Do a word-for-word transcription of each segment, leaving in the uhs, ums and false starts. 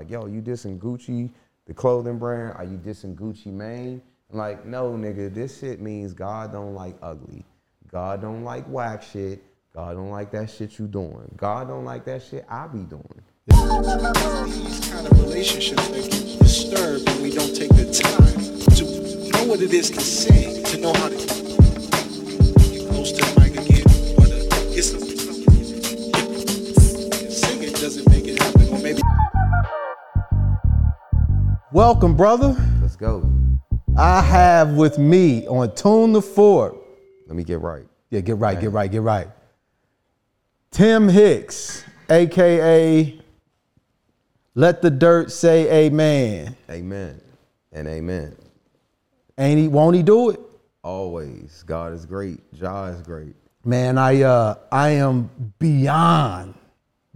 Like, yo, you dissing Gucci, the clothing brand? Are you dissing Gucci Mane? Like, no, nigga, this shit means God don't like ugly. God don't like whack shit. God don't like that shit you doing. God don't like that shit I be doing. These kind of relationships that get disturbed when we don't take the time to know what it is to say, to know how to get close to the mic again, or to get something. Sing it doesn't make it happen, or maybe. Welcome, brother. Let's go. I have with me on Tune the Fort. Let me get right. Yeah, get right, get right, get right. Tim Hicks, A K A Let the Dirt Say Amen. Amen and amen. Ain't he, won't he do it? Always. God is great. Jah is great. Man, I uh, I am beyond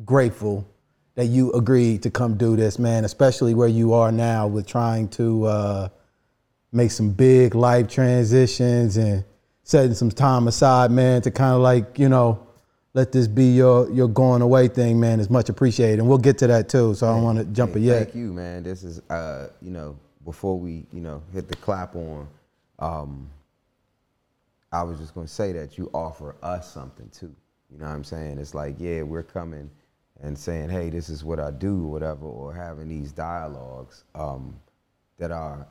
grateful that you agreed to come do this, man, especially where you are now with trying to uh, make some big life transitions and setting some time aside, man, to kind of like, you know, let this be your your going away thing, man. It's much appreciated. And we'll get to that too, so hey, I don't want to jump hey, it yet. Thank you, man. This is, uh, you know, before we, you know, hit the clap on, um, I was just going to say that you offer us something too. You know what I'm saying? It's like, yeah, we're coming and saying, hey, this is what I do, whatever, or having these dialogues um, that are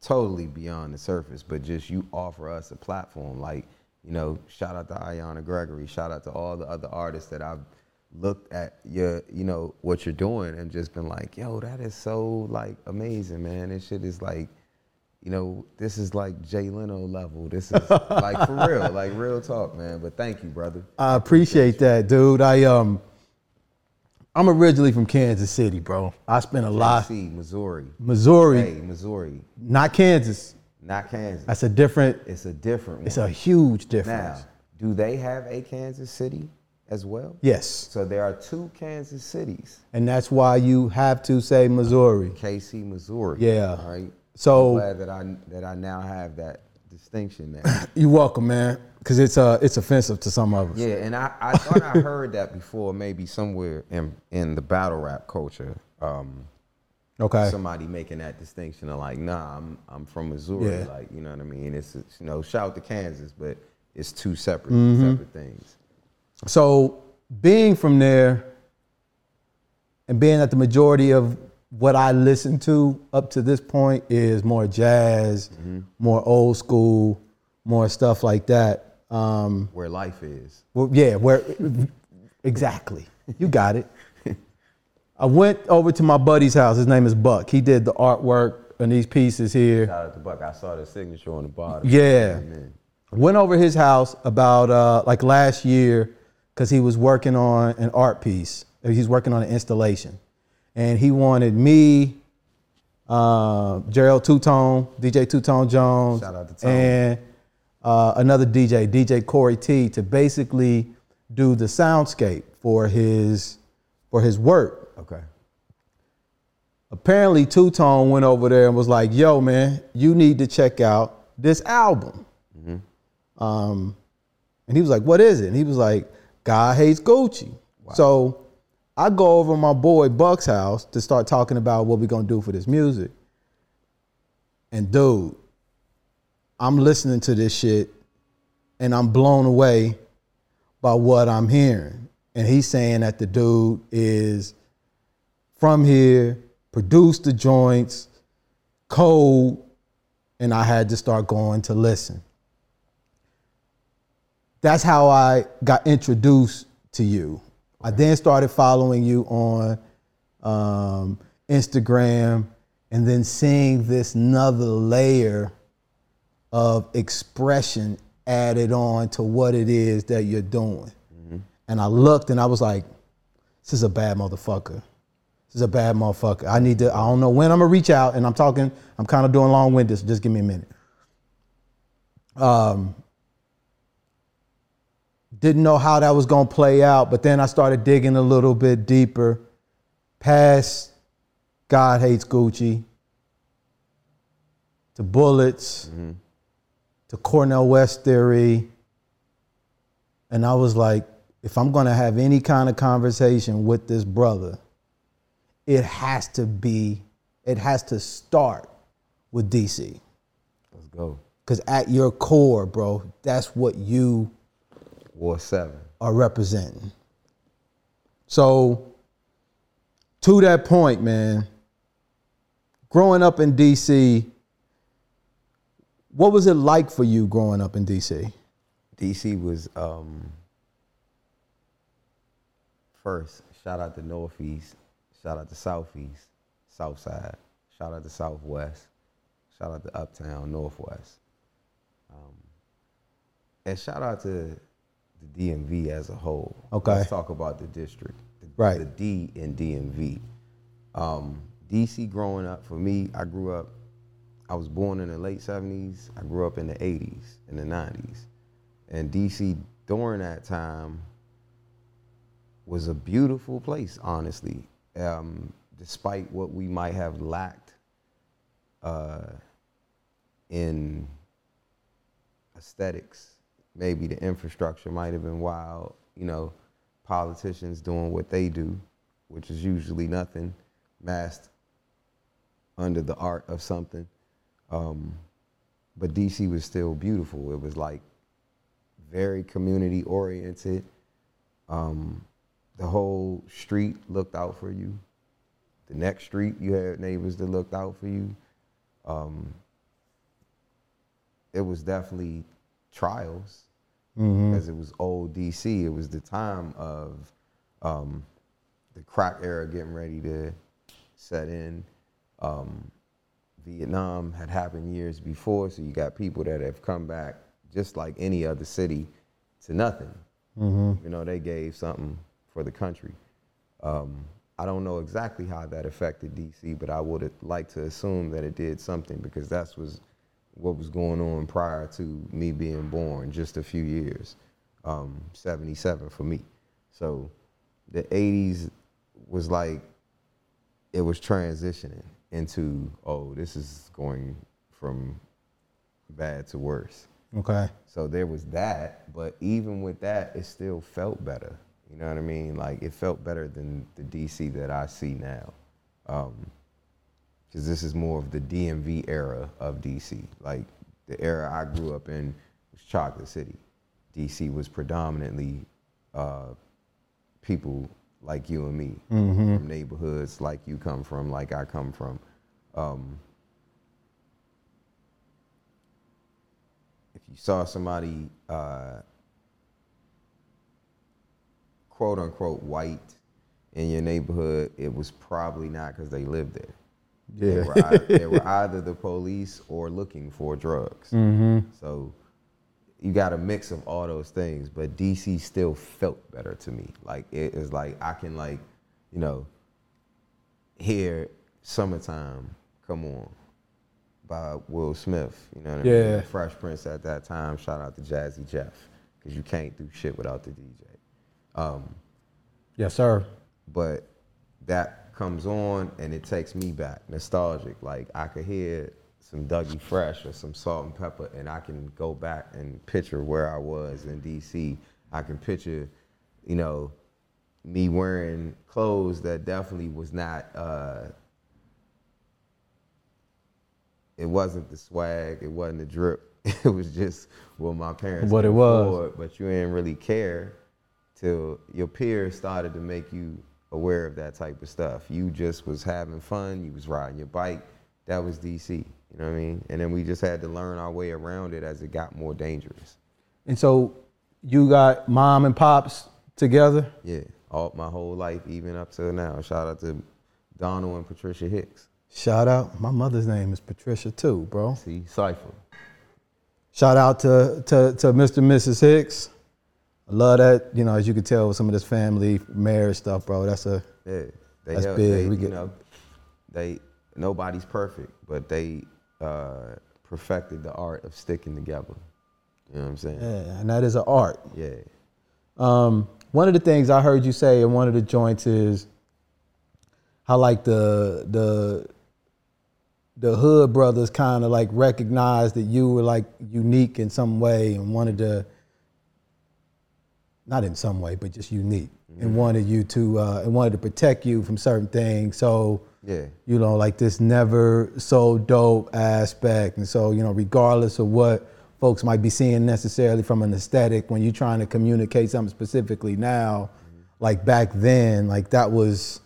totally beyond the surface, but just you offer us a platform. Like, you know, shout out to Ayanna Gregory, shout out to all the other artists that I've looked at your, you know, what you're doing and just been like, yo, that is so like amazing, man. This shit is like, you know, this is like Jay Leno level. This is like for real, like real talk, man. But thank you, brother. I appreciate that, dude. I um I'm originally from Kansas City, bro. I spent a lot. D C, Missouri. Missouri. Hey, Missouri. Not Kansas. Not Kansas. That's a different. It's a different one. It's a huge difference. Now, do they have a Kansas City as well? Yes. So there are two Kansas cities. And that's why you have to say Missouri. K C, Missouri. Yeah. All right. So I'm glad that I that I now have that distinction there. You're welcome, man. Because it's uh it's offensive to some of us. Yeah, and I, I thought I heard that before, maybe somewhere in, in the battle rap culture. Um, okay. Somebody making that distinction of like, nah, I'm I'm from Missouri, yeah. Like, you know what I mean? It's, it's you know, shout out to Kansas, but it's two separate mm-hmm. separate things. So being from there and being that the majority of what I listen to up to this point is more jazz, mm-hmm. more old school, more stuff like that. Um, where life is. Well, yeah, where exactly. You got it. I went over to my buddy's house. His name is Buck. He did the artwork on these pieces here. Shout out to Buck. I saw the signature on the bottom. Yeah. Amen. Went over his house about uh, like last year because he was working on an art piece. He's working on an installation. And he wanted me, uh, Gerald Two Tone, D J Two Tone Jones. Shout out to Tone. And Uh, another D J, D J Corey T, to basically do the soundscape for his for his work. Okay. Apparently, Two Tone went over there and was like, "Yo, man, you need to check out this album." Mm-hmm. Um, and he was like, "What is it?" And he was like, "God Hates Gucci." Wow. So I go over to my boy Buck's house to start talking about what we're gonna do for this music. And dude, I'm listening to this shit and I'm blown away by what I'm hearing. And he's saying that the dude is from here, produced the joints, cold, and I had to start going to listen. That's how I got introduced to you. I then started following you on um, Instagram and then seeing this another layer of expression added on to what it is that you're doing. Mm-hmm. And I looked and I was like, this is a bad motherfucker. This is a bad motherfucker. I need to, I don't know when I'm gonna reach out and I'm talking, I'm kind of doing long winded, so just give me a minute. Um, didn't know how that was gonna play out, but then I started digging a little bit deeper past God Hates Gucci to Bullets, mm-hmm. to Cornel West Theory, and I was like, if I'm gonna have any kind of conversation with this brother, it has to be, it has to start with D C. Let's go. Because at your core, bro, that's what you War seven. Are representing. So, to that point, man, growing up in D C, what was it like for you growing up in D C? D C was, um, first, shout out to Northeast, shout out to Southeast, Southside, shout out to Southwest, shout out to Uptown, Northwest. Um, and shout out to the D M V as a whole. Okay. Let's talk about the district. The, right. The D in D M V. Um, D C growing up, for me, I grew up, I was born in the late seventies. I grew up in the eighties, in the nineties. And D C during that time was a beautiful place, honestly. Um, despite what we might have lacked uh, in aesthetics, maybe the infrastructure might have been wild, you know, politicians doing what they do, which is usually nothing, masked under the art of something. Um, but D C was still beautiful. It was like very community oriented. Um, the whole street looked out for you. The next street, you had neighbors that looked out for you. Um, it was definitely trials, mm-hmm. because it was old D C. It was the time of um, the crack era getting ready to set in. Um, Vietnam had happened years before, so you got people that have come back just like any other city to nothing. Mm-hmm. You know, they gave something for the country. Um, I don't know exactly how that affected D C, but I would like to assume that it did something, because that was what was going on prior to me being born, just a few years, um, seventy-seven for me. So the eighties was like, it was transitioning into, oh, this is going from bad to worse. Okay. So there was that, but even with that, it still felt better. You know what I mean? Like, it felt better than the D C that I see now. Um, because this is more of the D M V era of D C. Like, the era I grew up in was Chocolate City. D C was predominantly uh, people like you and me, mm-hmm. from neighborhoods like you come from, like I come from. Um, if you saw somebody, uh, quote unquote, white in your neighborhood, it was probably not because they lived there. Yeah. They were, either, they were either the police or looking for drugs. Mm-hmm. So you got a mix of all those things, but D C still felt better to me. Like, it is like, I can, like, you know, hear Summertime Come On by Will Smith, you know what I yeah. mean? Fresh Prince at that time, shout out to Jazzy Jeff, because you can't do shit without the D J. Um, yes, sir. But that comes on and it takes me back, nostalgic. Like, I could hear some Dougie Fresh or some Salt-N-Pepa and I can go back and picture where I was in D C. I can picture, you know, me wearing clothes that definitely was not, uh, it wasn't the swag, it wasn't the drip. It was just what my parents what it was. Afford, but you didn't really care till your peers started to make you aware of that type of stuff. You just was having fun, you was riding your bike. That was D C, you know what I mean? And then we just had to learn our way around it as it got more dangerous. And so you got mom and pops together? Yeah, all my whole life, even up till now. Shout out to Donald and Patricia Hicks. Shout out, my mother's name is Patricia too, bro. See, Cypher. Shout out to, to, to Mister and Missus Hicks. I love that, you know, as you can tell with some of this family marriage stuff, bro. That's a yeah, they that's help. Big. They, we get, you know, they nobody's perfect, but they uh, perfected the art of sticking together. You know what I'm saying? Yeah, and that is an art. Yeah. Um, one of the things I heard you say in one of the joints is how like the the the Hood brothers kind of like recognized that you were like unique in some way and wanted to not in some way, but just unique, mm-hmm. and wanted you to, uh, and wanted to protect you from certain things. So, yeah, you know, like this never so dope aspect. And so, you know, regardless of what folks might be seeing necessarily from an aesthetic, when you're trying to communicate something specifically now, mm-hmm. like back then, like that was,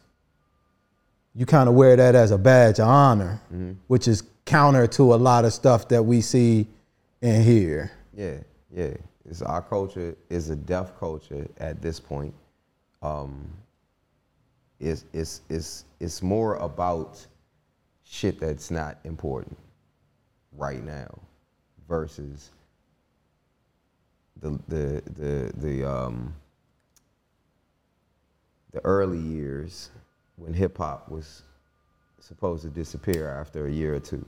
you kind of wear that as a badge of honor, mm-hmm. which is counter to a lot of stuff that we see in here. Yeah, yeah. It's our culture is a deaf culture at this point. Um, it's, it's, it's, it's more about shit that's not important right now versus the the the the um the early years when hip hop was supposed to disappear after a year or two.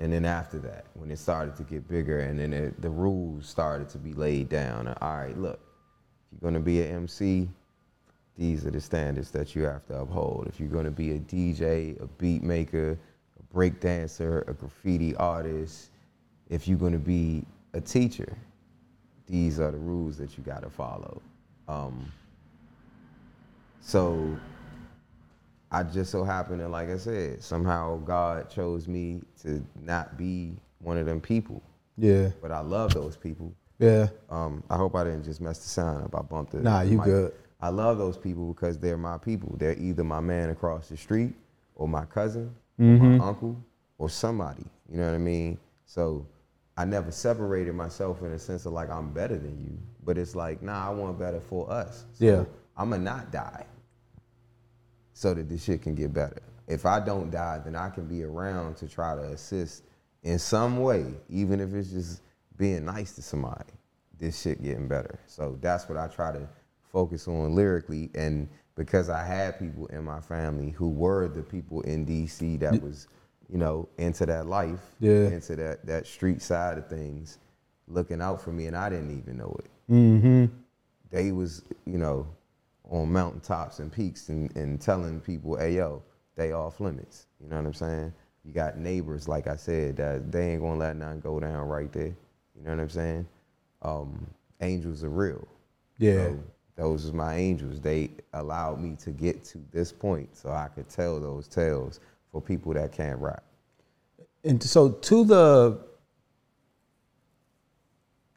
And then after that, when it started to get bigger, and then it, the rules started to be laid down. And, all right, look, if you're gonna be an M C, these are the standards that you have to uphold. If you're gonna be a D J, a beat maker, a break dancer, a graffiti artist, if you're gonna be a teacher, these are the rules that you gotta follow. Um, so, I just so happened that, like I said, somehow God chose me to not be one of them people. Yeah. But I love those people. Yeah. Um, I hope I didn't just mess the sound up. I bumped it. Nah, you mic. Good. I love those people because they're my people. They're either my man across the street or my cousin, mm-hmm. or my uncle, or somebody. You know what I mean? So I never separated myself in a sense of like, I'm better than you. But it's like, nah, I want better for us. So yeah. I'm going to not die, so that this shit can get better. If I don't die, then I can be around to try to assist in some way, even if it's just being nice to somebody, this shit getting better. So that's what I try to focus on lyrically, and because I had people in my family who were the people in D C that was, you know, into that life, yeah. into that, that street side of things, looking out for me, and I didn't even know it. Mm-hmm. They was, you know, on mountaintops and peaks and, and telling people, hey, yo, they off limits. You know what I'm saying? You got neighbors, like I said, that they ain't gonna let nothing go down right there. You know what I'm saying? Um, angels are real. Yeah. So those was my angels. They allowed me to get to this point so I could tell those tales for people that can't rap. And so to the,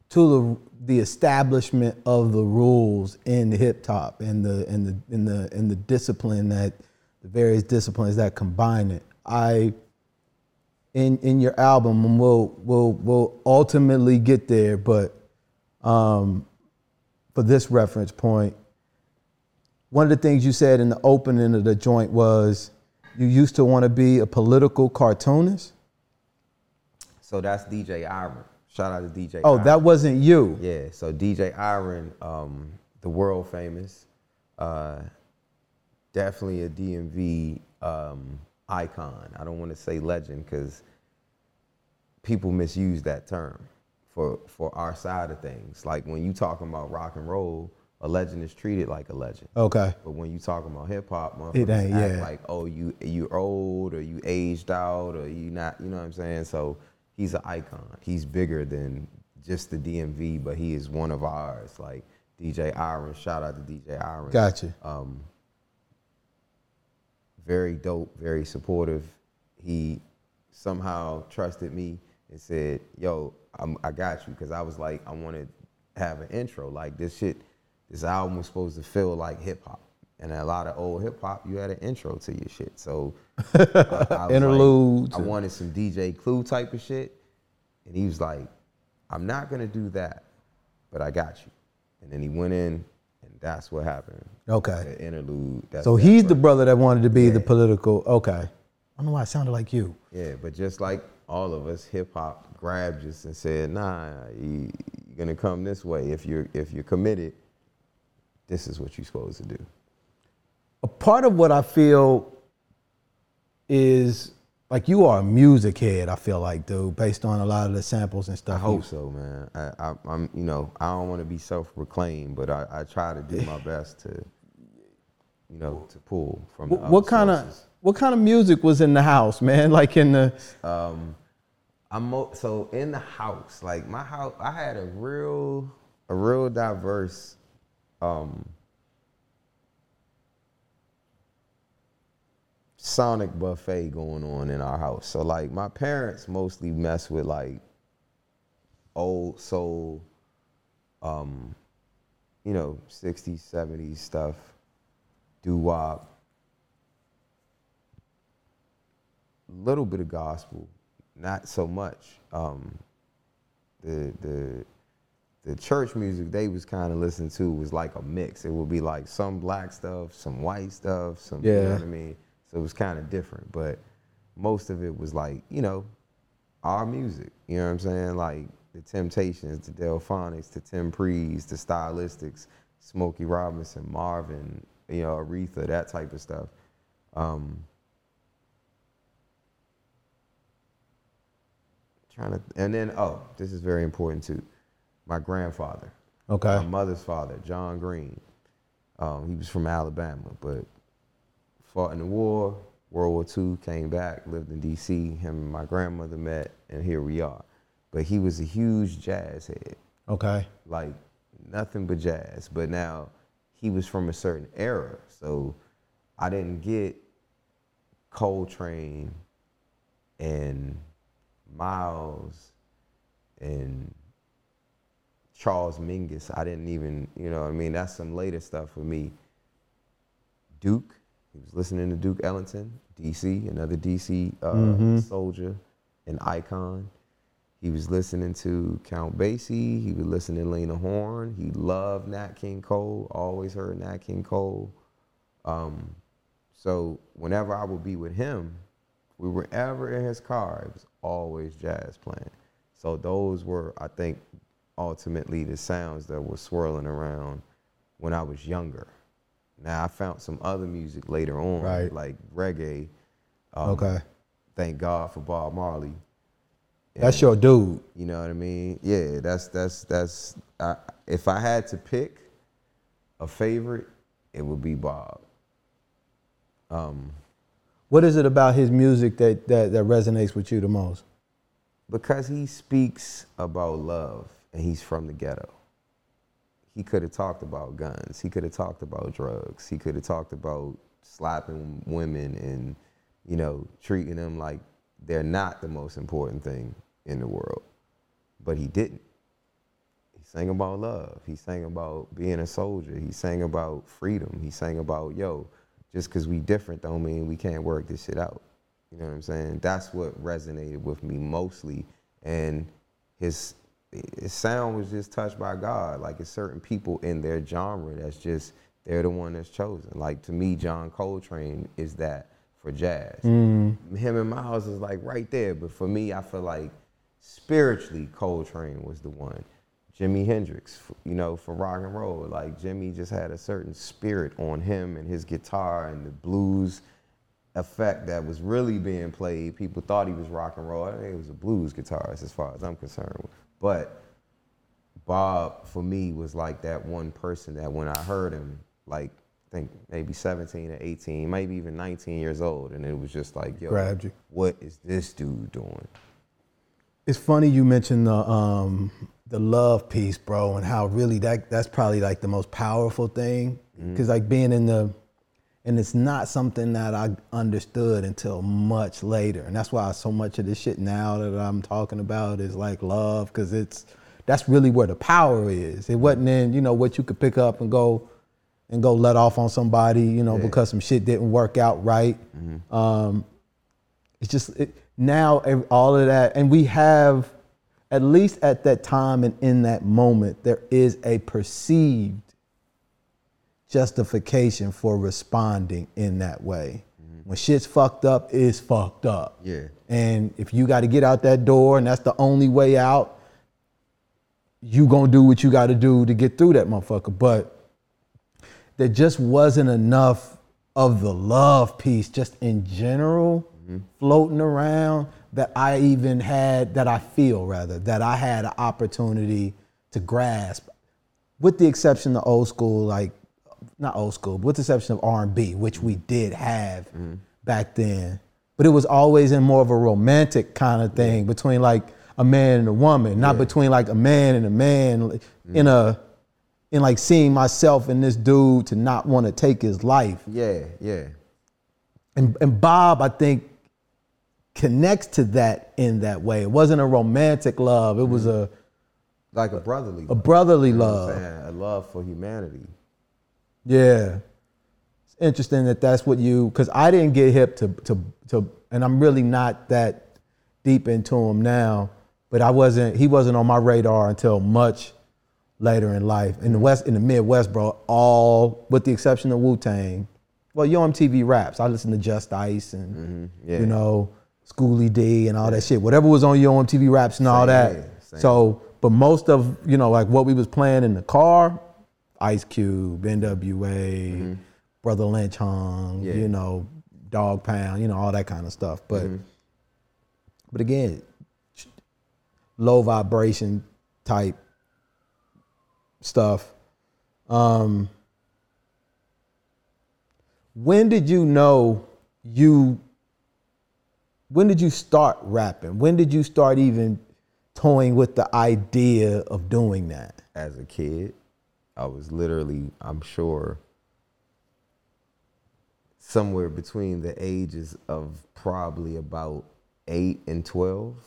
to the, the establishment of the rules in the hip hop and the and the in the in the discipline that the various disciplines that combine it. I in in your album, and we'll we'll we'll ultimately get there, but um, for this reference point, one of the things you said in the opening of the joint was you used to want to be a political cartoonist. So that's D J Iron. Shout out to D J Oh, Iron. That wasn't you. Yeah, so D J Iron, um, the world famous, uh, definitely a D M V um, icon. I don't want to say legend because people misuse that term for, for our side of things. Like when you talking about rock and roll, a legend is treated like a legend. Okay. But when you talking about hip hop, motherfuckers act yeah. like, oh, you you old or you aged out or you not, you know what I'm saying? So. He's an icon. He's bigger than just the D M V, but he is one of ours. Like D J Iron, shout out to D J Iron. Gotcha. Um, very dope, very supportive. He somehow trusted me and said, yo, I'm, I got you. Because I was like, I want to have an intro. Like this shit, this album was supposed to feel like hip hop. And a lot of old hip hop, you had an intro to your shit. So I, I interludes. Like, I wanted some D J Clue type of shit. And he was like, I'm not gonna do that, but I got you. And then he went in and that's what happened. Okay. The interlude. That's so he's the brother that wanted to be yeah. the political, okay. I don't know why it sounded like you. Yeah, but just like all of us, hip hop grabbed us and said, nah, you, you're gonna come this way. If you're if you're committed, this is what you're supposed to do. A part of what I feel is, like, you are a music head, I feel like, dude, based on a lot of the samples and stuff. I hope so, man. I, I, I'm, you know, I don't want to be self-proclaimed, but I, I try to do my best to, you know, to pull from the what kind of What kind of music was in the house, man? Like, in the... Um, I'm So, in the house, like, my house, I had a real, a real diverse um, sonic buffet going on in our house. So like my parents mostly mess with like old soul, um, you know, sixties, seventies stuff, doo-wop, little bit of gospel, not so much. Um, the the the church music they was kind of listening to was like a mix. It would be like some black stuff, some white stuff, some, yeah. You know what I mean? So it was kind of different, but most of it was like, you know, our music, you know what I'm saying? Like the Temptations, the Delphonics, the Tim Prees, the Stylistics, Smokey Robinson, Marvin, you know, Aretha, that type of stuff. Um, Trying to, and then, oh, this is very important too. My grandfather, okay, my mother's father, John Green. Um, he was from Alabama, but fought in the war, World War Two, came back, lived in D C. Him and my grandmother met, and here we are. But he was a huge jazz head. Okay. Like nothing but jazz. But now he was from a certain era, so I didn't get Coltrane and Miles and Charles Mingus. I didn't even, you know what I mean? That's some later stuff for me. Duke, he was listening to Duke Ellington, D C, another D C uh, mm-hmm. soldier, an icon. He was listening to Count Basie. He was listening to Lena Horne. He loved Nat King Cole, always heard Nat King Cole. Um, so whenever I would be with him, we were ever in his car, it was always jazz playing. So those were, I think, ultimately the sounds that were swirling around when I was younger. Now I found some other music later on, right. Like reggae. Um, okay. Thank God for Bob Marley. And, that's your dude. You know what I mean? Yeah, that's, that's, that's, I, if I had to pick a favorite, it would be Bob. Um. What is it about his music that, that, that resonates with you the most? Because he speaks about love, and he's from the ghetto. He could have talked about guns. He could have talked about drugs. He could have talked about slapping women and, you know, treating them like they're not the most important thing in the world. But he didn't. He sang about love. He sang about being a soldier. He sang about freedom. He sang about, yo, just because we different don't mean we can't work this shit out. You know what I'm saying? That's what resonated with me mostly. And his, his sound was just touched by God. Like it's certain people in their genre that's just, they're the one that's chosen. Like to me, John Coltrane is that for jazz. Mm. Him and Miles is like right there. But for me, I feel like spiritually Coltrane was the one. Jimi Hendrix, you know, for rock and roll, like Jimmy just had a certain spirit on him and his guitar and the blues effect that was really being played. People thought he was rock and roll. I think it was a blues guitarist as far as I'm concerned. But Bob, for me, was like that one person that when I heard him, like I think maybe seventeen or eighteen, maybe even nineteen years old, and it was just like, yo, grabbed you. What is this dude doing? It's funny you mentioned the um, the love piece, bro, and how really that that's probably like the most powerful thing. Mm-hmm. Cause like being in the, and it's not something that I understood until much later. And that's why so much of this shit now that I'm talking about is like love, cause it's, that's really where the power is. It wasn't in, you know, what you could pick up and go and go let off on somebody, you know, yeah. because some shit didn't work out right. Mm-hmm. Um, it's just, it, now all of that, and we have, at least at that time and in that moment, there is a perceived justification for responding in that way. Mm-hmm. When shit's fucked up, it's fucked up. Yeah. And if you gotta get out that door and that's the only way out, you gonna do what you gotta do to get through that motherfucker. But there just wasn't enough of the love piece just in general floating around that I even had, that I feel rather, that I had an opportunity to grasp, with the exception of old school, like, not old school, but with the exception of R and B, which we did have mm-hmm. back then. But it was always in more of a romantic kind of thing between like a man and a woman, not yeah. between like a man and a man mm-hmm. in a and like seeing myself in this dude to not want to take his life. Yeah, yeah. And and Bob, I think, connects to that in that way. It wasn't a romantic love. It was a like a brotherly, a brotherly love, a love for humanity. Yeah, it's interesting that that's what you. Because I didn't get hip to to to, and I'm really not that deep into him now. But I wasn't. He wasn't on my radar until much later in life. In the West, in the Midwest, bro, all with the exception of Wu-Tang. Well, Yo M T V Raps. I listened to Just Ice and mm-hmm. yeah. you know Schoolie D and all yeah. that shit. Whatever was on Yo M T V Raps and same all that. Way, so, but most of you know like what we was playing in the car, Ice Cube, N W A, mm-hmm. Brother Lynch Hung, yeah. you know, Dog Pound, you know all that kind of stuff. But, mm-hmm. but again, low vibration type stuff. Um, When did you know you, when did you start rapping? When did you start even toying with the idea of doing that? As a kid, I was literally, I'm sure, somewhere between the ages of probably about eight and twelve.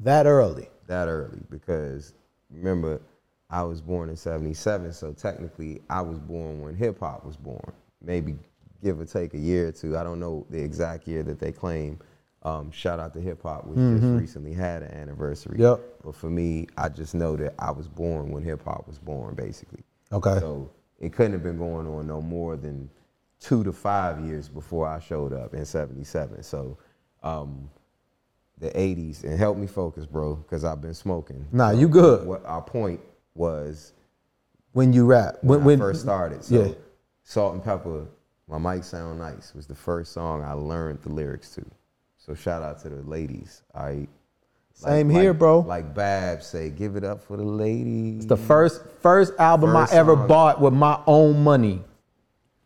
That early? That early, because remember, I was born in seventy-seven, so technically I was born when hip hop was born. Maybe give or take a year or two. I don't know the exact year that they claim. Um, shout out to hip hop, which mm-hmm. just recently had an anniversary. Yep. But for me, I just know that I was born when hip hop was born, basically. Okay. So it couldn't have been going on no more than two to five years before I showed up in seventy-seven. So um, the eighties, and help me focus, bro, because I've been smoking. Nah, you good. What our point was. When you rap. When, when, when I first started. So yeah. Salt-N-Pepa, My Mic Sound Nice was the first song I learned the lyrics to. So shout out to the ladies. All right. Same like, here, like, bro. Like Babs say, give it up for the ladies. It's the first first album first I ever bought with my own money.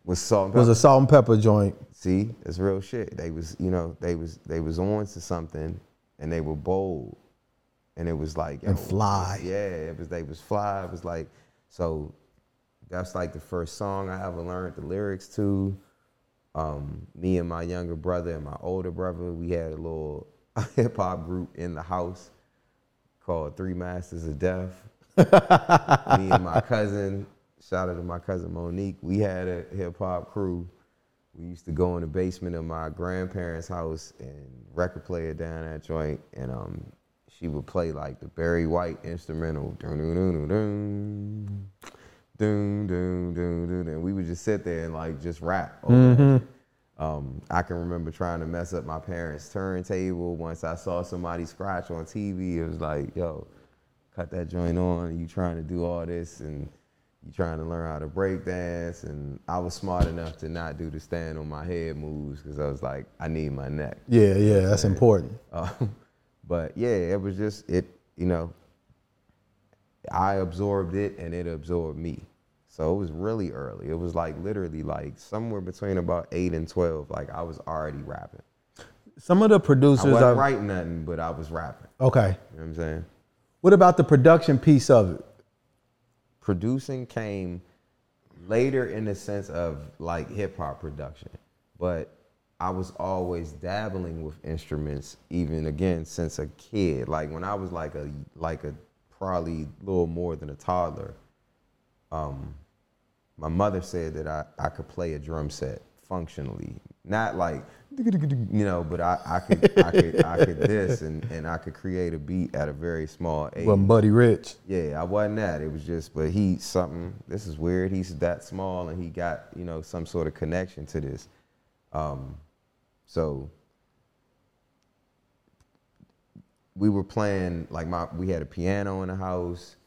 Was Salt-N-Pepa. Was a Salt-N-Pepa joint. See, it's real shit. They was, you know, they was they was on to something and they were bold. And it was like and fly. Yeah, it was they was fly. It was like, so that's like the first song I ever learned the lyrics to. Um, me and my younger brother and my older brother, we had a little hip hop group in the house called Three Masters of Death. Me and my cousin, shout out to my cousin Monique, we had a hip hop crew. We used to go in the basement of my grandparents' house and record player down that joint, and um, she would play like the Barry White instrumental. Dun-dun-dun-dun-dun. Doom, doom, doom, doom, and we would just sit there and like just rap. Mm-hmm. Um, I can remember trying to mess up my parents' turntable. Once I saw somebody scratch on T V, it was like, yo, cut that joint on. You trying to do all this and you trying to learn how to break dance. And I was smart enough to not do the stand on my head moves because I was like, I need my neck. Yeah, yeah, that's and, important. Um, but yeah, it was just, it, you know, I absorbed it and it absorbed me. So it was really early. It was like literally like somewhere between about eight and twelve, like I was already rapping. Some of the producers I wasn't are... writing nothing, but I was rapping. Okay. You know what I'm saying? What about the production piece of it? Producing came later in the sense of like hip hop production, but I was always dabbling with instruments even again since a kid. Like when I was like a like a probably a little more than a toddler. Um, my mother said that I, I could play a drum set functionally. Not like, you know, but I, I could I could I could this and, and I could create a beat at a very small age. Wasn't Buddy Rich. Yeah, I wasn't that. It was just, but he something, this is weird, he's that small and he got, you know, some sort of connection to this. Um, so we were playing, like my, we had a piano in the house.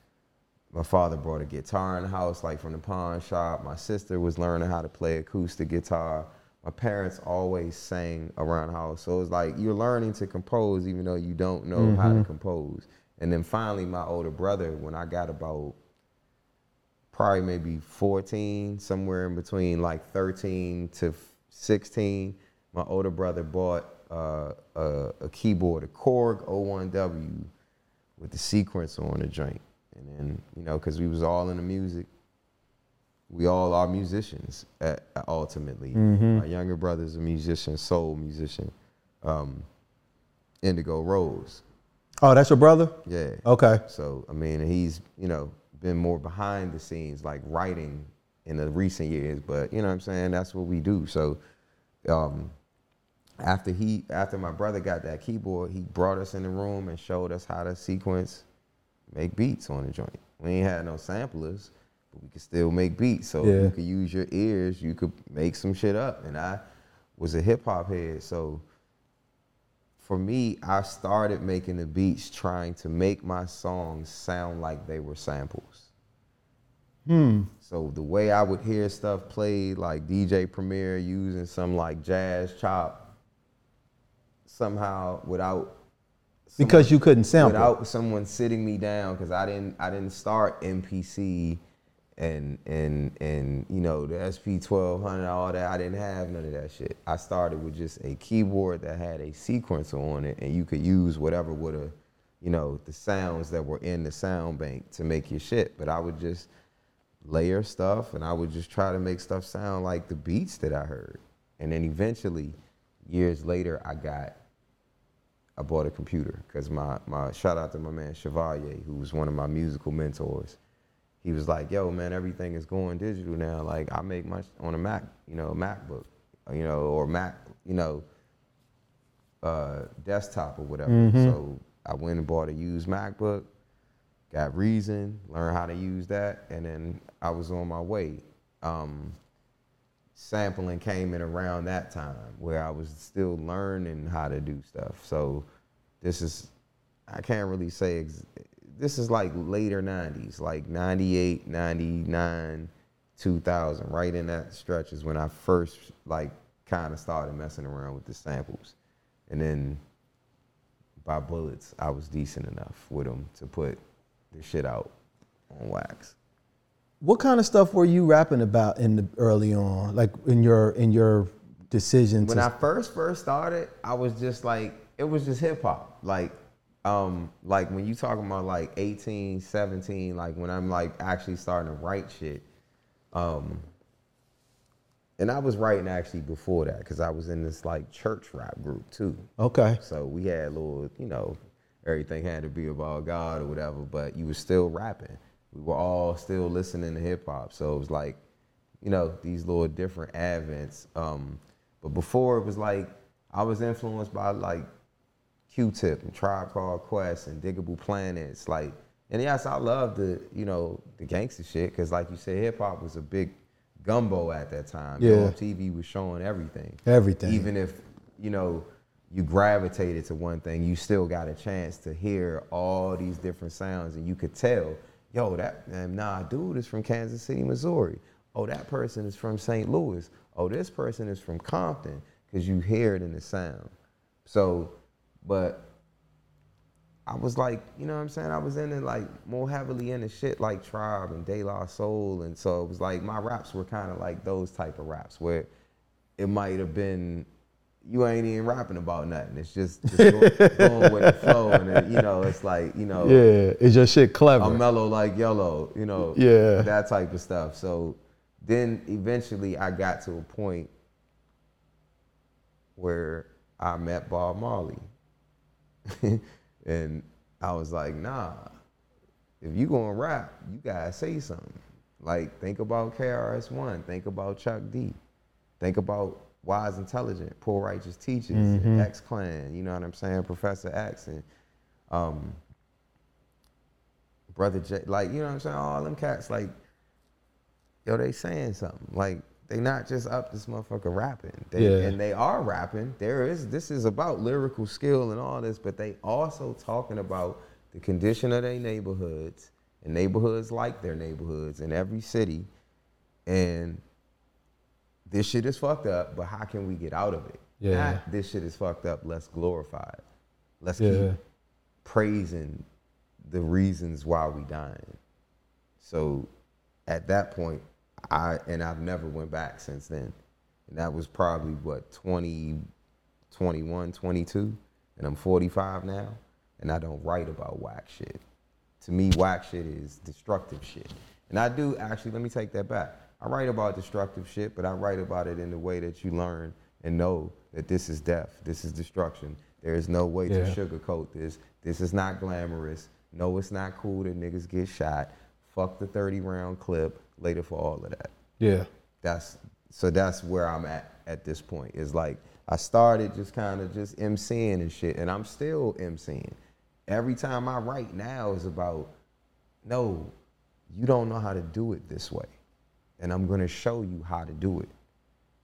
My father brought a guitar in the house, like from the pawn shop. My sister was learning how to play acoustic guitar. My parents always sang around the house. So it was like, you're learning to compose even though you don't know mm-hmm. how to compose. And then finally my older brother, when I got about probably maybe fourteen, somewhere in between like thirteen to sixteen, my older brother bought Uh, a, a keyboard, a Korg oh one W with the sequence on the joint. And then, you know, because we was all into music, we all are musicians at, at ultimately. Mm-hmm. My younger brother's a musician, soul musician, um, Indigo Rose. Oh, that's your brother? Yeah. Okay. So, I mean, he's, you know, been more behind the scenes, like writing in the recent years, but you know what I'm saying? That's what we do. So um, after he, after my brother got that keyboard, he brought us in the room and showed us how to sequence, make beats on the joint. We ain't had no samplers, but we could still make beats. So yeah. You could use your ears, you could make some shit up. And I was a hip hop head, so for me, I started making the beats trying to make my songs sound like they were samples. Hmm. So the way I would hear stuff played, like D J Premier using some like jazz chop, somehow without someone, because you couldn't sample without someone sitting me down, because I didn't I didn't start M P C and and and you know the S P twelve hundred, all that. I didn't have none of that shit. I started with just a keyboard that had a sequencer on it, and you could use whatever would have, you know, the sounds that were in the sound bank to make your shit. But I would just layer stuff, and I would just try to make stuff sound like the beats that I heard. And then eventually, years later, I got, I bought a computer, because my my shout out to my man Chevalier, who was one of my musical mentors. He was like, yo, man, everything is going digital now. Like, I make my, sh- on a Mac, you know, MacBook, you know, or Mac, you know, uh, desktop or whatever. Mm-hmm. So I went and bought a used MacBook, got Reason, learned how to use that, and then I was on my way. Um, sampling came in around that time, where I was still learning how to do stuff. So this is, I can't really say ex- this is like later nineties, like ninety-eight, ninety-nine, two thousand, right in that stretch is when I first like kind of started messing around with the samples. And then by Bullets, I was decent enough with them to put the shit out on wax. What kind of stuff were you rapping about in the early on, like in your in your decision? When to... I first first started, I was just like, it was just hip hop, like. Um, like when you talking about like eighteen, seventeen, like when I'm like actually starting to write shit, um, and I was writing actually before that, because I was in this like church rap group too. Okay. So we had little, you know, everything had to be about God or whatever, but you were still rapping. We were all still listening to hip hop, so it was like, you know, these little different advents. Um, but before it was like I was influenced by like Q-Tip and Tribe Called Quest and Diggable Planets, like, and yes, I love the, you know, the gangster shit, because like you said, hip hop was a big gumbo at that time. Yeah. You know, T V was showing everything. Everything. Even if, you know, you gravitated to one thing, you still got a chance to hear all these different sounds, and you could tell, yo, that nah, dude is from Kansas City, Missouri. Oh, that person is from Saint Louis. Oh, this person is from Compton, because you hear it in the sound. So, but I was like, you know what I'm saying? I was in it like more heavily into shit like Tribe and De La Soul. And so it was like my raps were kind of like those type of raps where it might have been, you ain't even rapping about nothing. It's just, just going, going with the flow. And then, you know, it's like, you know. Yeah, it's just shit clever. I'm mellow like Yellow, you know, yeah, that type of stuff. So then eventually I got to a point where I met Bob Marley. And I was like, nah, if you gonna rap, you gotta say something. Like, think about K R S One, think about Chuck D, think about Wise Intelligent, Poor Righteous Teachers, mm-hmm. and X-Clan, you know what I'm saying, Professor X, and um, Brother J, like, you know what I'm saying, all them cats, like, yo, they saying something, like, they not just up this motherfucker rapping. They, yeah. And they are rapping. There is, this is about lyrical skill and all this, but they also talking about the condition of their neighborhoods, and neighborhoods like their neighborhoods in every city. And this shit is fucked up, but how can we get out of it? Yeah. Not this shit is fucked up, let's glorify it. Let's yeah. keep praising the reasons why we dying. So at that point, I and I've never went back since then. And that was probably, what, twenty, twenty-one, twenty-two? And I'm forty-five now, and I don't write about whack shit. To me, whack shit is destructive shit. And I do, actually, let me take that back. I write about destructive shit, but I write about it in the way that you learn and know that this is death, this is destruction. There is no way yeah. to sugarcoat this. This is not glamorous. No, it's not cool that niggas get shot. Fuck the thirty round clip, later for all of that. Yeah. That's so that's where I'm at at this point. It's like I started just kind of just emceeing and shit, and I'm still emceeing. Every time I write now is about, no, you don't know how to do it this way, and I'm gonna show you how to do it.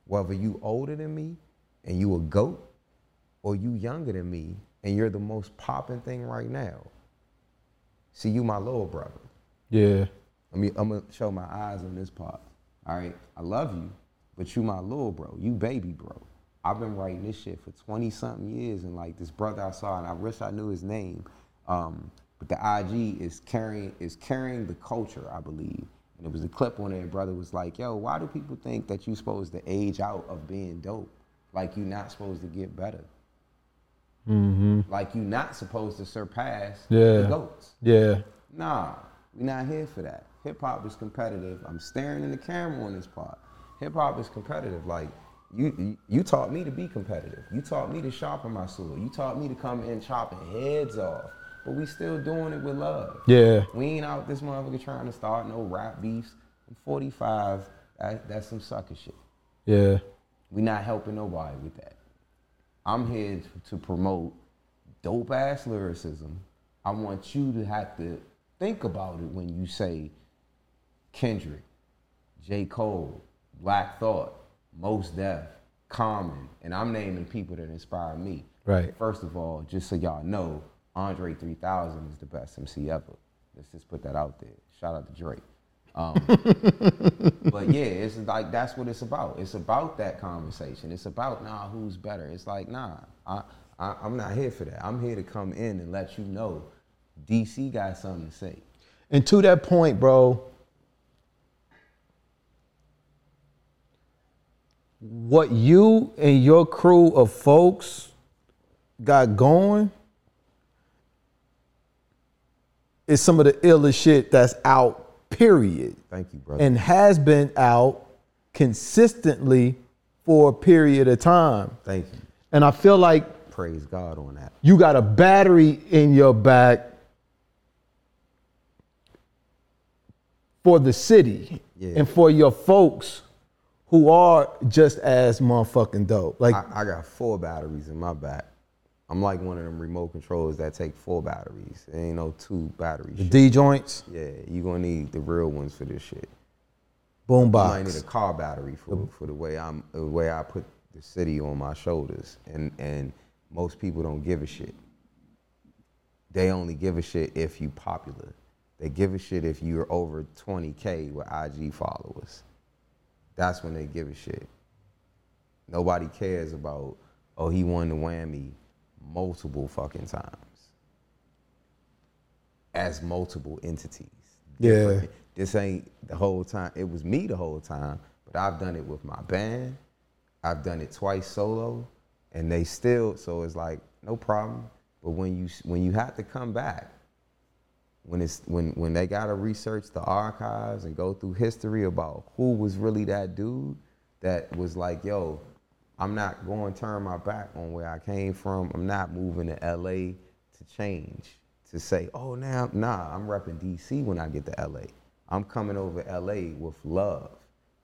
Whether you older than me and you a goat, or you younger than me and you're the most popping thing right now. See, you my little brother. Yeah. I mean, I'm gonna show my eyes on this part. All right, I love you, but you my little bro, you baby bro. I've been writing this shit for twenty something years, and like this brother I saw, and I wish I knew his name, um, but the I G is carrying is carrying the culture, I believe. And it was a clip on there, brother was like, yo, why do people think that you supposed to age out of being dope? Like you're not supposed to get better. Mm-hmm. Like you're not supposed to surpass yeah. the goats. Yeah. Nah, we're not here for that. Hip hop is competitive. I'm staring in the camera on this part. Hip hop is competitive. Like you, you taught me to be competitive. You taught me to sharpen my sword. You taught me to come in chopping heads off. But we still doing it with love. Yeah. We ain't out this motherfucker trying to start no rap beefs. I'm forty-five. That, that's some sucker shit. Yeah. We not helping nobody with that. I'm here to promote dope ass lyricism. I want you to have to think about it when you say Kendrick, J. Cole, Black Thought, Mos Def, Common, and I'm naming people that inspire me. Right. First of all, just so y'all know, Andre three thousand is the best M C ever. Let's just put that out there. Shout out to Drake. Um, but yeah, it's like, that's what it's about. It's about that conversation. It's about, nah, who's better? It's like, nah, I, I, I'm not here for that. I'm here to come in and let you know D C got something to say. And to that point, bro, what you and your crew of folks got going is some of the illest shit that's out, period. Thank you, brother. And has been out consistently for a period of time. Thank you. And I feel like... Praise God on that. You got a battery in your back for the city yeah. and for your folks who are just as motherfucking dope. Like I, I got four batteries in my back. I'm like one of them remote controls that take four batteries. There ain't no two batteries. The shit. D joints? Yeah, you gonna need the real ones for this shit. Boombox. I need a car battery for the, for the way I'm the way I put the city on my shoulders. And and most people don't give a shit. They only give a shit if you popular. They give a shit if you're over twenty K with I G followers. That's when they give a shit. Nobody cares about, oh, he won the whammy multiple fucking times. As multiple entities. Yeah. This ain't the whole time. It was me the whole time, but I've done it with my band. I've done it twice solo, and they still, so it's like, no problem. But when you when you have to come back, When it's when when they gotta research the archives and go through history about who was really that dude that was like, yo, I'm not going to turn my back on where I came from. I'm not moving to L A to change, to say, oh, now, nah, I'm repping D C when I get to L A. I'm coming over L A with love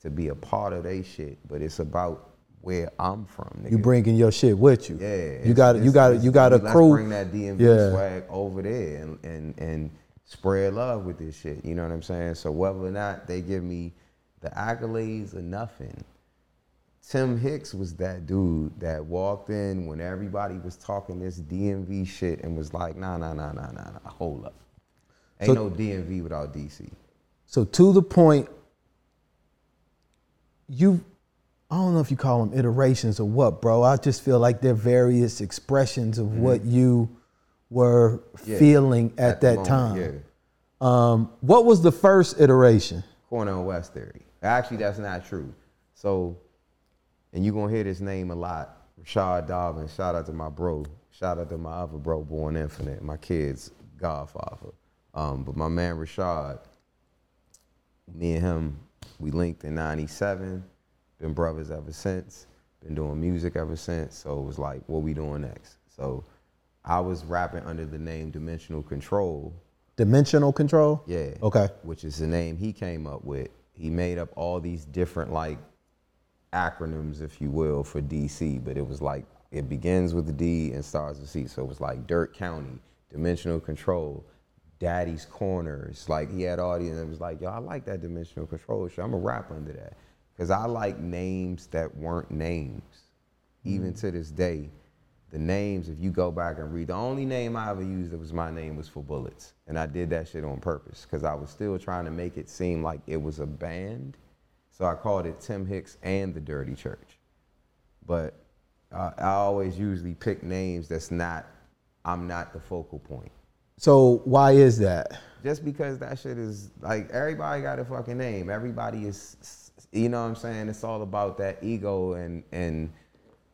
to be a part of they shit, but it's about where I'm from, nigga. You bringing your shit with you. Yeah. You got you got you got a crew. Let's bring that D M V yeah. swag over there and and and spread love with this shit, you know what I'm saying? So whether or not they give me the accolades or nothing, Tim Hicks was that dude that walked in when everybody was talking this D M V shit and was like, nah, nah, nah, nah, nah, nah, hold up. Ain't so, no D M V without D C. So to the point, you, I don't know if you call them iterations or what, bro. I just feel like they're various expressions of mm-hmm. what you were yeah, feeling at, at that moment, time. Yeah. Um, what was the first iteration? Cornel West Theory. Actually, that's not true. So, and you're gonna hear this name a lot, Rashad Dobbin, shout out to my bro, shout out to my other bro, Born Infinite, my kid's godfather. Um, but my man Rashad, me and him we linked in ninety-seven, been brothers ever since, been doing music ever since, so it was like, what we doing next? So I was rapping under the name Dimensional Control. Dimensional Control? Yeah. Okay. Which is the name he came up with. He made up all these different like acronyms, if you will, for D C, but it was like, it begins with a D and starts with C, so it was like Dirt County, Dimensional Control, Daddy's Corners. Like he had audience, it was like, yo, I like that Dimensional Control shit. I'm a rap under that. Cause I like names that weren't names. Even to this day, the names, if you go back and read, the only name I ever used that was my name was for Bullets. And I did that shit on purpose, cause I was still trying to make it seem like it was a band. So I called it Tim Hicks and the Dirty Church. But I, I always usually pick names that's not, I'm not the focal point. So why is that? Just because that shit is, like, everybody got a fucking name. Everybody is, you know what I'm saying? It's all about that ego and, and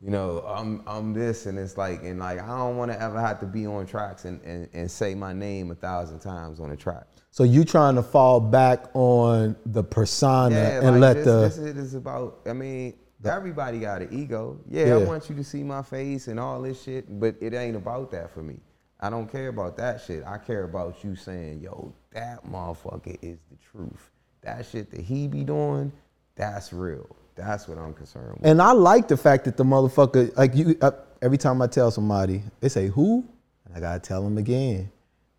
you know, I'm I'm this, and it's like, and like, I don't want to ever have to be on tracks and, and, and say my name a thousand times on a track. So you trying to fall back on the persona yeah, and like let this, the... this it is about, I mean, everybody got an ego. Yeah, yeah, I want you to see my face and all this shit, but it ain't about that for me. I don't care about that shit. I care about you saying, yo, that motherfucker is the truth. That shit that he be doing, that's real. That's what I'm concerned with. And I like the fact that the motherfucker, like you, I, every time I tell somebody, they say, who? And I gotta tell them again.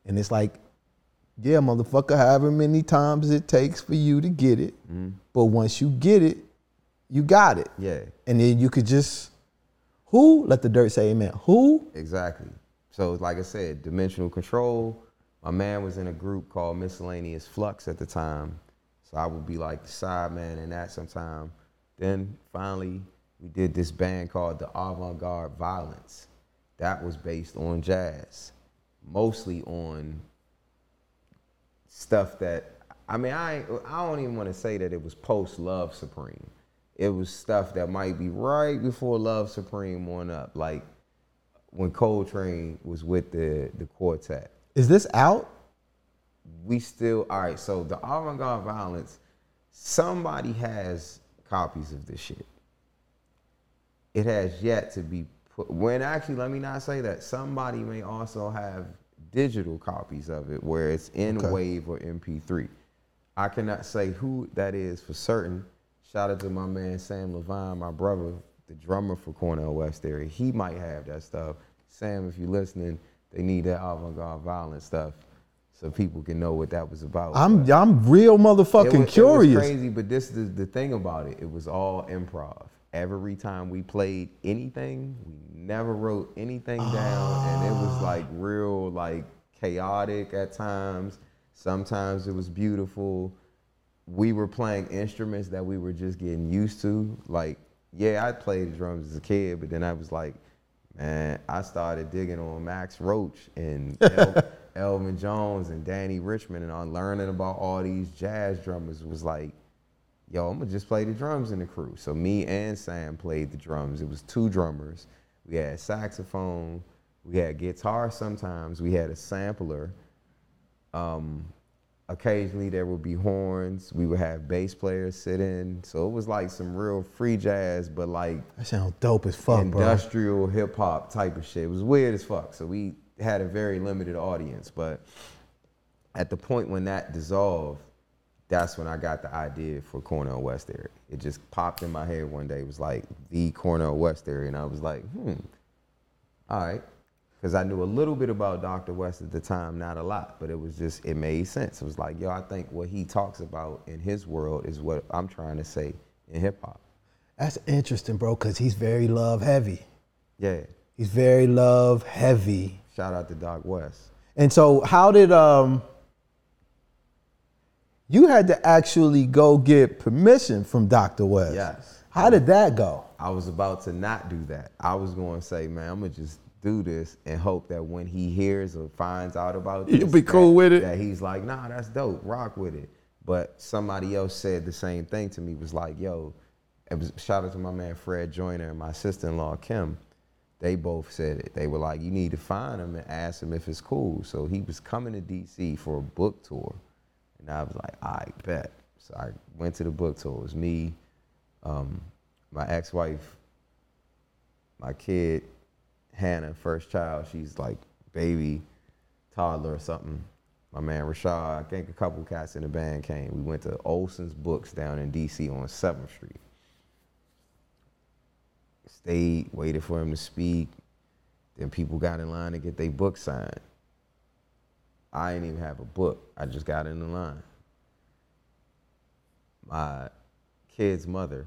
And it's like, yeah, motherfucker, however many times it takes for you to get it, mm. but once you get it, you got it. Yeah. And then you could just, who? Let the dirt say amen. Who? Exactly. So like I said, Dimensional Control. My man was in a group called Miscellaneous Flux at the time. So I would be like the side man in that sometime. Then finally, we did this band called The Avant-Garde Violence. That was based on jazz, mostly on stuff that, I mean, I, I don't even want to say that it was post-Love Supreme. It was stuff that might be right before Love Supreme on up, like when Coltrane was with the, the quartet. Is this out? We still, all right, so The Avant-Garde Violence, somebody has copies of this shit. It has yet to be put, when actually, let me not say that, somebody may also have digital copies of it where it's in okay. Wave or M P three. I cannot say who that is for certain. Shout out to my man Sam Levine, my brother, the drummer for Cornel West Theory. He might have that stuff. Sam, if you're listening, they need that Avant-Garde Violence stuff so people can know what that was about. I'm but I'm real motherfucking it was, curious. It was crazy, but this is the thing about it. It was all improv. Every time we played anything, we never wrote anything ah. down, and it was like real, like chaotic at times. Sometimes it was beautiful. We were playing instruments that we were just getting used to. Like, yeah, I played drums as a kid, but then I was like, man, I started digging on Max Roach and El- Elvin Jones and Danny Richmond, and on learning about all these jazz drummers was like, yo, I'm gonna just play the drums in the crew. So me and Sam played the drums. It was two drummers. We had saxophone, we had guitar sometimes, we had a sampler. Um, Occasionally there would be horns. We would have bass players sit in. So it was like some real free jazz, but like that sounds dope as fuck, industrial bro. Hip hop type of shit. It was weird as fuck. So we had a very limited audience, but at the point when that dissolved, that's when I got the idea for Cornel West Theory. It just popped in my head one day. It was like the Cornel West Theory, and I was like, hmm, all right. Because I knew a little bit about Doctor West at the time, not a lot, but it was just, it made sense. It was like, yo, I think what he talks about in his world is what I'm trying to say in hip hop. That's interesting, bro, because he's very love heavy. Yeah. He's very love heavy. Shout out to Doc West. And so how did, um, you had to actually go get permission from Doctor West. Yes. How did that go? I was about to not do that. I was going to say, man, I'm going to just do this and hope that when he hears or finds out about this, you'll be cool that, with it. That he's like, nah, that's dope, rock with it. But somebody else said the same thing to me, was like, yo, it was, shout out to my man Fred Joyner and my sister-in-law Kim. They both said it. They were like, you need to find him and ask him if it's cool. So he was coming to D C for a book tour. And I was like, I bet. So I went to the book tour. It was me, um, my ex-wife, my kid, Hannah, first child. She's like baby, toddler or something. My man Rashad, I think a couple cats in the band came. We went to Olson's Books down in D C on seventh street. Stayed, waited for him to speak. Then people got in line to get their book signed. I didn't even have a book. I just got in the line. My kid's mother,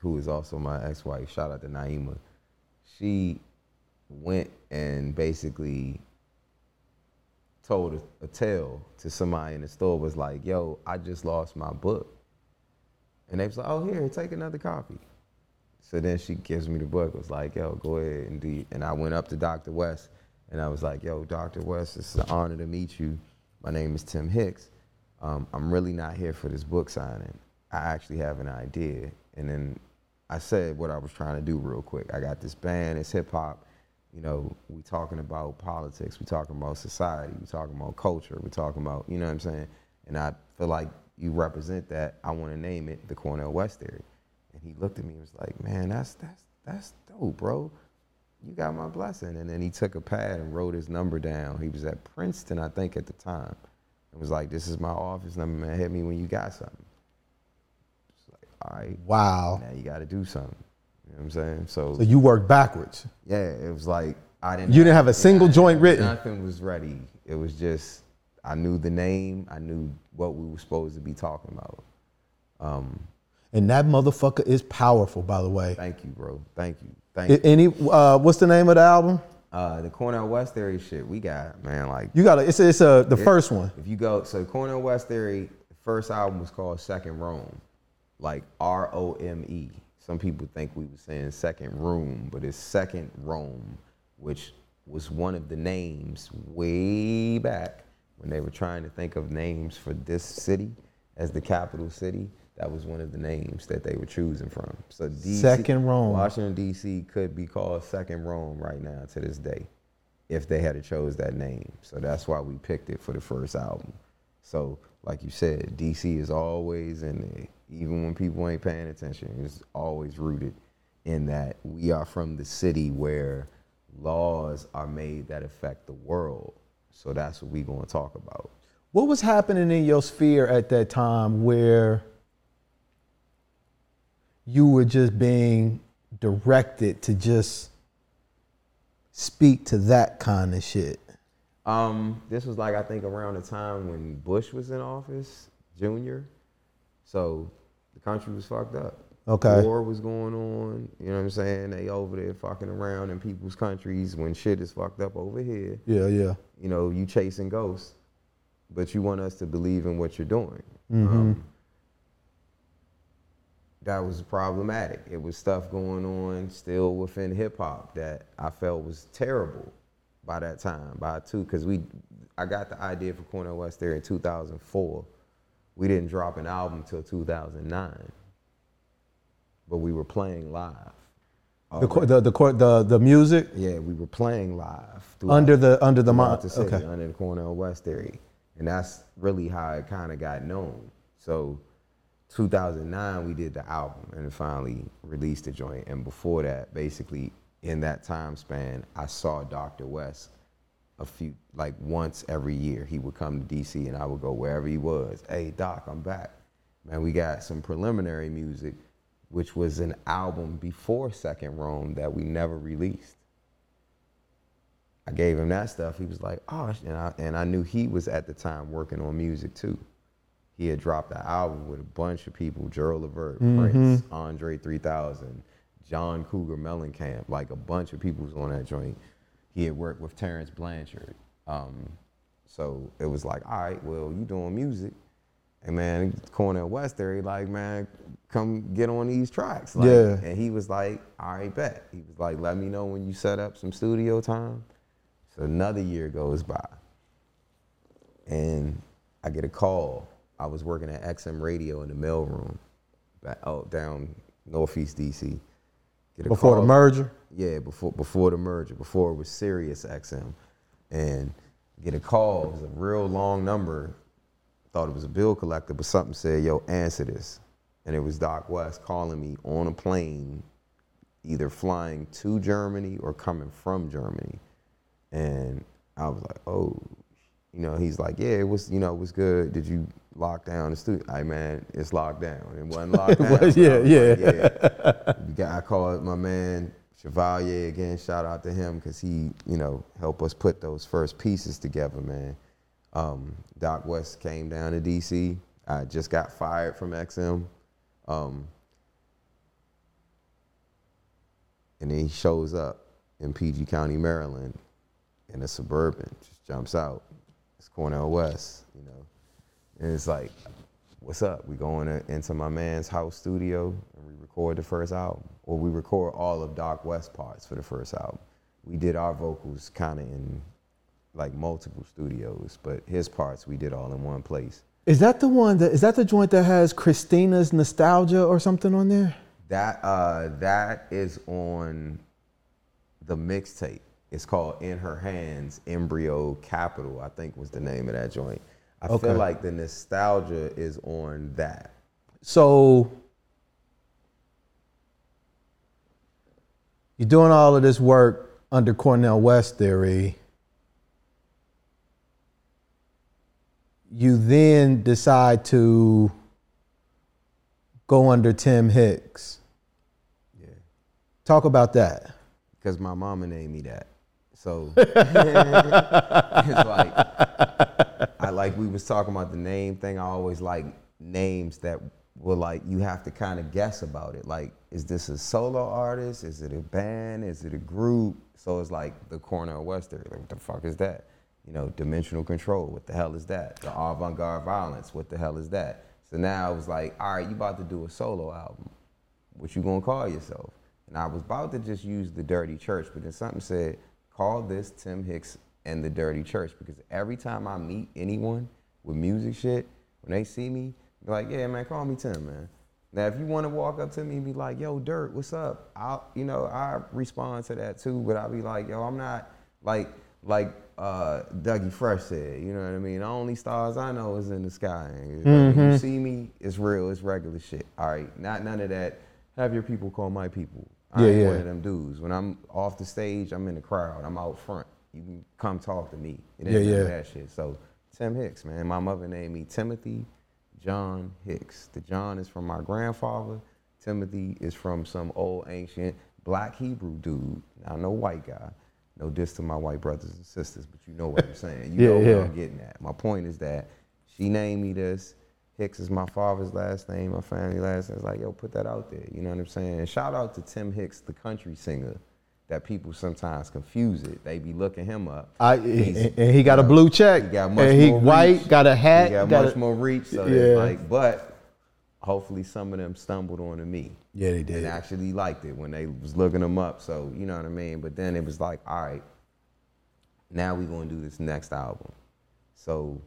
who is also my ex-wife, shout out to Naima, she went and basically told a, a tale to somebody in the store, was like, yo, I just lost my book. And they was like, oh, here, take another copy. So then she gives me the book, was like, yo, go ahead and do. And I went up to Doctor West, and I was like, yo, Doctor West, it's an honor to meet you. My name is Tim Hicks. Um, I'm really not here for this book signing. I actually have an idea. And then I said what I was trying to do real quick. I got this band, it's hip hop. You know, we talking about politics, we talking about society, we talking about culture, we talking about, you know what I'm saying? And I feel like you represent that. I want to name it the Cornel West Theory. And he looked at me and was like, man, that's, that's, that's dope, bro. You got my blessing. And then he took a pad and wrote his number down. He was at Princeton, I think, at the time. And was like, this is my office number, man. Hit me when you got something. It's like, all right. Wow. Now you got to do something. You know what I'm saying? So, so you worked backwards. Yeah, it was like, I didn't. You didn't have a single joint written. Nothing was ready. It was just, I knew the name. I knew what we were supposed to be talking about. Um, And that motherfucker is powerful, by the way. Thank you, bro. Thank you. Thank you. Any, uh, what's the name of the album? Uh, the Cornel West Theory shit. We got, man, like you got it's a, it's a, the it, first one. If you go, so Cornel West Theory, the first album was called Second Rome, like R O M E. Some people think we were saying Second Room, but it's Second Rome, which was one of the names way back when they were trying to think of names for this city as the capital city. That was one of the names that they were choosing from. So D C, Second Rome. Washington, D C could be called Second Rome right now to this day if they had to chose that name. So that's why we picked it for the first album. So like you said, D C is always in there. Even when people ain't paying attention, it's always rooted in that we are from the city where laws are made that affect the world. So that's what we gonna talk about. What was happening in your sphere at that time where you were just being directed to just speak to that kind of shit? Um, this was like, I think around the time when Bush was in office, Junior. So the country was fucked up. Okay. War was going on, you know what I'm saying? They over there fucking around in people's countries when shit is fucked up over here. Yeah, yeah. You know, you chasing ghosts, but you want us to believe in what you're doing. Mm-hmm. Um, that was problematic. It was stuff going on still within hip hop that I felt was terrible by that time, by two, because we, I got the idea for Cornel West Theory in two thousand four. We didn't drop an album till two thousand nine, but we were playing live. The the, the the the music? Yeah, we were playing live. Under the, under the, mon- the city, okay. Under the Cornel West Theory. And that's really how it kind of got known. So two thousand nine, we did the album and finally released the joint. And before that, basically in that time span, I saw Doctor West a few, like once every year. He would come to D C and I would go wherever he was. Hey, Doc, I'm back. Man, we got some preliminary music, which was an album before Second Rome that we never released. I gave him that stuff. He was like, oh, and I, and I knew he was at the time working on music too. He had dropped an album with a bunch of people, Gerald Levert, mm-hmm. Prince, Andre three thousand, John Cougar Mellencamp, like a bunch of people was on that joint. He had worked with Terrence Blanchard. Um, so it was like, all right, well, you doing music. And man, Cornel West Theory, like, man, come get on these tracks. Like, yeah. And he was like, all right, bet. He was like, let me know when you set up some studio time. So another year goes by and I get a call. I was working at X M Radio in the mailroom, out down Northeast D C. Get a before call. The merger? Yeah, before before the merger, before it was Sirius X M, and get a call. It was a real long number. thought it was a bill collector, but something said, yo, answer this. And it was Doc West calling me on a plane, either flying to Germany or coming from Germany. And I was like, oh, you know, he's like, yeah, it was, you know, it was good. Did you lock down the studio? I man, it's locked down. It wasn't locked down. was, yeah, was yeah. Like, yeah. I called my man Chevalier again, shout out to him, because he, you know, helped us put those first pieces together, man. Um, Doc West came down to D C. I just got fired from X M. Um, and then he shows up in P G County, Maryland, in a Suburban, just jumps out. It's Cornel West, you know. And it's like, what's up? We going to, into my man's house studio and we record the first album. Or we record all of Doc West parts for the first album. We did our vocals kind of in like multiple studios, but his parts we did all in one place. Is that the one that, is that the joint that has Christina's Nostalgia or something on there? That uh, that is on the mixtape. It's called In Her Hands, Embryo Capital, I think was the name of that joint. I okay. feel like the Nostalgia is on that. So you're doing all of this work under Cornel West Theory. You then decide to go under Tim Hicks. Yeah. Talk about that. Because my mama named me that. So it's like, I like we was talking about the name thing. I always like names that were like, you have to kind of guess about it. Like, is this a solo artist? Is it a band? Is it a group? So it's like the Cornel West Theory, like, what the fuck is that? You know, Dimensional Control, what the hell is that? The Avant-Garde Violence, what the hell is that? So now I was like, all right, you about to do a solo album. What you gonna call yourself? And I was about to just use The Dirty Church, but then something said, call this Tim Hicks and The Dirty Church, because every time I meet anyone with music shit, when they see me, they're like, yeah, man, call me Tim, man. Now, if you wanna walk up to me and be like, yo, Dirt, what's up? I'll, you know, I respond to that too, but I'll be like, yo, I'm not, like, like, Uh, Dougie Fresh said, you know what I mean? The only stars I know is in the sky. You know? Mm-hmm. You see me, it's real, it's regular shit. All right, not none of that. Have your people call my people. I yeah, ain't yeah. one of them dudes. When I'm off the stage, I'm in the crowd. I'm out front. You can come talk to me. It ain't yeah, yeah. that shit. So Tim Hicks, man. My mother named me Timothy John Hicks. The John is from my grandfather. Timothy is from some old ancient black Hebrew dude. Now no white guy. No diss to my white brothers and sisters, but you know what I'm saying. You yeah, know yeah. what I'm getting at. My point is that she named me this. Hicks is my father's last name, my family last name. It's like, yo, put that out there. You know what I'm saying? And shout out to Tim Hicks, the country singer, that people sometimes confuse it. They be looking him up. I, and, and he got you know, a blue check. He got much and he more white, reach. Got a hat. He got, got much a, more reach. So yeah. it's like, but hopefully some of them stumbled onto me. Yeah, they did. And actually liked it when they was looking them up, so you know what I mean? But then it was like, all right, now we're gonna do this next album. So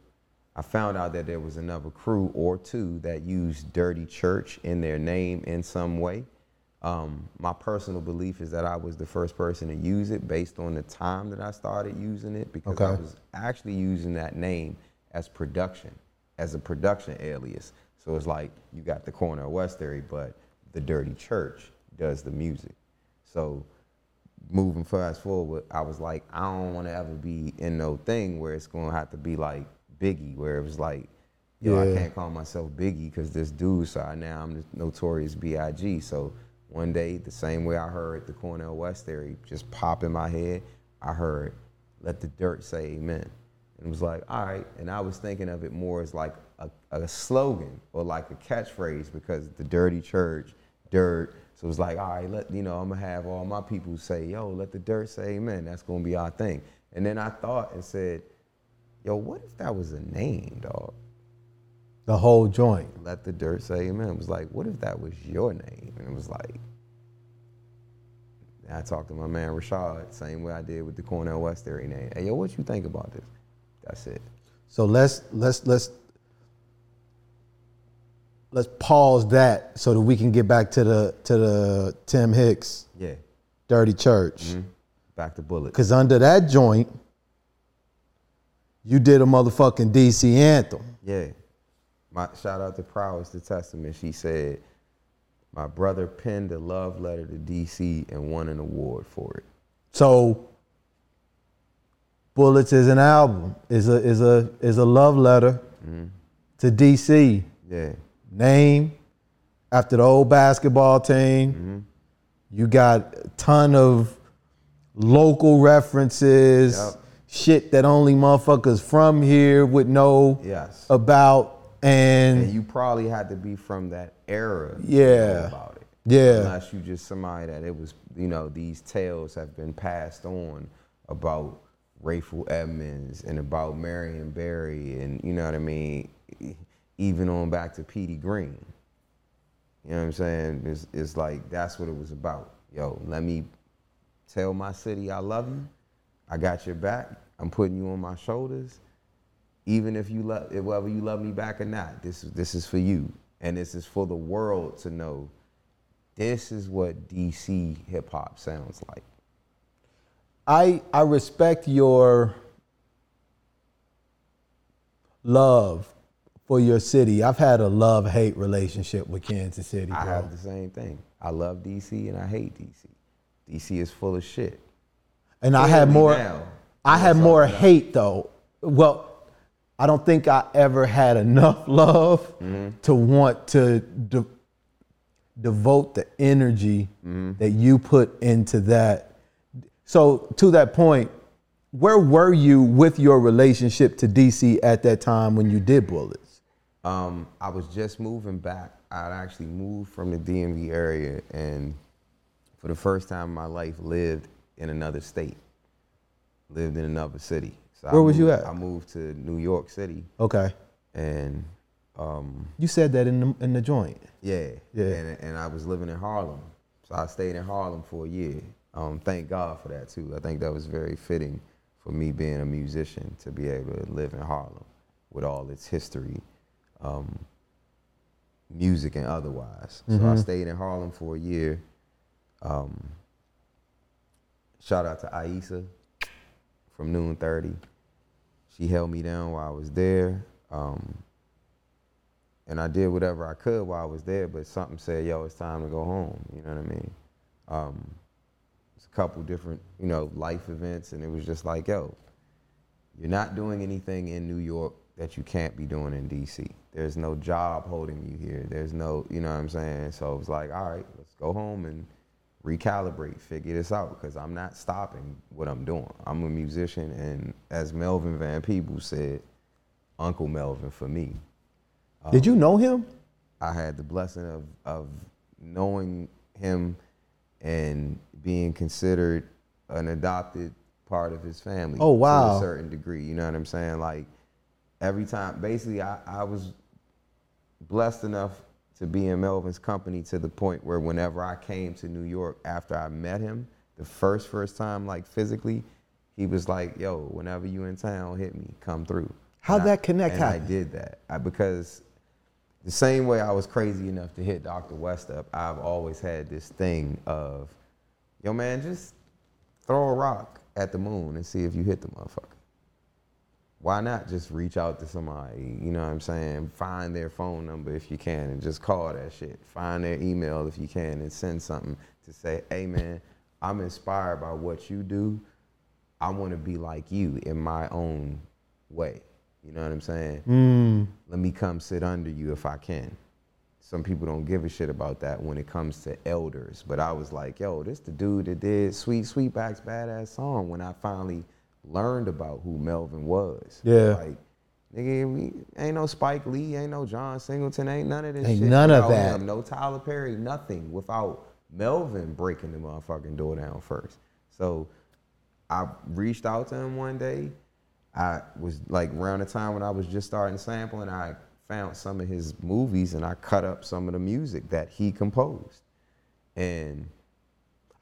I found out that there was another crew or two that used Dirty Church in their name in some way. Um, my personal belief is that I was the first person to use it based on the time that I started using it, because okay. I was actually using that name as production, as a production alias. So it's like, you got the Cornel West Theory, but the Dirty Church does the music. So moving fast forward, I was like, I don't wanna ever be in no thing where it's gonna have to be like Biggie, where it was like, you yeah. know, I can't call myself Biggie because this dude, so I, now I'm the Notorious B I G. So one day, the same way I heard the Cornel West Theory just pop in my head, I heard, let the dirt say amen. And it was like, all right. And I was thinking of it more as like a, a slogan or like a catchphrase, because the Dirty Church, dirt. So it's like, all right, let, you know, I'm gonna have all my people say, yo, let the dirt say amen. That's gonna be our thing. And then I thought and said, yo, what if that was a name, dog? The whole joint. Let the dirt say amen. It was like, what if that was your name? And it was like, I talked to my man Rashad, same way I did with the Cornel West Theory name. Hey, yo, what you think about this? That's it. So let's let's let's let's pause that so that we can get back to the to the Tim Hicks. Yeah. Dirty Church. Mm-hmm. Back to Bullets. Cause under that joint, you did a motherfucking D C anthem. Yeah. my shout out to Prowess the Testament. She said, my brother penned a love letter to D C and won an award for it. So, Bullets is an album, is a is a is a love letter mm-hmm. to D C. Yeah. Name after the old basketball team. Mm-hmm. You got a ton of local references, yep. shit that only motherfuckers from here would know yes. about. And, and you probably had to be from that era yeah, to know about it. Yeah. Unless you just somebody that it was, you know, these tales have been passed on about Rayful Edmonds and about Marion Barry and, you know what I mean, even on back to Petey Green. You know what I'm saying? It's, it's like, that's what it was about. Yo, let me tell my city I love you. I got your back. I'm putting you on my shoulders. Even if you love, whether you love me back or not, this is this is for you, and this is for the world to know. This is what D C hip hop sounds like. I I respect your love for your city. I've had a love-hate relationship with Kansas City, bro. I have the same thing. I love D C and I hate D C. D C is full of shit. And I had more. I had more hate though. Well. I don't think I ever had enough love mm-hmm. to want to de- devote the energy mm-hmm. that you put into that. So to that point, where were you with your relationship to D C at that time when you did Bullets? Um, I was just moving back. I'd actually moved from the D M V area and for the first time in my life lived in another state, lived in another city. So Where was moved, you at? I moved to New York City. Okay. And um, you said that in the, in the joint. Yeah. Yeah. And, and I was living in Harlem, so I stayed in Harlem for a year. Um, thank God for that too. I think that was very fitting for me being a musician to be able to live in Harlem with all its history, um, music and otherwise. Mm-hmm. So I stayed in Harlem for a year. Um, shout out to Aisha from Noon thirty. She held me down while I was there. Um, and I did whatever I could while I was there, but something said, yo, it's time to go home. You know what I mean? Um, it's a couple different, you know, life events, and it was just like, yo, you're not doing anything in New York that you can't be doing in D C. There's no job holding you here. There's no, you know what I'm saying? So it was like, all right, let's go home and recalibrate, figure this out, because I'm not stopping what I'm doing. I'm a musician, and as Melvin Van Peebles said, Uncle Melvin for me. Um, Did you know him? I had the blessing of, of knowing him and being considered an adopted part of his family. Oh, wow. To a certain degree, you know what I'm saying? Like, every time, basically, I, I was blessed enough to be in Melvin's company to the point where whenever I came to New York after I met him, the first, first time, like physically, he was like, yo, whenever you in town, hit me, come through. How'd that connect happen? And I did that I, because the same way I was crazy enough to hit Doctor West up, I've always had this thing of, yo man, just throw a rock at the moon and see if you hit the motherfucker. Why not just reach out to somebody, you know what I'm saying? Find their phone number if you can and just call that shit. Find their email if you can and send something to say, hey man, I'm inspired by what you do. I wanna be like you in my own way. You know what I'm saying? Mm. Let me come sit under you if I can. Some people don't give a shit about that when it comes to elders, but I was like, yo, this the dude that did Sweet Sweetback's Badass Song when I finally learned about who Melvin was. Yeah. Like, nigga, ain't no Spike Lee, ain't no John Singleton, ain't none of this ain't shit. Ain't none of that. Him, no Tyler Perry, nothing without Melvin breaking the motherfucking door down first. So I reached out to him one day. I was like around the time when I was just starting sampling, I found some of his movies and I cut up some of the music that he composed. And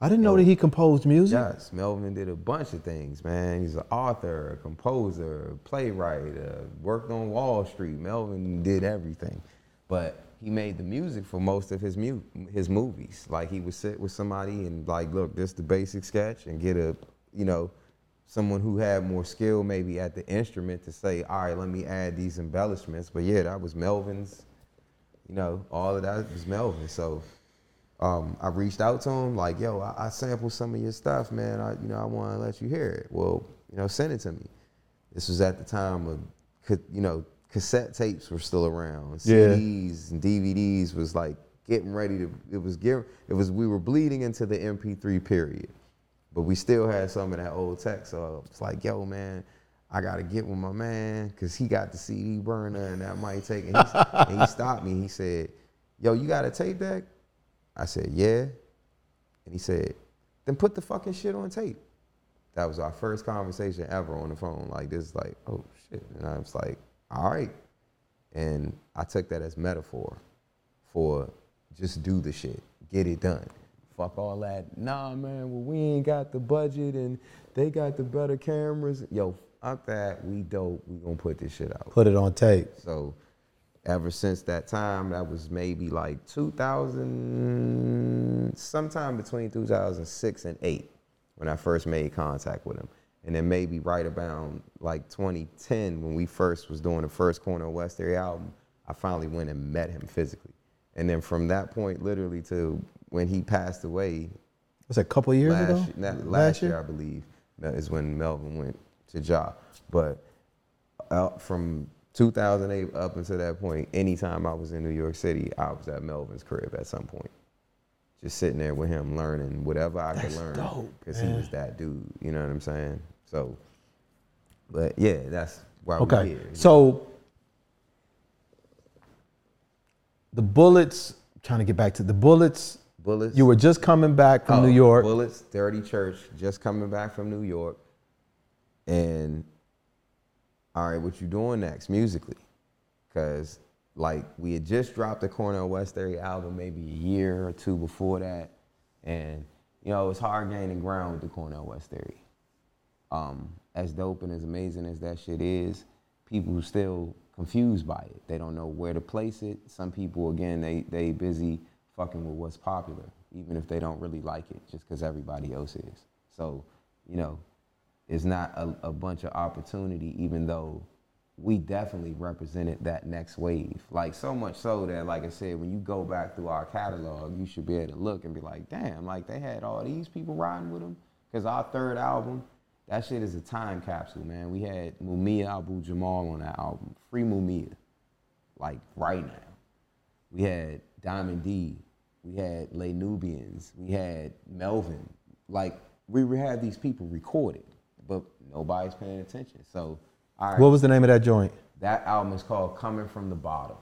I didn't know that he composed music. Yes, Melvin did a bunch of things, man. He's an author, a composer, a playwright, uh, worked on Wall Street. Melvin did everything. But he made the music for most of his mu- his movies. Like he would sit with somebody and like, look, this is the basic sketch and get a, you know, someone who had more skill maybe at the instrument to say, all right, let me add these embellishments. But yeah, that was Melvin's, you know, all of that was Melvin. So um, I reached out to him like, yo, I, I sampled some of your stuff, man. I, you know, I want to let you hear it. Well, you know, send it to me. This was at the time of, you know, cassette tapes were still around. C Ds yeah. and D V Ds was like getting ready to, it was, it was, we were bleeding into the M P three period. But we still had some of that old tech, so it's like, yo, man, I gotta get with my man, because he got the C D burner and that might take it. And, and he stopped me. He said, yo, you got a tape deck? I said, yeah. And he said, then put the fucking shit on tape. That was our first conversation ever on the phone. Like, this, like, oh, shit. And I was like, all right. And I took that as metaphor for just do the shit, get it done. Fuck all that. Nah, man, well, we ain't got the budget and they got the better cameras. Yo, fuck that. We dope. We gonna put this shit out. Put it on tape. So ever since that time, that was maybe like two thousand, sometime between two thousand six and eight when I first made contact with him. And then maybe right about like twenty ten when we first was doing the first Cornel West Theory album, I finally went and met him physically. And then from that point, literally to when he passed away. Was it a couple of years last, ago? Not, last, last year, year, I believe, that is when Melvin went to Ja. But out from two thousand eight up until that point, anytime I was in New York City, I was at Melvin's crib at some point. Just sitting there with him, learning whatever I That's could learn. Dope, because he was that dude, you know what I'm saying? So, but yeah, that's why okay. we're here. So, know? the Bullets, I'm trying to get back to the Bullets. Bullets. You were just coming back from oh, New York. Bullets, Dirty Church, just coming back from New York. And, all right, what you doing next musically? Because, like, we had just dropped the Cornel West Theory album maybe a year or two before that. And, you know, it was hard gaining ground with the Cornel West Theory. Um, as dope and as amazing as that shit is, people are still confused by it. They don't know where to place it. Some people, again, they they busy fucking with what's popular, even if they don't really like it, just because everybody else is. So, you know, it's not a, a bunch of opportunity, even though we definitely represented that next wave. Like, so much so that, like I said, when you go back through our catalog, you should be able to look and be like, damn, like, they had all these people riding with them. Because our third album, that shit is a time capsule, man. We had Mumia Abu-Jamal on that album, Free Mumia, like, right now. We had Diamond D, we had Les Nubians, we had Melvin. Like, we had these people recorded, but nobody's paying attention. So, all right. What was the name of that joint? That album is called Coming From The Bottom.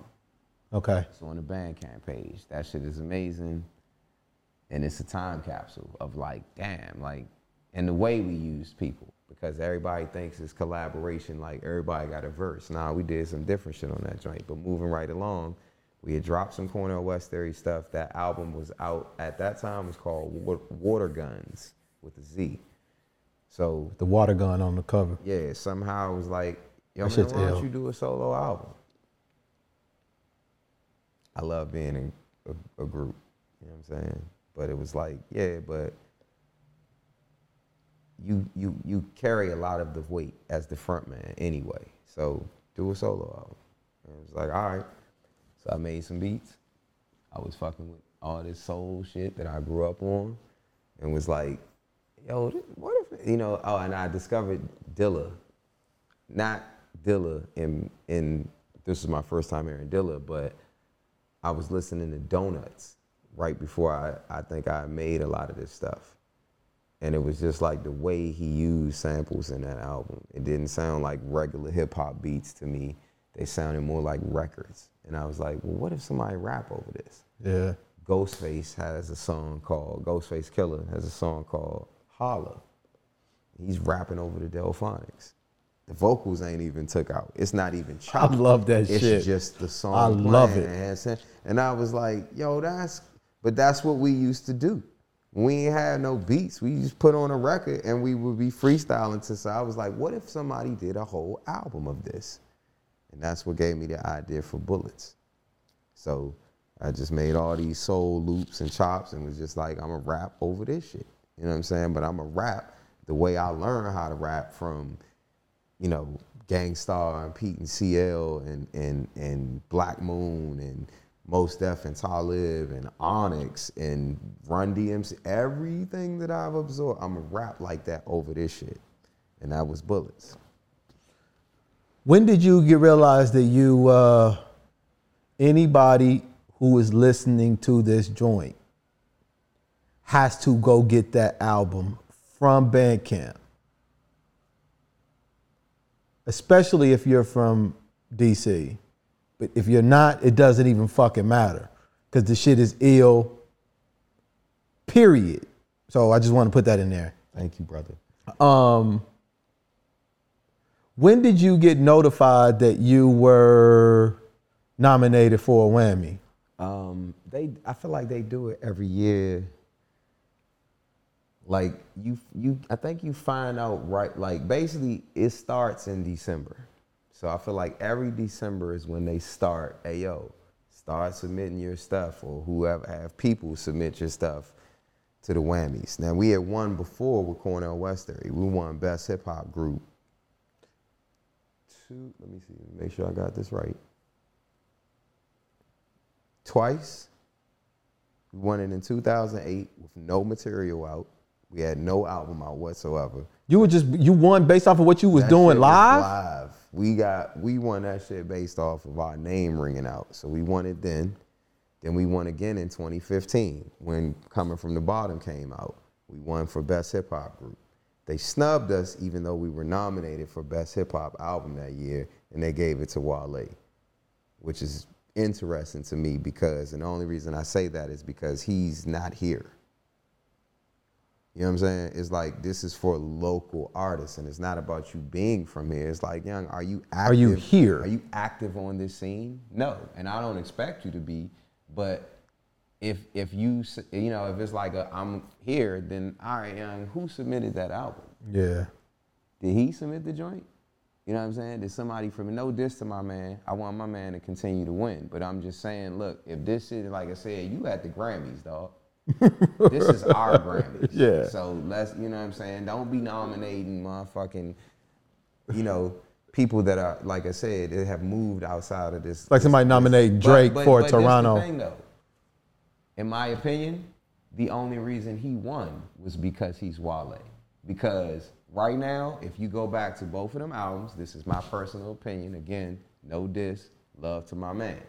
Okay. It's on the Bandcamp page. That shit is amazing. And it's a time capsule of like, damn, like, and the way we used people, because everybody thinks it's collaboration, like everybody got a verse. Nah, we did some different shit on that joint, but moving right along, we had dropped some Cornel West Theory stuff. That album was out at that time. It was called Water Guns with a Z. So the water gun on the cover. Yeah, somehow it was like, yo, man, why don't you do a solo album? I love being in a, a group, you know what I'm saying? But it was like, yeah, but you you you carry a lot of the weight as the front man anyway. So do a solo album. And it was like, all right. So I made some beats. I was fucking with all this soul shit that I grew up on and was like, yo, what if, you know, oh, and I discovered Dilla. Not Dilla in, in this is my first time hearing Dilla, but I was listening to Donuts right before I, I think I made a lot of this stuff. And it was just like the way he used samples in that album. It didn't sound like regular hip hop beats to me. They sounded more like records. And I was like, well, what if somebody rap over this? Yeah. Ghostface has a song called, Ghostface Killer has a song called Holla. He's rapping over the Delphonics. The vocals ain't even took out. It's not even chopped. I love that it's shit. It's just the song. I love it. And, and I was like, yo, that's, but that's what we used to do. We ain't had no beats. We just put on a record and we would be freestyling. To, so I was like, what if somebody did a whole album of this? And that's what gave me the idea for Bullets. So I just made all these soul loops and chops and was just like, I'm going to rap over this shit. You know what I'm saying? But I'm going to rap the way I learned how to rap from, you know, Gangstar and Pete and C L and and and Black Moon and Mos Def and Talib and Onyx and Run D M C, everything that I've absorbed, I'm a rap like that over this shit. And that was Bullets. When did you get realize that you, uh, anybody who is listening to this joint has to go get that album from Bandcamp? Especially if you're from D C. But if you're not, it doesn't even fucking matter, because the shit is ill, period. So I just want to put that in there. Thank you, brother. Um, when did you get notified that you were nominated for a Whammy? Um, they, I feel like they do it every year. Like you, you, I think you find out right. Like basically, it starts in December. So I feel like every December is when they start, hey, yo, start submitting your stuff, or whoever, have people submit your stuff to the Whammies. Now, we had won before with Cornel West Theory. We won Best Hip Hop Group. Two, let me see, make sure I got this right. Twice. We won it in two thousand eight with no material out. We had no album out whatsoever. You were just, you won based off of what you was that doing shit live? Was live. We got, we won that shit based off of our name ringing out. So we won it then. Then we won again in twenty fifteen when Coming From the Bottom came out. We won for Best Hip Hop Group. They snubbed us even though we were nominated for Best Hip Hop Album that year, and they gave it to Wale, which is interesting to me because, and the only reason I say that is because he's not here. You know what I'm saying? It's like, this is for local artists, and it's not about you being from here. It's like, young, are you active? Are you here? Are you active on this scene? No, and I don't expect you to be, but if if you, you know, if it's like a, I'm here, then all right, young, who submitted that album? Yeah. Did he submit the joint? You know what I'm saying? Did somebody from, no diss to my man, I want my man to continue to win, but I'm just saying, look, if this is, like I said, you at the Grammys, dog. This is our Grammys. Yeah. So let's, you know what I'm saying? Don't be nominating motherfucking, you know, people that are, like I said, that have moved outside of this. Like this, somebody nominating Drake but, but, for but Toronto. This the thing, though. In my opinion, the only reason he won was because he's Wale. Because right now, if you go back to both of them albums, this is my personal opinion. Again, no diss, love to my man.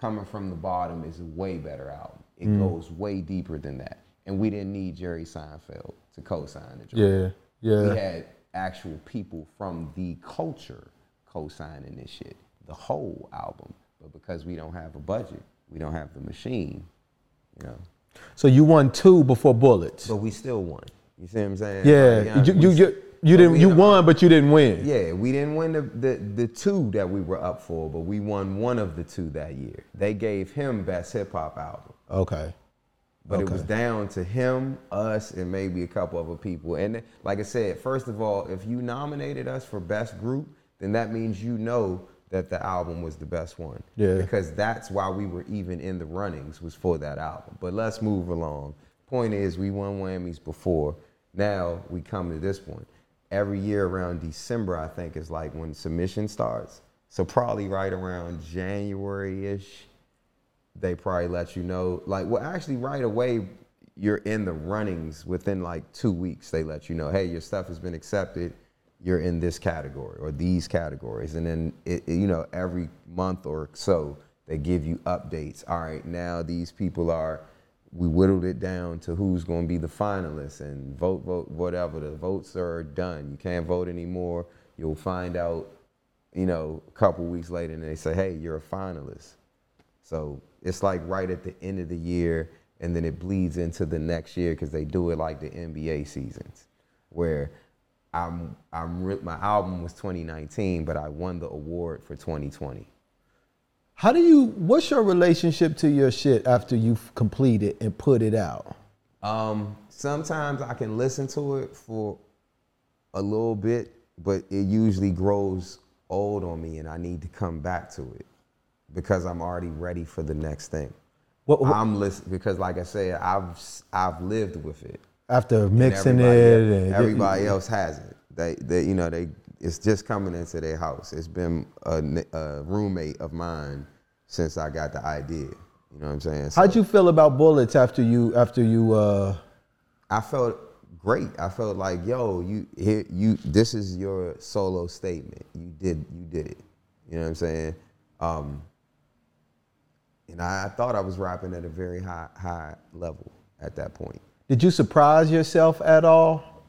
Coming From the Bottom is a way better album. It mm. goes way deeper than that. And we didn't need Jerry Seinfeld to co-sign the joint. Yeah, yeah. We had actual people from the culture co-signing this shit, the whole album. But because we don't have a budget, we don't have the machine, you know. So you won two before Bullets. But we still won. You see what I'm saying? Yeah. Like, you know, you, we, you, you, didn't, you won, but you didn't win. Yeah, we didn't win the, the, the two that we were up for, but we won one of the two that year. They gave him Best Hip Hop Album. Okay. But okay. It was down to him, us, and maybe a couple other people. And like I said, first of all, if you nominated us for Best Group, then that means you know that the album was the best one. Yeah. Because that's why we were even in the runnings, was for that album. But let's move along. Point is, we won Whammies before. Now we come to this one. Every year around December, I think, is like when submission starts. So probably right around January-ish, they probably let you know, like, well, actually right away, you're in the runnings within like two weeks. They let you know, hey, your stuff has been accepted. You're in this category or these categories. And then, it, it, you know, every month or so, they give you updates. All right, now these people are, we whittled it down to who's going to be the finalists, and vote, vote, whatever. The votes are done. You can't vote anymore. You'll find out, you know, a couple weeks later, and they say, hey, you're a finalist. So it's like right at the end of the year, and then it bleeds into the next year, because they do it like the N B A seasons, where I'm I'm re- my album was twenty nineteen, but I won the award for twenty twenty. How do you? What's your relationship to your shit after you've completed and put it out? Um, sometimes I can listen to it for a little bit, but it usually grows old on me, and I need to come back to it, because I'm already ready for the next thing. What, what? I'm listening, because like I said, I've I've lived with it. after mixing and it. Else, and everybody it, else has it. They, they, you know, they. It's just coming into their house. It's been a, a roommate of mine since I got the idea. You know what I'm saying? So, how'd you feel about Bullets after you? After you? Uh... I felt great. I felt like, yo, you, here, you. This is your solo statement. You did, you did it. You know what I'm saying? Um, and I, I thought I was rapping at a very high, high level at that point. Did you surprise yourself at all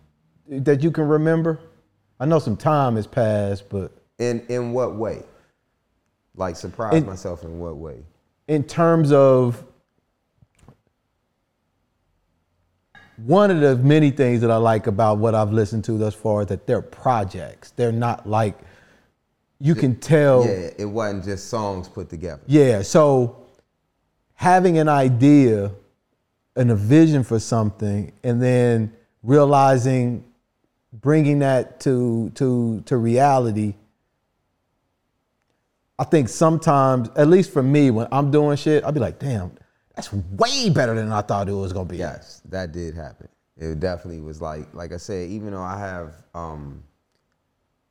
that you can remember? I know some time has passed, but... In in what way? Like, surprise in, myself in what way? In terms of... One of the many things that I like about what I've listened to thus far is that they're projects. They're not like... You it, can tell... Yeah, it wasn't just songs put together. Yeah, so having an idea and a vision for something and then realizing... Bringing that to to to reality, I think sometimes, at least for me, when I'm doing shit, I'll be like, "Damn, that's way better than I thought it was gonna be." Yes, that did happen. It definitely was like, like I said, even though I have um,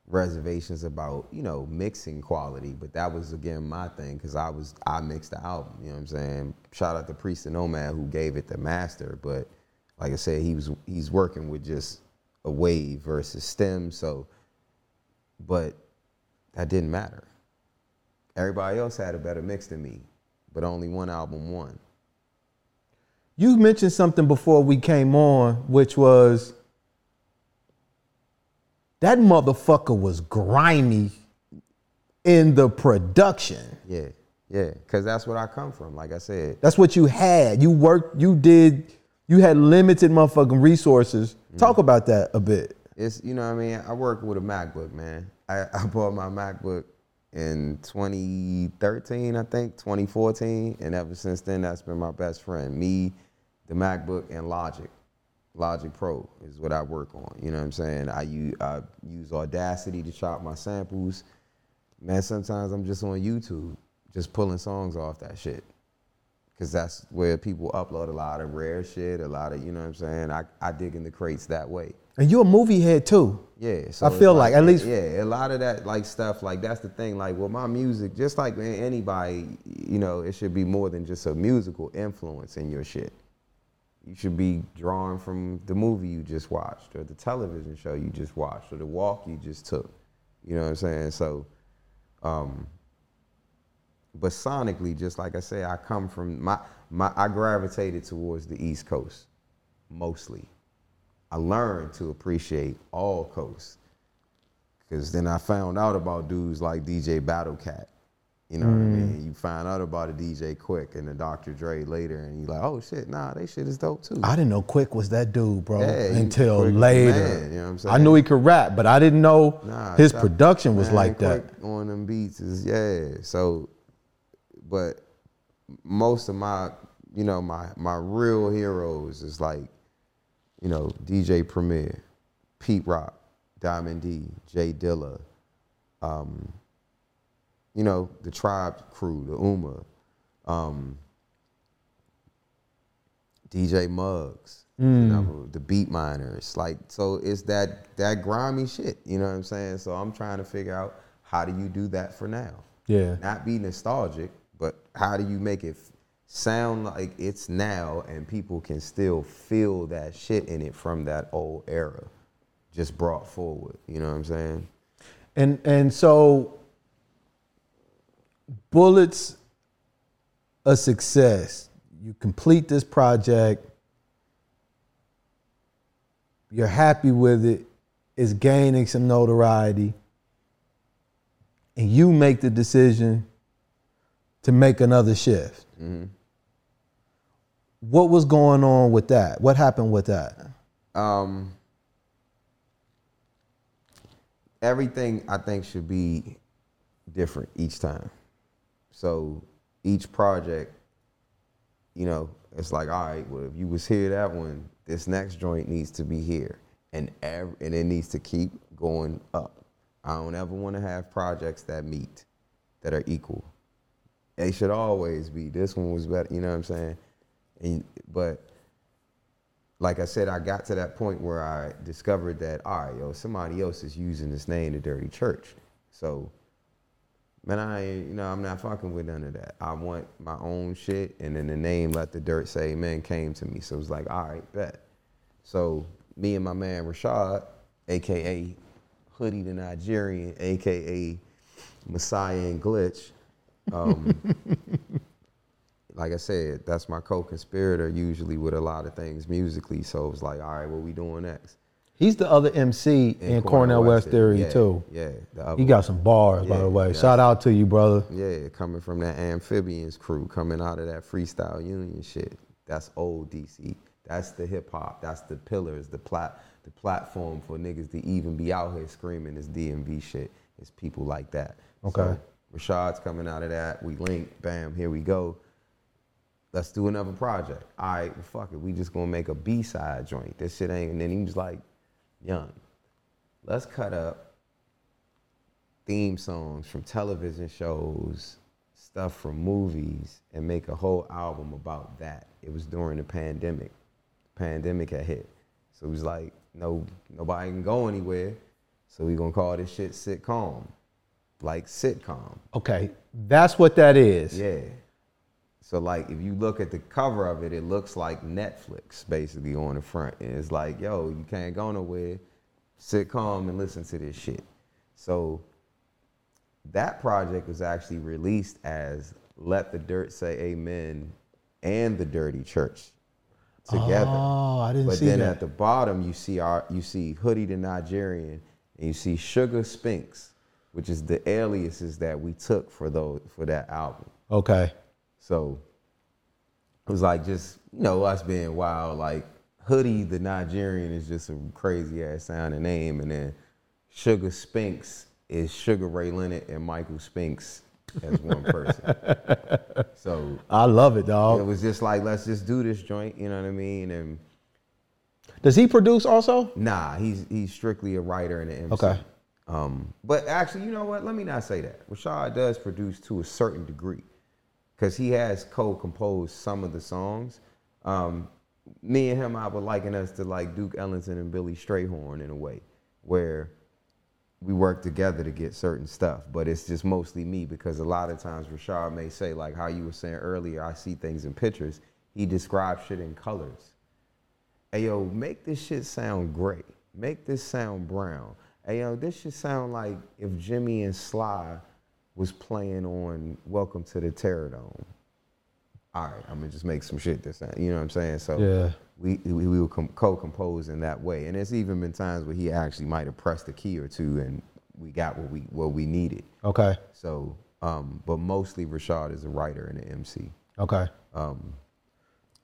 reservations about, you know, mixing quality, but that was again my thing because I was I mixed the album. You know what I'm saying? Shout out to Priest and Nomad who gave it the master, but like I said, he was he's working with just a wave versus stem, so, but that didn't matter. Everybody else had a better mix than me, but only one album won. You mentioned something before we came on, which was that motherfucker was grimy in the production. Yeah, yeah, because that's what I come from, like I said. That's what you had. You worked, you did, you had limited motherfucking resources. Talk about that a bit. It's, you know what I mean? I work with a MacBook, man. I, I bought my MacBook in twenty thirteen, I think, twenty fourteen. And ever since then, that's been my best friend. Me, the MacBook, and Logic. Logic Pro is what I work on. You know what I'm saying? I use, I use Audacity to chop my samples. Man, sometimes I'm just on YouTube, just pulling songs off that shit. Because that's where people upload a lot of rare shit, a lot of, you know what I'm saying? I, I dig in the crates that way. And you're a movie head too. Yeah. So I feel like, like, at least. Yeah, a lot of that like stuff, like that's the thing. Like, well, my music, just like anybody, you know, it should be more than just a musical influence in your shit. You should be drawn from the movie you just watched or the television show you just watched or the walk you just took. You know what I'm saying? So, um... But sonically, just like I say, I come from my, my I gravitated towards the East Coast, mostly. I learned to appreciate all coasts. Cause then I found out about dudes like D J Battle Cat. You know mm. what I mean? You find out about a D J Quick and a Doctor Dre later and you're like, oh shit, nah, they shit is dope too. I didn't know Quick was that dude, bro, yeah, until later. Man, you know what I'm saying? I knew he could rap, but I didn't know nah, his production was man, like that. Quick on them beats is, yeah, so. But most of my, you know, my my real heroes is like, you know, D J Premier, Pete Rock, Diamond D, Jay Dilla, um, you know, the Tribe crew, the Uma, um, D J Muggs, mm. you know, the Beat Miners. Like, so it's that that grimy shit, you know what I'm saying? So I'm trying to figure out how do you do that for now? Yeah. Not be nostalgic. But how do you make it sound like it's now and people can still feel that shit in it from that old era, just brought forward, you know what I'm saying? And and so, Bullets, a success. You complete this project, you're happy with it, it's gaining some notoriety, and you make the decision to make another shift. Mm-hmm. What was going on with that? What happened with that? Um, everything I think should be different each time. So each project, you know, it's like, all right, well, if you was here that one, this next joint needs to be here. And every, and it needs to keep going up. I don't ever want to have projects that meet, that are equal. They should always be. This one was better, you know what I'm saying? And, but like I said, I got to that point where I discovered that, all right, yo, somebody else is using this name to dirty church. So, man, I, you know, I'm not fucking with none of that. I want my own shit, and then the name Let the Dirt Say Amen came to me. So it was like, all right, bet. So me and my man Rashad, A K A Hoodie the Nigerian, A K A Messiah and Glitch. Um, like I said, that's my co-conspirator usually with a lot of things musically. So it was like, all right, what we doing next? He's the other M C in, in Cornel West, West Theory, yeah, too. Yeah. The he got some bars, yeah, by the way. Shout out to you, brother. Yeah, coming from that Amphibians crew, coming out of that Freestyle Union shit. That's old D C. That's the hip-hop. That's the pillars, the plat, the platform for niggas to even be out here screaming this D M V shit. It's people like that. Okay. So Rashad's coming out of that. We link. Bam, here we go. Let's do another project. All right, well, fuck it. We just going to make a B-side joint. This shit ain't... And then he was like... Young, let's cut up theme songs from television shows, stuff from movies, and make a whole album about that. It was during the pandemic. The pandemic had hit. So it was like, no, nobody can go anywhere, so we're going to call this shit sitcom. Like sitcom. Okay, that's what that is. Yeah. So like, if you look at the cover of it, it looks like Netflix basically on the front. And it's like, yo, you can't go nowhere, sit calm and listen to this shit. So that project was actually released as Let the Dirt Say Amen and The Dirty Church together. Oh, I didn't but see that. But then at the bottom, you see our, you see Hoodie the Nigerian, and you see Sugar Spinks, which is the aliases that we took for those, for that album. Okay. So it was like just, you know, us being wild, like Hoodie the Nigerian is just a crazy ass sounding name. And then Sugar Spinks is Sugar Ray Leonard and Michael Spinks as one person. So I love it, dog. It was just like, let's just do this joint, you know what I mean? And does he produce also? Nah, he's he's strictly a writer and an M C. Okay. Um, but actually, you know what? Let me not say that. Rashad does produce to a certain degree, because he has co-composed some of the songs. Um, me and him, I would liken us to like Duke Ellington and Billy Strayhorn in a way, where we work together to get certain stuff, but it's just mostly me, because a lot of times Rashad may say, like how you were saying earlier, I see things in pictures. He describes shit in colors. Hey, yo, make this shit sound gray. Make this sound brown. Hey, yo, this should sound like if Jimmy and Sly was playing on Welcome to the Terror Dome. All right, I'm gonna just make some shit this time. You know what I'm saying? So yeah. we, we we were co-compose in that way. And there's even been times where he actually might have pressed a key or two and we got what we what we needed. Okay. So, um, but mostly Rashad is a writer and an M C. Okay. Um,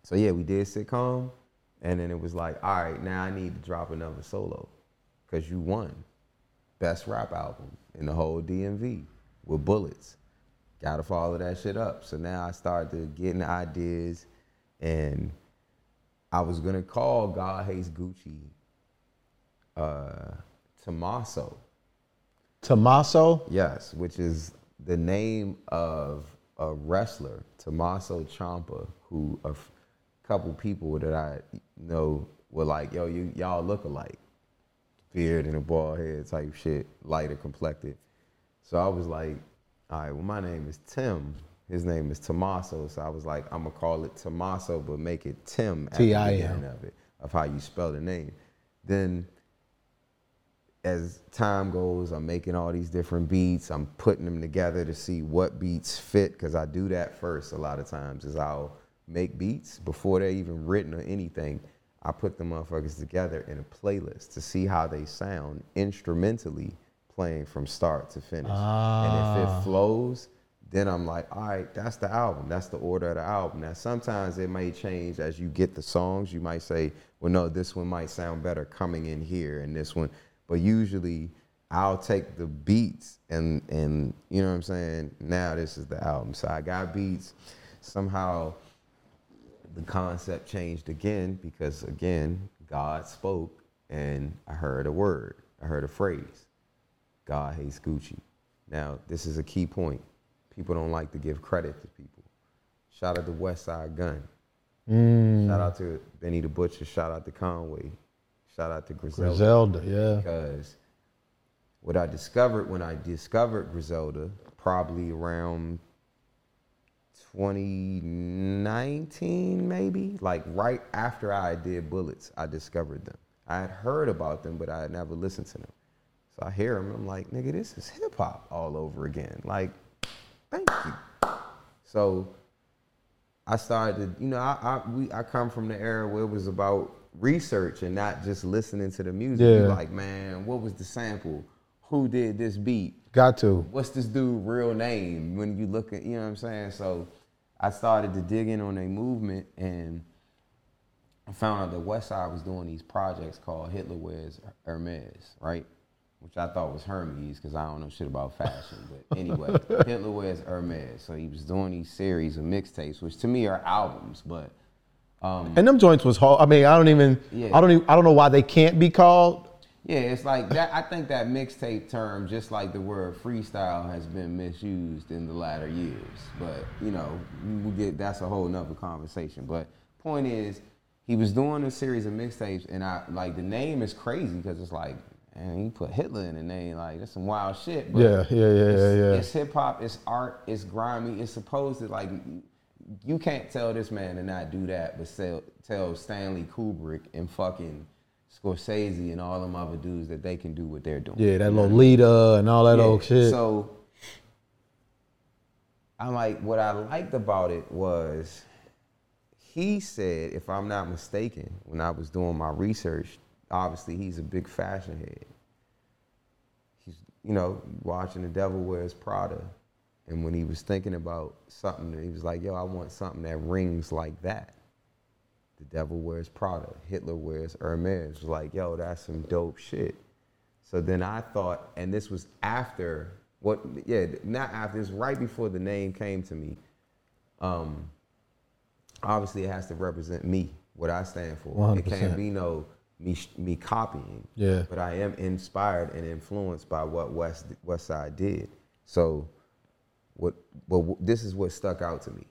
so yeah, we did sitcom, and then it was like, all right, now I need to drop another solo, because you won best rap album in the whole D M V. With Bullets. Gotta follow that shit up. So now I started getting ideas, and I was gonna call God Hates Gucci uh, Tommaso. Tommaso? Yes, which is the name of a wrestler, Tommaso Ciampa, who a f- couple people that I know were like, yo, you, y'all look alike. Beard and a bald head type shit, lighter complected. So I was like, all right, well, my name is Tim. His name is Tommaso. So I was like, I'm going to call it Tommaso, but make it Tim at T I M. The beginning of it, of how you spell the name. Then as time goes, I'm making all these different beats. I'm putting them together to see what beats fit, because I do that first a lot of times, is I'll make beats before they're even written or anything. I put the motherfuckers together in a playlist to see how they sound instrumentally, playing from start to finish. Ah. And if it flows, then I'm like, all right, that's the album. That's the order of the album. Now, sometimes it may change as you get the songs. You might say, well, no, this one might sound better coming in here and this one. But usually I'll take the beats and, and you know what I'm saying? Now this is the album. So I got beats. Somehow the concept changed again, because again, God spoke and I heard a word. I heard a phrase. God hates Gucci. Now, this is a key point. People don't like to give credit to people. Shout out to West Side Gun. Mm. Shout out to Benny the Butcher, shout out to Conway, shout out to Griselda. Griselda, yeah. Because what I discovered when I discovered Griselda, probably around twenty nineteen maybe, like right after I did Bullets, I discovered them. I had heard about them, but I had never listened to them. So I hear them, and I'm like, nigga, this is hip hop all over again. Like, thank you. So I started to, you know, I I, we, I come from the era where it was about research and not just listening to the music. Yeah. Like, man, what was the sample? Who did this beat? Got to. What's this dude's real name? When you look at, you know what I'm saying? So I started to dig in on their movement, and I found out that Westside was doing these projects called Hitler Wears Hermes, right? Which I thought was Hermes, because I don't know shit about fashion. But anyway, Hitler Wears Hermes. So he was doing these series of mixtapes, which to me are albums, but um, and them joints was whole. I mean, I don't even, yeah. I don't even, I don't know why they can't be called. Yeah, it's like that. I think that mixtape term, just like the word freestyle, has been misused in the latter years. But you know, we get that's a whole nother conversation. But point is, he was doing a series of mixtapes, and I like the name is crazy because it's like. And he put Hitler in the name, like, that's some wild shit. But yeah, yeah, yeah, it's, yeah, yeah. It's hip-hop, it's art, it's grimy, it's supposed to, like, you can't tell this man to not do that, but sell, tell Stanley Kubrick and fucking Scorsese and all them other dudes that they can do what they're doing. Yeah, that Lolita and all that yeah. old shit. So, I'm like, what I liked about it was, he said, if I'm not mistaken, when I was doing my research, obviously, he's a big fashion head. He's, you know, watching The Devil Wears Prada. And when he was thinking about something, he was like, yo, I want something that rings like that. The Devil Wears Prada. Hitler Wears Hermes. Was like, yo, that's some dope shit. So then I thought, and this was after, what? yeah, not after, this was right before the name came to me. Um, obviously, it has to represent me, what I stand for. one hundred percent. It can't be no... Me, me copying, yeah. But I am inspired and influenced by what West Westside did. So, what? Well, this is what stuck out to me.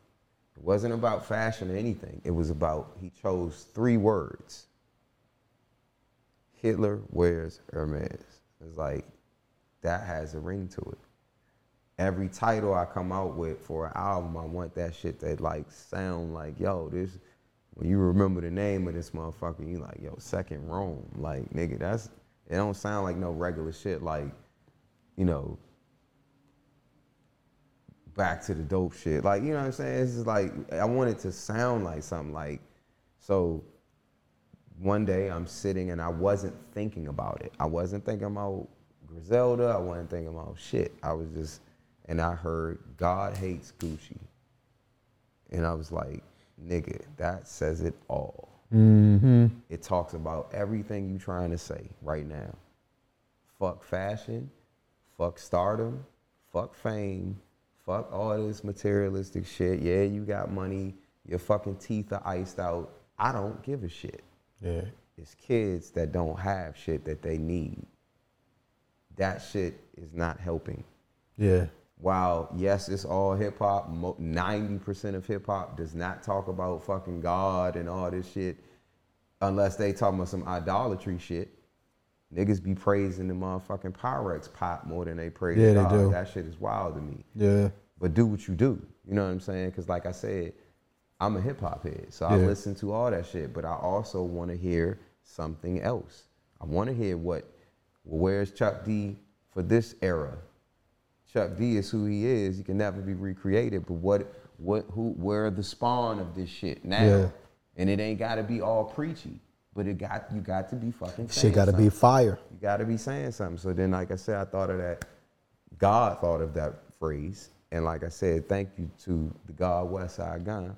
It wasn't about fashion or anything. It was about he chose three words. Hitler Wears Hermes. It's like that has a ring to it. Every title I come out with for an album, I want that shit that like sound like yo this. When you remember the name of this motherfucker, you like, yo, Second Rome. Like, nigga, that's, it don't sound like no regular shit. Like, you know, back to the dope shit. Like, you know what I'm saying? It's just like, I want it to sound like something. Like, so one day I'm sitting and I wasn't thinking about it. I wasn't thinking about Griselda. I wasn't thinking about shit. I was just, and I heard God Hates Gucci. And I was like, nigga, that says it all. Mm-hmm. It talks about everything you trying to say right now. Fuck fashion, fuck stardom, fuck fame, fuck all this materialistic shit. Yeah, you got money, your fucking teeth are iced out. I don't give a shit. Yeah. It's kids that don't have shit that they need. That shit is not helping. Yeah. While, yes, it's all hip-hop, ninety percent of hip-hop does not talk about fucking God and all this shit, unless they talking about some idolatry shit. Niggas be praising the motherfucking Pyrex pop more than they praise yeah, God. They do. That shit is wild to me. Yeah. But do what you do. You know what I'm saying? Because like I said, I'm a hip-hop head, so yeah. I listen to all that shit, but I also want to hear something else. I want to hear what, well, where's Chuck D for this era? Chuck D is who he is. He can never be recreated. But what, what, who, where are the spawn of this shit now? Yeah. And it ain't got to be all preachy, but it got you got to be fucking. Shit got to be fire. You got to be saying something. So then, like I said, I thought of that. God thought of that phrase, and like I said, thank you to the God Westside Gun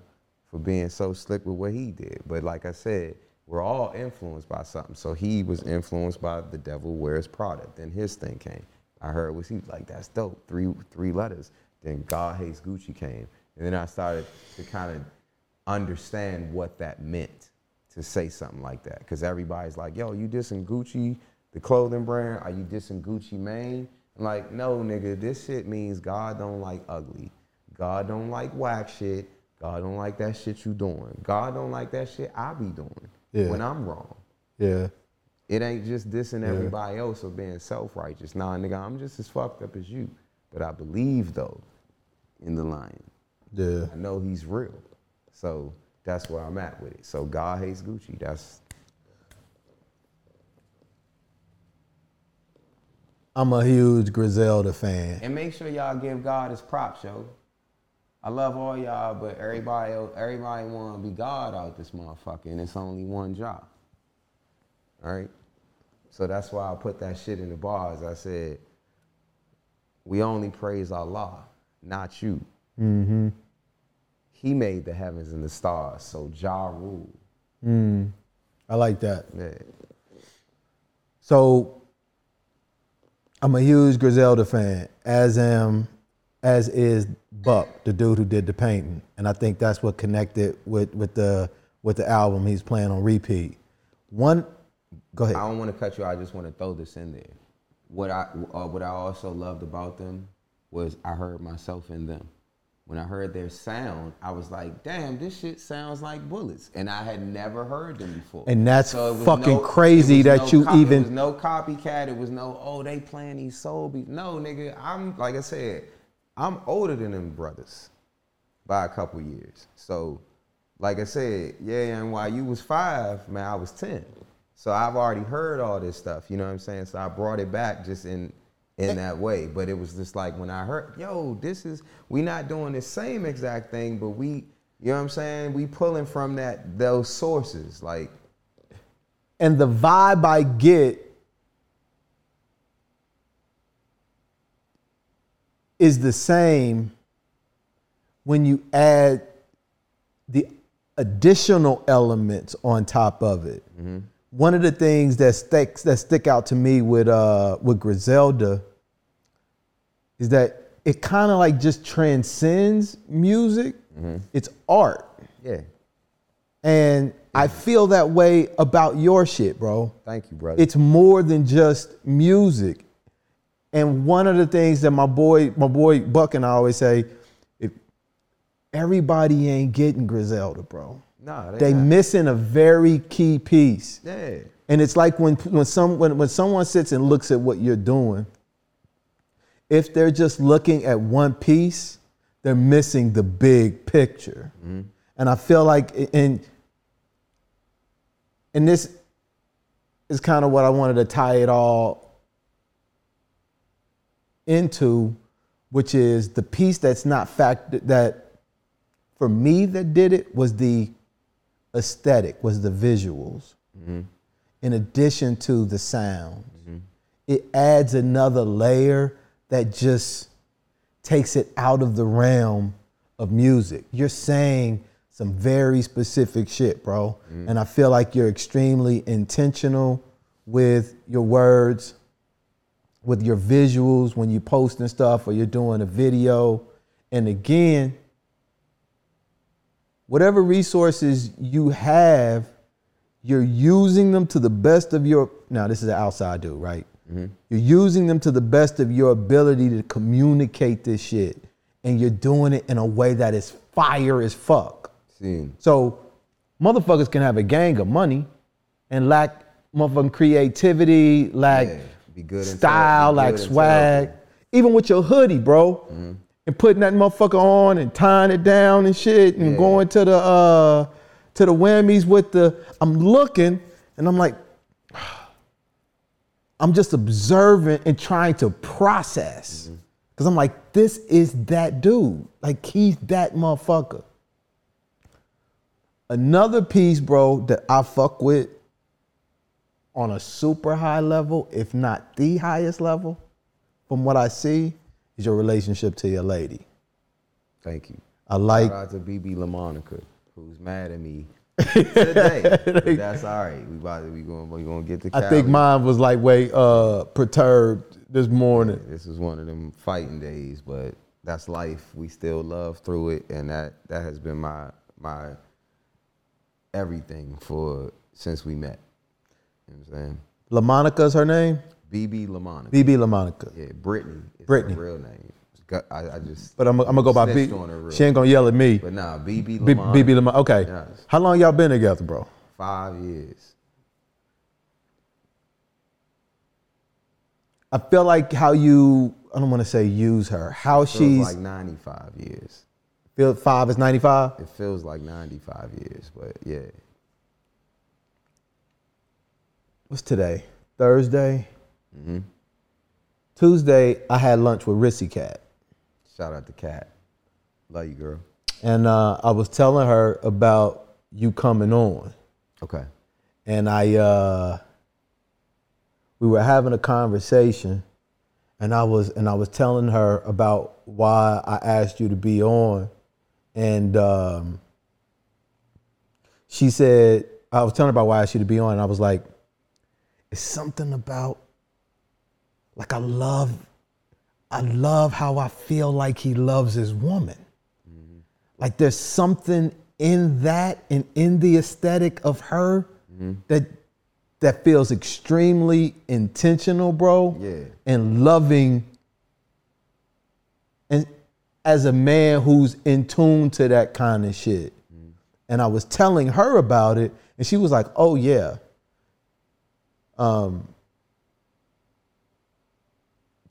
for being so slick with what he did. But like I said, we're all influenced by something. So he was influenced by The Devil Wears Prada. Then his thing came. I heard was he was like, that's dope, three three letters. Then God Hates Gucci came. And then I started to kind of understand what that meant to say something like that. Because everybody's like, yo, you dissing Gucci, the clothing brand? Are you dissing Gucci Mane? I'm like, no, nigga, this shit means God don't like ugly. God don't like whack shit. God don't like that shit you doing. God don't like that shit I be doing yeah. when I'm wrong. Yeah. It ain't just dissing yeah. everybody else or being self-righteous. Nah, nigga, I'm just as fucked up as you. But I believe, though, in the lion. Yeah. I know he's real. So that's where I'm at with it. So God hates Gucci. That's... I'm a huge Griselda fan. And make sure y'all give God his props, yo. I love all y'all, but everybody else, everybody want to be God out this motherfucker, and it's only one job. All right? So that's why I put that shit in the bars. I said, we only praise Allah, not you. Mm-hmm. He made the heavens and the stars, so Ja rule. Mm. I like that. Yeah. So I'm a huge Griselda fan, as am... as is Buck, the dude who did the painting. And I think that's what connected with, with the with the album he's playing on repeat. One, go ahead. I don't want to cut you. I just want to throw this in there. What I uh, what I also loved about them was I heard myself in them. When I heard their sound, I was like, damn, this shit sounds like Bullets. And I had never heard them before. And that's so fucking no, crazy that no you copy, even... It was no copycat. It was no, oh, they playing these soul beats. No, nigga, I'm, like I said... I'm older than them brothers by a couple years. So, like I said, yeah, and while you was five, man, I was ten. So I've already heard all this stuff, you know what I'm saying? So I brought it back just in in that way. But it was just like when I heard, yo, this is, we not doing the same exact thing, but we, you know what I'm saying? We pulling from that those sources, like. And the vibe I get is the same when you add the additional elements on top of it. Mm-hmm. One of the things that sticks that stick out to me with uh, with Griselda is that it kind of like just transcends music. Mm-hmm. It's art. Yeah. And yeah. I feel that way about your shit, bro. Thank you, brother. It's more than just music. And one of the things that my boy, my boy Buck and I always say, if everybody ain't getting Griselda, bro. Nah, they, they missing a very key piece. Yeah. And it's like when when some when, when someone sits and looks at what you're doing, if they're just looking at one piece, they're missing the big picture. Mm-hmm. And I feel like in and this is kind of what I wanted to tie it all into, which is the piece that's not factored, that for me that did it was the aesthetic, was the visuals. Mm-hmm. In addition to the sound. Mm-hmm. It adds another layer that just takes it out of the realm of music. You're saying some very specific shit, bro. Mm-hmm. And I feel like you're extremely intentional with your words, with your visuals, when you're posting stuff or you're doing a video. And again, whatever resources you have, you're using them to the best of your, now this is an outside dude, right? Mm-hmm. You're using them to the best of your ability to communicate this shit. And you're doing it in a way that is fire as fuck. See. So motherfuckers can have a gang of money and lack motherfucking creativity, lack, yeah. Be good style, be like good swag. Even with your hoodie, bro. Mm-hmm. And putting that motherfucker on and tying it down and shit and yeah. going to the uh, to the whammies with the, I'm looking and I'm like, I'm just observant and trying to process. Mm-hmm. Cause I'm like, this is that dude. Like he's that motherfucker. Another piece, bro, that I fuck with on a super high level, if not the highest level, from what I see, is your relationship to your lady. Thank you. I like. Shout out to B B LaMonica, who's mad at me today. But that's all right. We about to, we going we going to get the Cali. I think mine was like way uh, perturbed this morning. Yeah, this is one of them fighting days, but that's life. We still love through it, and that that has been my my everything for since we met. You know what I'm saying? LaMonica's her name? B B LaMonica. B B LaMonica. Yeah, Brittany is Brittany. Her real name. got, I, I just. But I'm, I'm gonna go by B. She ain't gonna yell at me. But nah, B B Lamar. B B Lamar. Okay. Yes. How long y'all been together, bro? Five years. I feel like how you. I don't want to say use her. How it feels she's like ninety-five years. Feel five is ninety-five. It feels like ninety-five years, but yeah. What's today? Thursday. Mm-hmm. Tuesday, I had lunch with Rissy Cat. Shout out to Cat. Love you, girl. And uh, I was telling her about you coming on. Okay. And I, uh, we were having a conversation, and I was and I was telling her about why I asked you to be on, and um, she said I was telling her about why I asked you to be on, and I was like, it's something about. Like I love, I love how I feel like he loves his woman. Mm-hmm. Like there's something in that and in the aesthetic of her mm-hmm. that that feels extremely intentional, bro. Yeah. And loving. And as a man who's in tune to that kind of shit. Mm-hmm. And I was telling her about it, and she was like, oh yeah. Um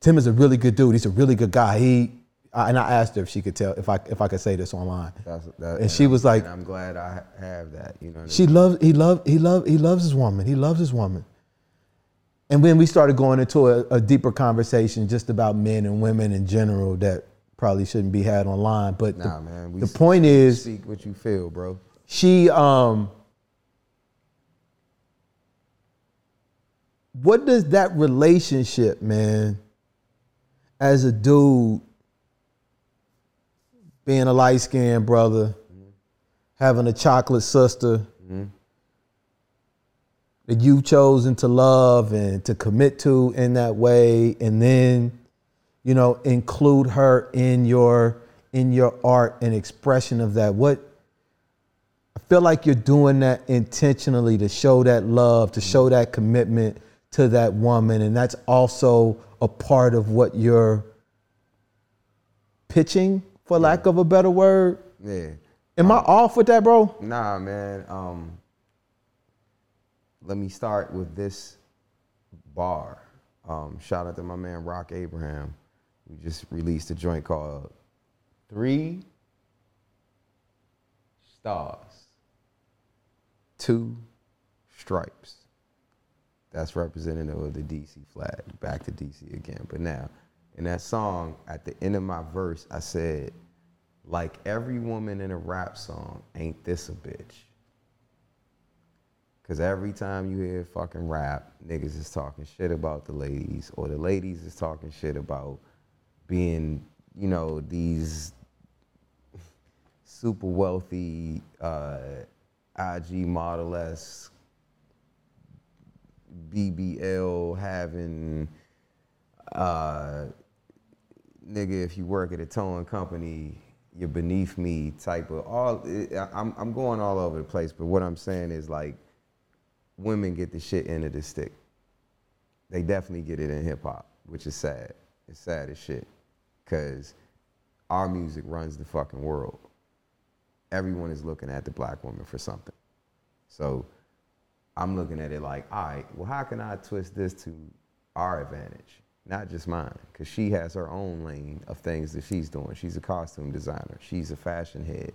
Tim is a really good dude. He's a really good guy. He I, and I asked her if she could tell if I if I could say this online, That's, that, and, and she I'm, was like, "I'm glad I have that." You know, what she I mean? loves he loved he loved he loves his woman. He loves his woman. And then we started going into a, a deeper conversation just about men and women in general that probably shouldn't be had online. But nah, the, man, we the speak, point is, speak what you feel, bro. She um. What does that relationship, man? As a dude, being a light-skinned brother, mm-hmm. having a chocolate sister mm-hmm. that you've chosen to love and to commit to in that way, and then, you know, include her in your in your art and expression of that. What I feel like you're doing that intentionally to show that love, to mm-hmm. show that commitment to that woman, and that's also a part of what you're pitching, for yeah. lack of a better word. Yeah. Am um, I off with that, bro? Nah, man. Um, let me start with this bar. Um, shout out to my man, Rock Abraham. We just released a joint called Three Stars, Two Stripes. That's representative of the D C flag. Back to D C again. But now, in that song, at the end of my verse, I said, like every woman in a rap song, ain't this a bitch? Because every time you hear fucking rap, niggas is talking shit about the ladies, or the ladies is talking shit about being, you know, these super wealthy uh, I G model-esque B B L having uh, nigga, if you work at a towing company, you're beneath me type of all. I'm I'm going all over the place, but what I'm saying is like, women get the shit end of the stick. They definitely get it in hip hop, which is sad. It's sad as shit, cause our music runs the fucking world. Everyone is looking at the black woman for something, so. I'm looking at it like, all right, well, how can I twist this to our advantage? Not just mine, because she has her own lane of things that she's doing. She's a costume designer. She's a fashion head.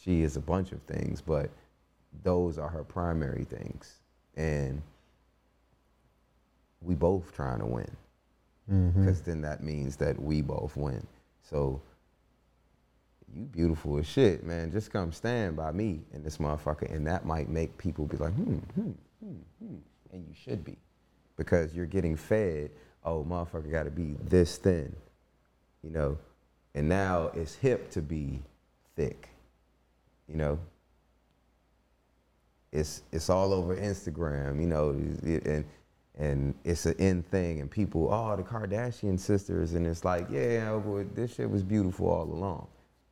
She is a bunch of things, but those are her primary things. And we both trying to win, because mm-hmm. then that means that we both win. So you beautiful as shit, man. Just come stand by me and this motherfucker. And that might make people be like, hmm, hmm, hmm, hmm. And you should be. Because you're getting fed, oh, motherfucker gotta be this thin, you know? And now it's hip to be thick, you know? It's it's all over Instagram, you know? And and it's an in thing, and people, oh, the Kardashian sisters, and it's like, yeah, well, this shit was beautiful all along.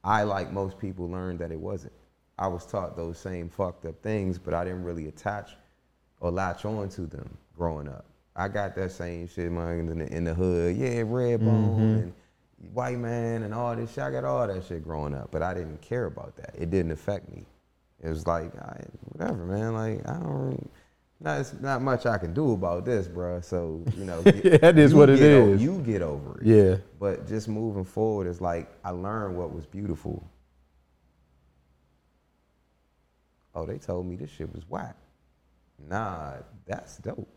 I, like most people, learned that it wasn't. I was taught those same fucked up things, but I didn't really attach or latch on to them growing up. I got that same shit, man, in the, in the hood. Yeah, red bone mm-hmm. and white man and all this shit. I got all that shit growing up, but I didn't care about that. It didn't affect me. It was like, I, whatever, man. Like, I don't, not, it's not much I can do about this, bro. So, you know. Get, that is what it is. Over, you get over it. Yeah. But just moving forward is like, I learned what was beautiful. Oh, they told me this shit was whack. Nah, that's dope.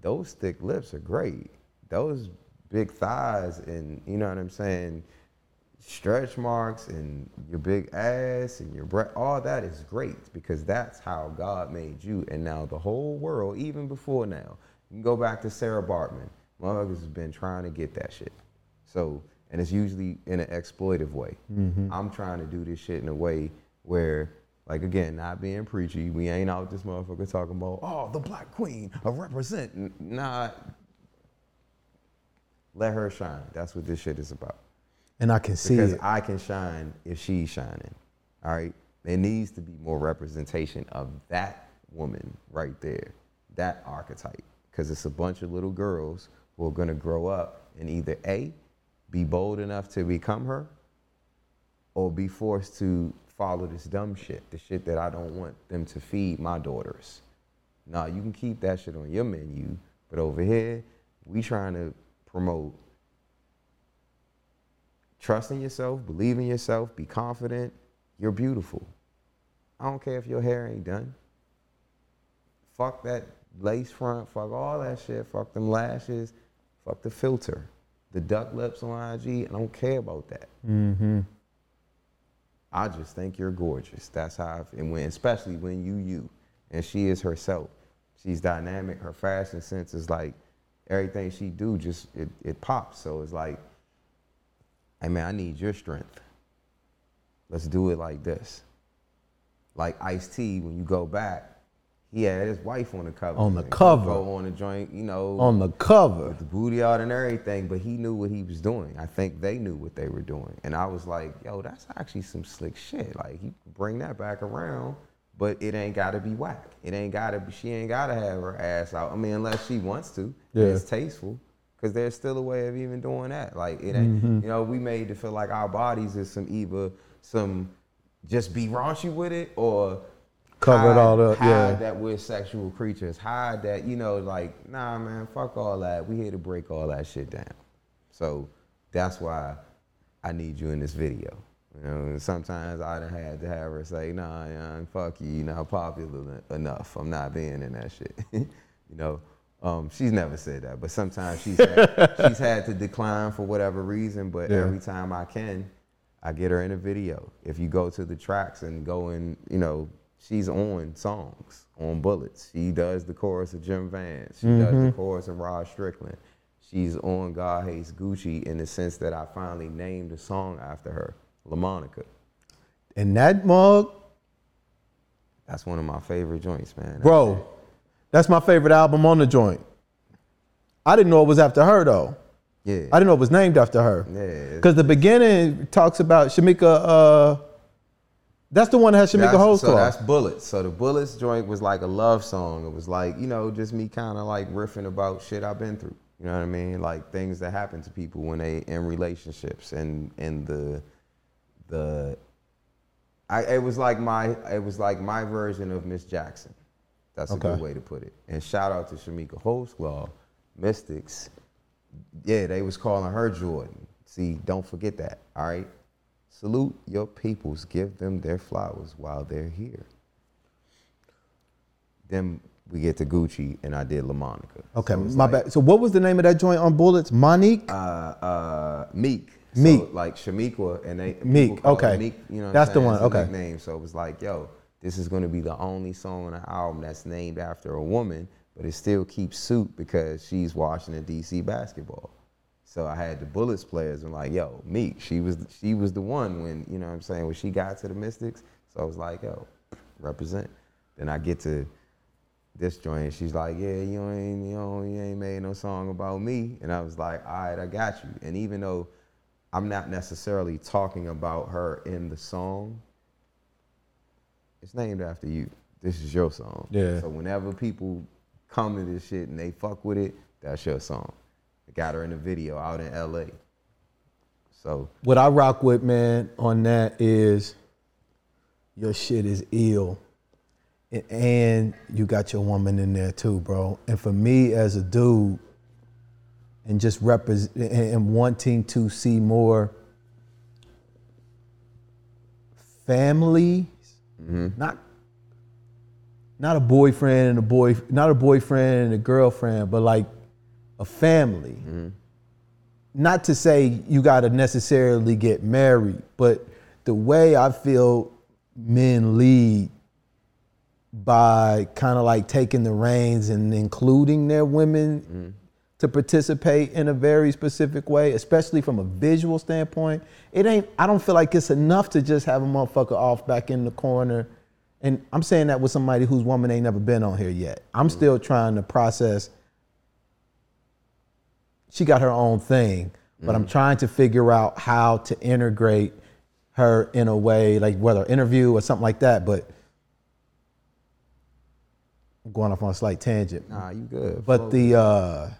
Those thick lips are great. Those big thighs and, you know what I'm saying, stretch marks and your big ass and your breath, all that is great because that's how God made you. And now the whole world, even before now, you can go back to Sarah Bartman. Motherfuckers has been trying to get that shit. So, and it's usually in an exploitive way. Mm-hmm. I'm trying to do this shit in a way where, like, again, not being preachy, we ain't out this motherfucker talking about, oh, the black queen, I represent. Nah, let her shine. That's what this shit is about. And I can see because it. I can shine if she's shining, all right? There needs to be more representation of that woman right there, that archetype, because it's a bunch of little girls who are gonna grow up and either A, be bold enough to become her, or be forced to follow this dumb shit, the shit that I don't want them to feed my daughters. Now, you can keep that shit on your menu, but over here, we trying to promote trust in yourself, believe in yourself, be confident. You're beautiful. I don't care if your hair ain't done. Fuck that lace front, fuck all that shit, fuck them lashes, fuck the filter. The duck lips on I G, I don't care about that. Mm-hmm. I just think you're gorgeous. That's how, I've, and when, especially when you, you, and she is herself. She's dynamic, her fashion sense is like, everything she do just, it, it pops, so it's like, hey man, I need your strength. Let's do it like this. Like Ice-T, when you go back, he had his wife on the cover. On the cover. Go on the joint, you know. On the cover. With the booty out and everything, but he knew what he was doing. I think they knew what they were doing. And I was like, yo, that's actually some slick shit. Like, you bring that back around, but it ain't gotta be whack. It ain't gotta be, she ain't gotta have her ass out. I mean, unless she wants to, yeah. It's tasteful. Because there's still a way of even doing that. Like, it ain't, mm-hmm. you know, we made to feel like our bodies is some either some just be raunchy with it or cover hide, it all up. Hide yeah. that we're sexual creatures. Hide that, you know, like, nah, man, fuck all that. We here to break all that shit down. So that's why I need you in this video. You know, sometimes I done had to have her say, nah, nah fuck you, you're not popular enough. I'm not being in that shit, you know. Um, she's never said that, but sometimes she's had, she's had to decline for whatever reason, but yeah. every time I can, I get her in a video. If you go to the tracks and go in, you know, she's on songs, on Bullets. She does the chorus of Jim Vance. She mm-hmm. does the chorus of Rod Strickland. She's on God Hates Gucci in the sense that I finally named a song after her, La Monica. And that mug? That's one of my favorite joints, man. That's Bro. It. That's my favorite album on the joint. I didn't know it was after her though. Yeah. I didn't know it was named after her. Yeah. Because the beginning talks about Shamika, uh, that's the one that has Shamika Hoes. So that's Bullets. So the Bullets joint was like a love song. It was like, you know, just me kind of like riffing about shit I've been through. You know what I mean? Like things that happen to people when they in relationships and, and the, the, I, it was like my, it was like my version of Miss Jackson. That's okay. a good way to put it. And shout out to Shamika Holtzclaw, Mystics. Yeah, they was calling her Jordan. See, don't forget that, all right? Salute your peoples. Give them their flowers while they're here. Then we get to Gucci, and I did La Monica. Okay, so my like, bad. So what was the name of that joint on Bullets? Monique? Uh, uh, Meek. Meek. So like Shamika, and they Meek, okay. Meek, you know what That's I'm the one, it's okay. Name. So it was like, yo, this is going to be the only song on the album that's named after a woman, but it still keeps suit because she's Washington D C basketball. So I had the Bullets players and like, yo, Meek, she was she was the one when, you know what I'm saying, when she got to the Mystics. So I was like, yo, represent. Then I get to this joint and she's like, yeah, you ain't you, ain't, you ain't made no song about me. And I was like, all right, I got you. And even though I'm not necessarily talking about her in the song, it's named after you. This is your song. Yeah. So whenever people come to this shit and they fuck with it, that's your song. I got her in the video out in L A. So what I rock with, man, on that is your shit is ill. And you got your woman in there too, bro. And for me as a dude, and just represent and wanting to see more families, mm-hmm. not not a boyfriend and a boy, not a boyfriend and a girlfriend, but like a family. Mm-hmm. Not to say you gotta necessarily get married, but the way I feel men lead by kind of like taking the reins and including their women mm-hmm. to participate in a very specific way, especially from a visual standpoint. It ain't, I don't feel like it's enough to just have a motherfucker off back in the corner. And I'm saying that with somebody whose woman ain't never been on here yet. I'm mm-hmm. still trying to process. She got her own thing, but mm-hmm. I'm trying to figure out how to integrate her in a way, like whether interview or something like that, but I'm going off on a slight tangent. Nah, you good. But Float. the uh,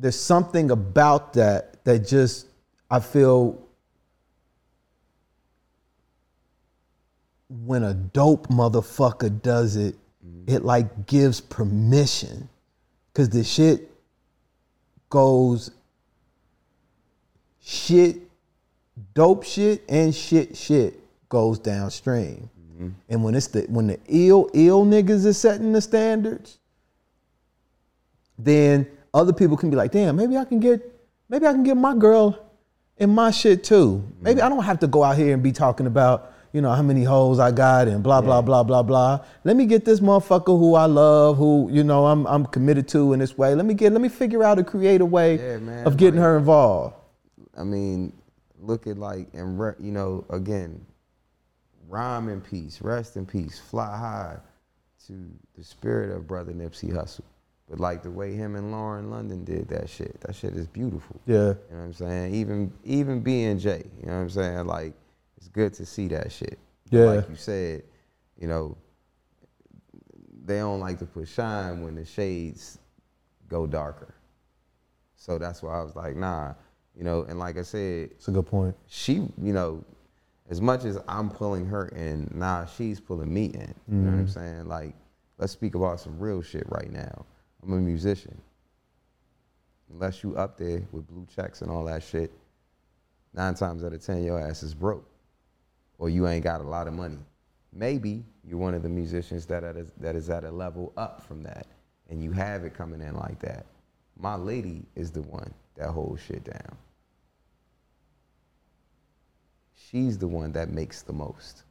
there's something about that that just I feel when a dope motherfucker does it, mm-hmm. it like gives permission, cause the shit goes shit, dope shit and shit shit. Goes downstream, mm-hmm. and when it's the when the ill ill niggas is setting the standards, then other people can be like, damn, maybe I can get maybe I can get my girl in my shit too. Mm-hmm. Maybe I don't have to go out here and be talking about you know how many hoes I got and blah yeah. blah blah blah blah. Let me get this motherfucker who I love, who you know I'm I'm committed to in this way. Let me get let me figure out a creative way yeah, man, of getting like, her involved. I mean, look at like and re, you know again. Rhyme in peace, rest in peace, fly high to the spirit of brother Nipsey Hussle. But like the way him and Lauren London did that shit, that shit is beautiful. Yeah. You know what I'm saying? Even even B and J, you know what I'm saying? Like, it's good to see that shit. Yeah. Like you said, you know, they don't like to put shine when the shades go darker. So that's why I was like, nah, you know, and like I said. It's a good point. She, you know, as much as I'm pulling her in, nah, she's pulling me in. You mm-hmm. know what I'm saying? Like, let's speak about some real shit right now. I'm a musician. Unless you up there with blue checks and all that shit, nine times out of ten, your ass is broke. Or you ain't got a lot of money. Maybe you're one of the musicians that is, that is at a level up from that, and you have it coming in like that. My lady is the one that holds shit down. She's the one that makes the most.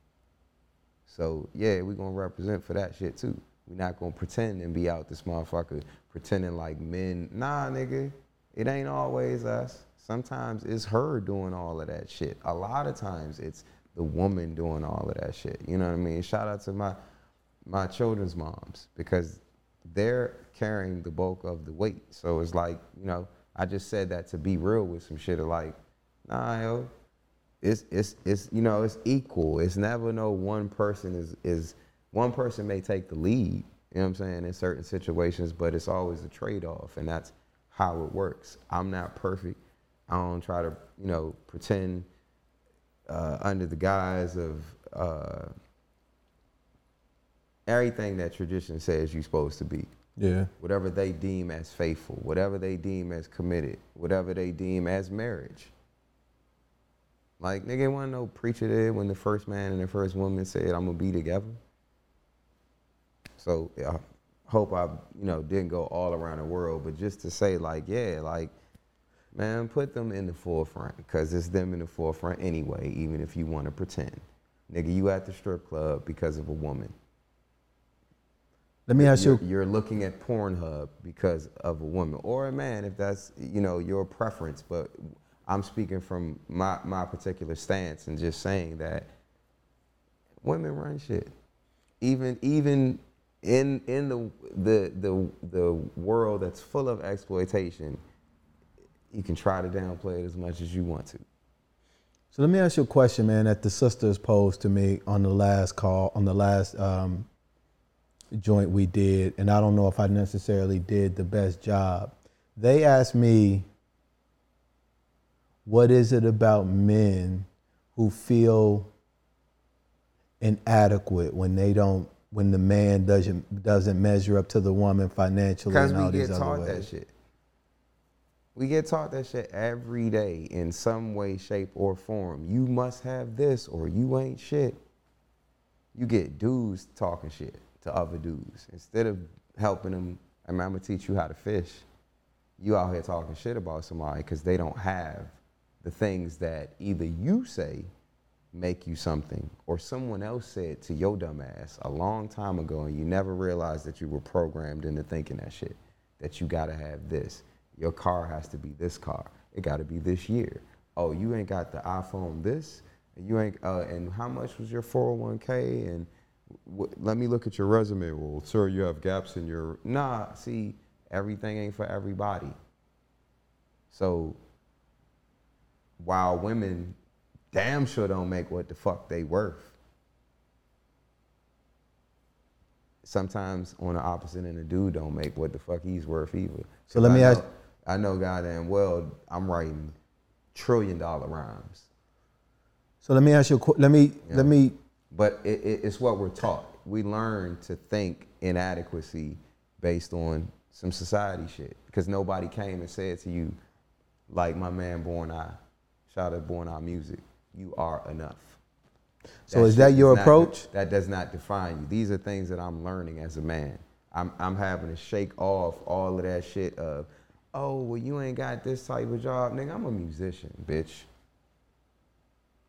So yeah, we're gonna represent for that shit too. We're not gonna pretend and be out this motherfucker pretending like men. Nah, nigga, it ain't always us. Sometimes it's her doing all of that shit. A lot of times it's the woman doing all of that shit. You know what I mean? Shout out to my my children's moms because they're carrying the bulk of the weight. So it's like, you know, I just said that to be real with some shit of like, nah, yo. It's, it's, it's, you know, it's equal. It's never no one person is, is, one person may take the lead, you know what I'm saying, in certain situations, but it's always a trade-off, and that's how it works. I'm not perfect. I don't try to, you know, pretend uh, under the guise of uh, everything that tradition says you're supposed to be. Yeah. Whatever they deem as faithful, whatever they deem as committed, whatever they deem as marriage. Like, nigga, ain't wasn't no preacher there when the first man and the first woman said, I'm gonna be together. So I hope I, you know, didn't go all around the world, but just to say like, yeah, like, man, put them in the forefront because it's them in the forefront anyway, even if you wanna pretend. Nigga, you at the strip club because of a woman. Let me ask you're, you. You're looking at Pornhub because of a woman or a man, if that's, you know, your preference, but I'm speaking from my, my particular stance and just saying that women run shit. Even even in in the the the the world that's full of exploitation, you can try to downplay it as much as you want to. So let me ask you a question, man, that the sisters posed to me on the last call, on the last um, joint we did, and I don't know if I necessarily did the best job. they asked me, what is it about men who feel inadequate when they don't, when the man doesn't doesn't measure up to the woman financially and all these other ways? Because we get taught that shit. We get taught that shit every day in some way, shape, or form. You must have this or you ain't shit. You get dudes talking shit to other dudes. Instead of helping them, I mean, I'm gonna teach you how to fish. You out here talking shit about somebody because they don't have the things that either you say make you something or someone else said to your dumb ass a long time ago and you never realized that you were programmed into thinking that shit, that you gotta have this. Your car has to be this car. It gotta be this year. Oh, you ain't got the iPhone this, and you ain't, uh, and how much was your four oh one k? And w- let me look at your resume. Well, sir, you have gaps in your, nah, see, everything ain't for everybody. So while women damn sure don't make what the fuck they worth, sometimes on the opposite end, a dude don't make what the fuck he's worth either. So let me I know, ask. I know goddamn well I'm writing trillion dollar rhymes. So let me ask you. A, let me. You know? Let me. But it, it, it's what we're taught. We learn to think inadequacy based on some society shit because nobody came and said to you, like my man Born I, shout out Born I Music, you are enough. So that is that your approach? Not, that does not define you. These are things that I'm learning as a man. I'm I'm having to shake off all of that shit of, oh, well, you ain't got this type of job. Nigga, I'm a musician, bitch.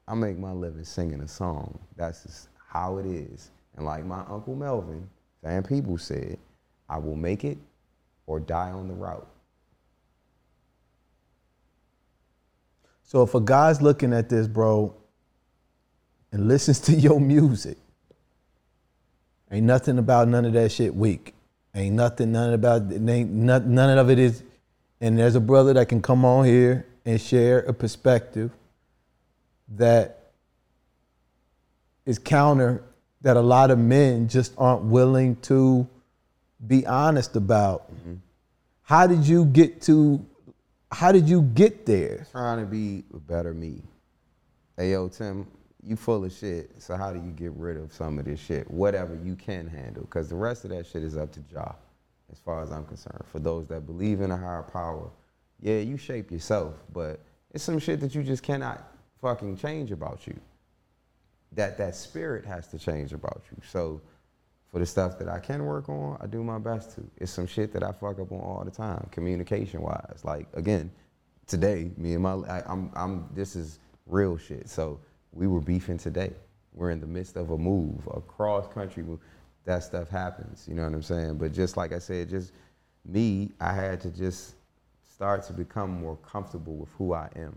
I make my living singing a song. That's just how it is. And like my Uncle Melvin, Sam Peebles said, I will make it or die on the route. So if a guy's looking at this, bro, and listens to your music, ain't nothing about none of that shit weak. Ain't nothing, none about, ain't not, none of it is, and there's a brother that can come on here and share a perspective that is counter, that a lot of men just aren't willing to be honest about. Mm-hmm. How did you get to, how did you get there? Trying to be a better me. Hey, yo, Tim, you full of shit, so how do you get rid of some of this shit? Whatever you can handle, because the rest of that shit is up to Jah, as far as I'm concerned. For those that believe in a higher power, yeah, you shape yourself, but it's some shit that you just cannot fucking change about you. That that spirit has to change about you. So for the stuff that I can work on, I do my best to. It's some shit that I fuck up on all the time, communication-wise. Like, again, today, me and my, I, I'm, I'm, this is real shit, so we were beefing today. We're in the midst of a move, a cross-country move. That stuff happens, you know what I'm saying? But just like I said, just me, I had to just start to become more comfortable with who I am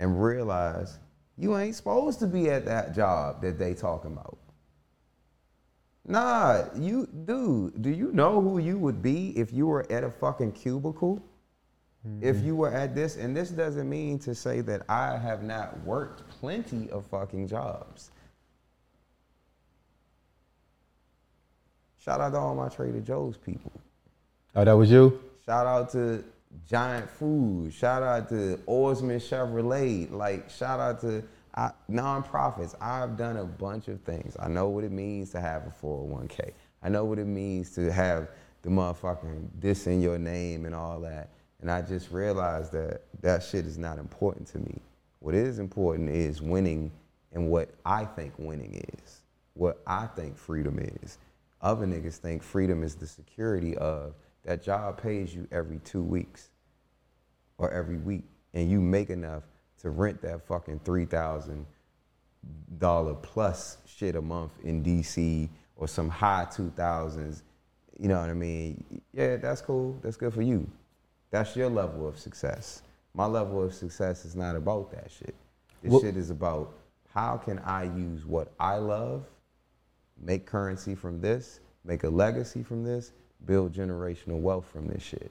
and realize you ain't supposed to be at that job that they talking about. Nah, you, dude, do you know who you would be if you were at a fucking cubicle? If you were at this, and this doesn't mean to say that I have not worked plenty of fucking jobs. Shout out to all my Trader Joe's people. Oh, that was you? Shout out to Giant Food. Shout out to Oarsman Chevrolet. Like, shout out to I, nonprofits. I've done a bunch of things. I know what it means to have a four oh one k. I know what it means to have the motherfucking this in your name and all that. And I just realized that that shit is not important to me. What is important is winning and what I think winning is, what I think freedom is. Other niggas think freedom is the security of that job pays you every two weeks or every week, and you make enough to rent that fucking three thousand dollars plus shit a month in D C or some high two thousands, you know what I mean? Yeah, that's cool, that's good for you. That's your level of success. My level of success is not about that shit. This well, shit is about how can I use what I love, make currency from this, make a legacy from this, build generational wealth from this shit.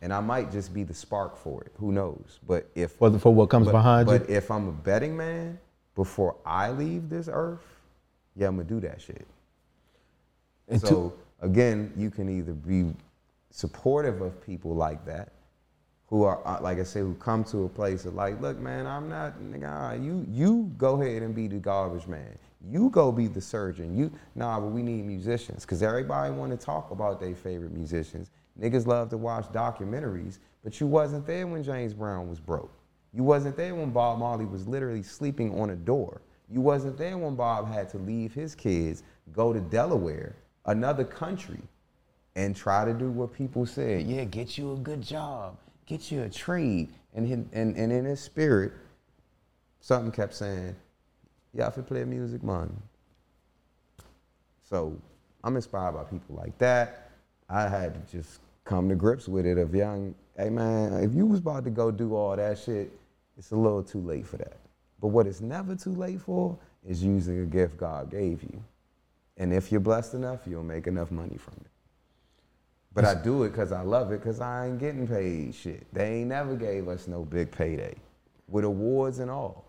And I might just be the spark for it, who knows? But if- For, the, for what comes but, behind but you? But if I'm a betting man, before I leave this earth, yeah, I'm gonna do that shit. And so two- again, you can either be supportive of people like that, who are, like I say, who come to a place of like, look, man, I'm not, nah, you you go ahead and be the garbage man. You go be the surgeon. You, nah, but we need musicians, because everybody want to talk about their favorite musicians. Niggas love to watch documentaries, but you wasn't there when James Brown was broke. You wasn't there when Bob Marley was literally sleeping on a door. You wasn't there when Bob had to leave his kids, go to Delaware, another country, and try to do what people said. Yeah, get you a good job. Get you a trade. And, him, and, and in his spirit, something kept saying, y'all fi play music, man. So I'm inspired by people like that. I had to just come to grips with it of young, hey man, if you was about to go do all that shit, it's a little too late for that. But what it's never too late for is using a gift God gave you. And if you're blessed enough, you'll make enough money from it. But I do it because I love it, because I ain't getting paid shit. They ain't never gave us no big payday, with awards and all.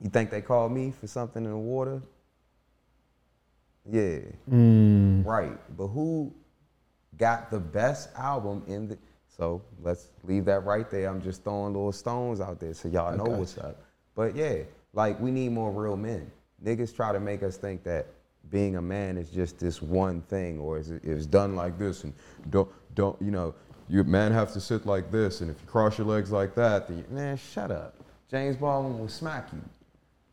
You think they called me for something in the water? Yeah, mm. right. But who got the best album in the, so let's leave that right there. I'm just throwing little stones out there so y'all know okay. what's up. But yeah, like we need more real men. Niggas try to make us think that being a man is just this one thing, or is it, it's done like this, and don't, don't, you know, you man have to sit like this, and if you cross your legs like that, then you, man, shut up. James Baldwin will smack you,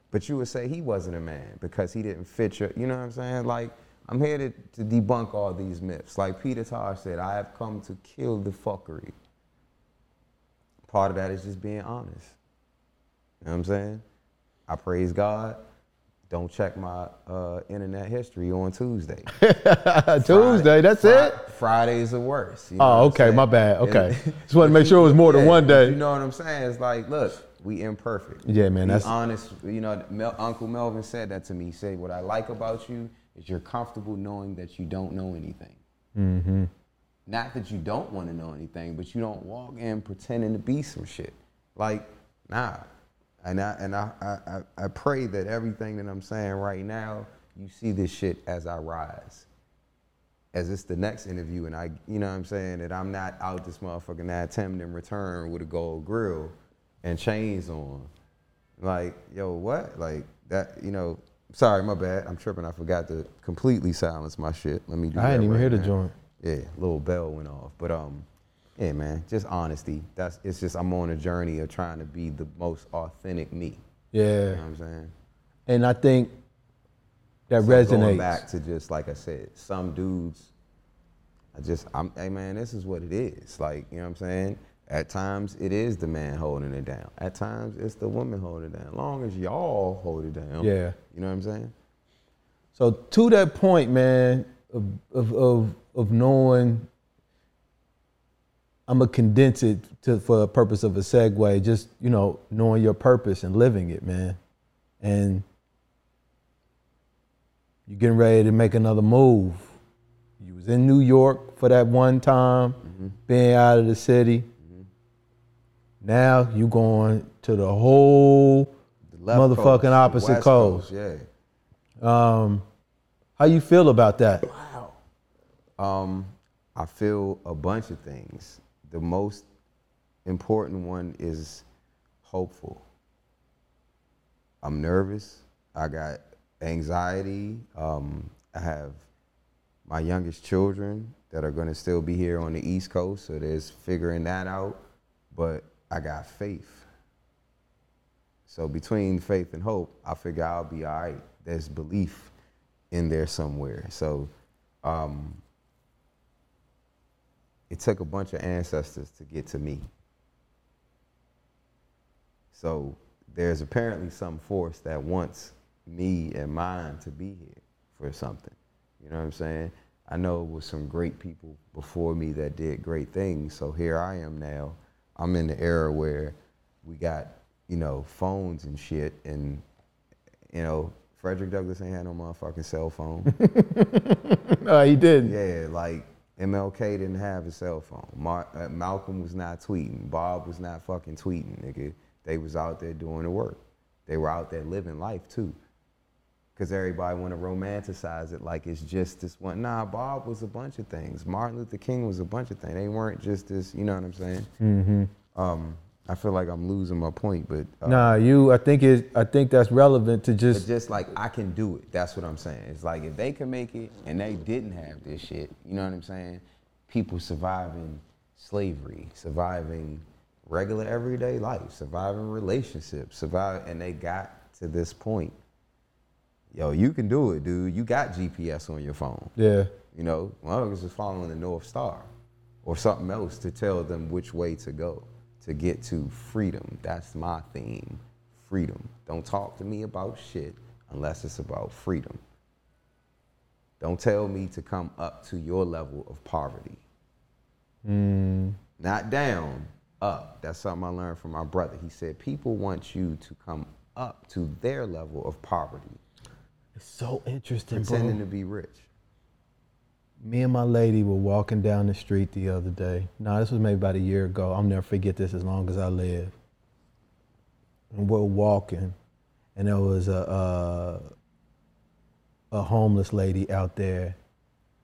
but you would say he wasn't a man because he didn't fit your, you know what I'm saying? Like, I'm here to, to debunk all these myths. Like Peter Tosh said, I have come to kill the fuckery. Part of that is just being honest. You know what I'm saying? I praise God. Don't check my uh, internet history on Tuesday. Tuesday, Friday, that's fri- it? Fridays are worse. You know oh, okay, my bad, okay. Just wanted to make sure it was more yeah, than one day. You know what I'm saying? It's like, look, we imperfect. Yeah, man, be that's... honest, you know, Mel- Uncle Melvin said that to me. He said, what I like about you is you're comfortable knowing that you don't know anything. Mm-hmm. Not that you don't want to know anything, but you don't walk in pretending to be some shit. Like, nah. And I and I, I, I pray that everything that I'm saying right now, you see this shit as I rise. As it's the next interview and I, you know what I'm saying, that I'm not out this motherfucker now attempting in return with a gold grill and chains on. Like, yo, what? Like that, you know, sorry, my bad. I'm tripping. I forgot to completely silence my shit. Let me do I that I didn't even right hear now. The joint. Yeah, little bell went off. But um. Yeah, man, just honesty. That's it's just I'm on a journey of trying to be the most authentic me. Yeah. You know what I'm saying? And I think that so resonates. Going back to just, like I said, some dudes, I just, I'm, hey, man, this is what it is. Like, you know what I'm saying? At times, it is the man holding it down. At times, it's the woman holding it down. As long as y'all hold it down. Yeah. You know what I'm saying? So to that point, man, of of of, of knowing, I'm gonna condense it to, for the purpose of a segue, just, you know, knowing your purpose and living it, man. And you're getting ready to make another move. You was in New York for that one time, mm-hmm. being out of the city. Mm-hmm. Now you going to the whole the motherfucking coast, opposite West coast. coast. Yeah. Um, how you feel about that? Wow. Um, I feel a bunch of things. The most important one is hopeful. I'm nervous. I got anxiety. Um, I have my youngest children that are gonna still be here on the East Coast, so there's figuring that out. But I got faith. So between faith and hope, I figure I'll be all right. There's belief in there somewhere. So um, it took a bunch of ancestors to get to me. So there's apparently some force that wants me and mine to be here for something. You know what I'm saying? I know it was some great people before me that did great things, so here I am now. I'm in the era where we got, you know, phones and shit, and, you know, Frederick Douglass ain't had no motherfucking cell phone. No, he didn't. Yeah, like, M L K didn't have a cell phone. Mar- uh, Malcolm was not tweeting. Bob was not fucking tweeting, nigga. They was out there doing the work. They were out there living life, too. because everybody want to romanticize it like it's just this one. Nah, Bob was a bunch of things. Martin Luther King was a bunch of things. They weren't just this, you know what I'm saying? Mm-hmm. Um, I feel like I'm losing my point, but uh, nah, you. I think it. I think that's relevant to just just like I can do it. That's what I'm saying. It's like if they can make it and they didn't have this shit, you know what I'm saying? People surviving slavery, surviving regular everyday life, surviving relationships, survive, and they got to this point. Yo, you can do it, dude. You got G P S on your phone. Yeah. You know, motherfuckers is following the North Star or something else to tell them which way to go. To get to freedom. That's my theme, freedom. Don't talk to me about shit unless it's about freedom. Don't tell me to come up to your level of poverty. Mm. Not down, up. That's something I learned from my brother. He said, people want you to come up to their level of poverty. It's so interesting, pretending bro. to be rich. Me and my lady were walking down the street the other day. Nah, this was maybe about a year ago. I'll never forget this as long as I live. And we're walking, and there was a, a, a homeless lady out there.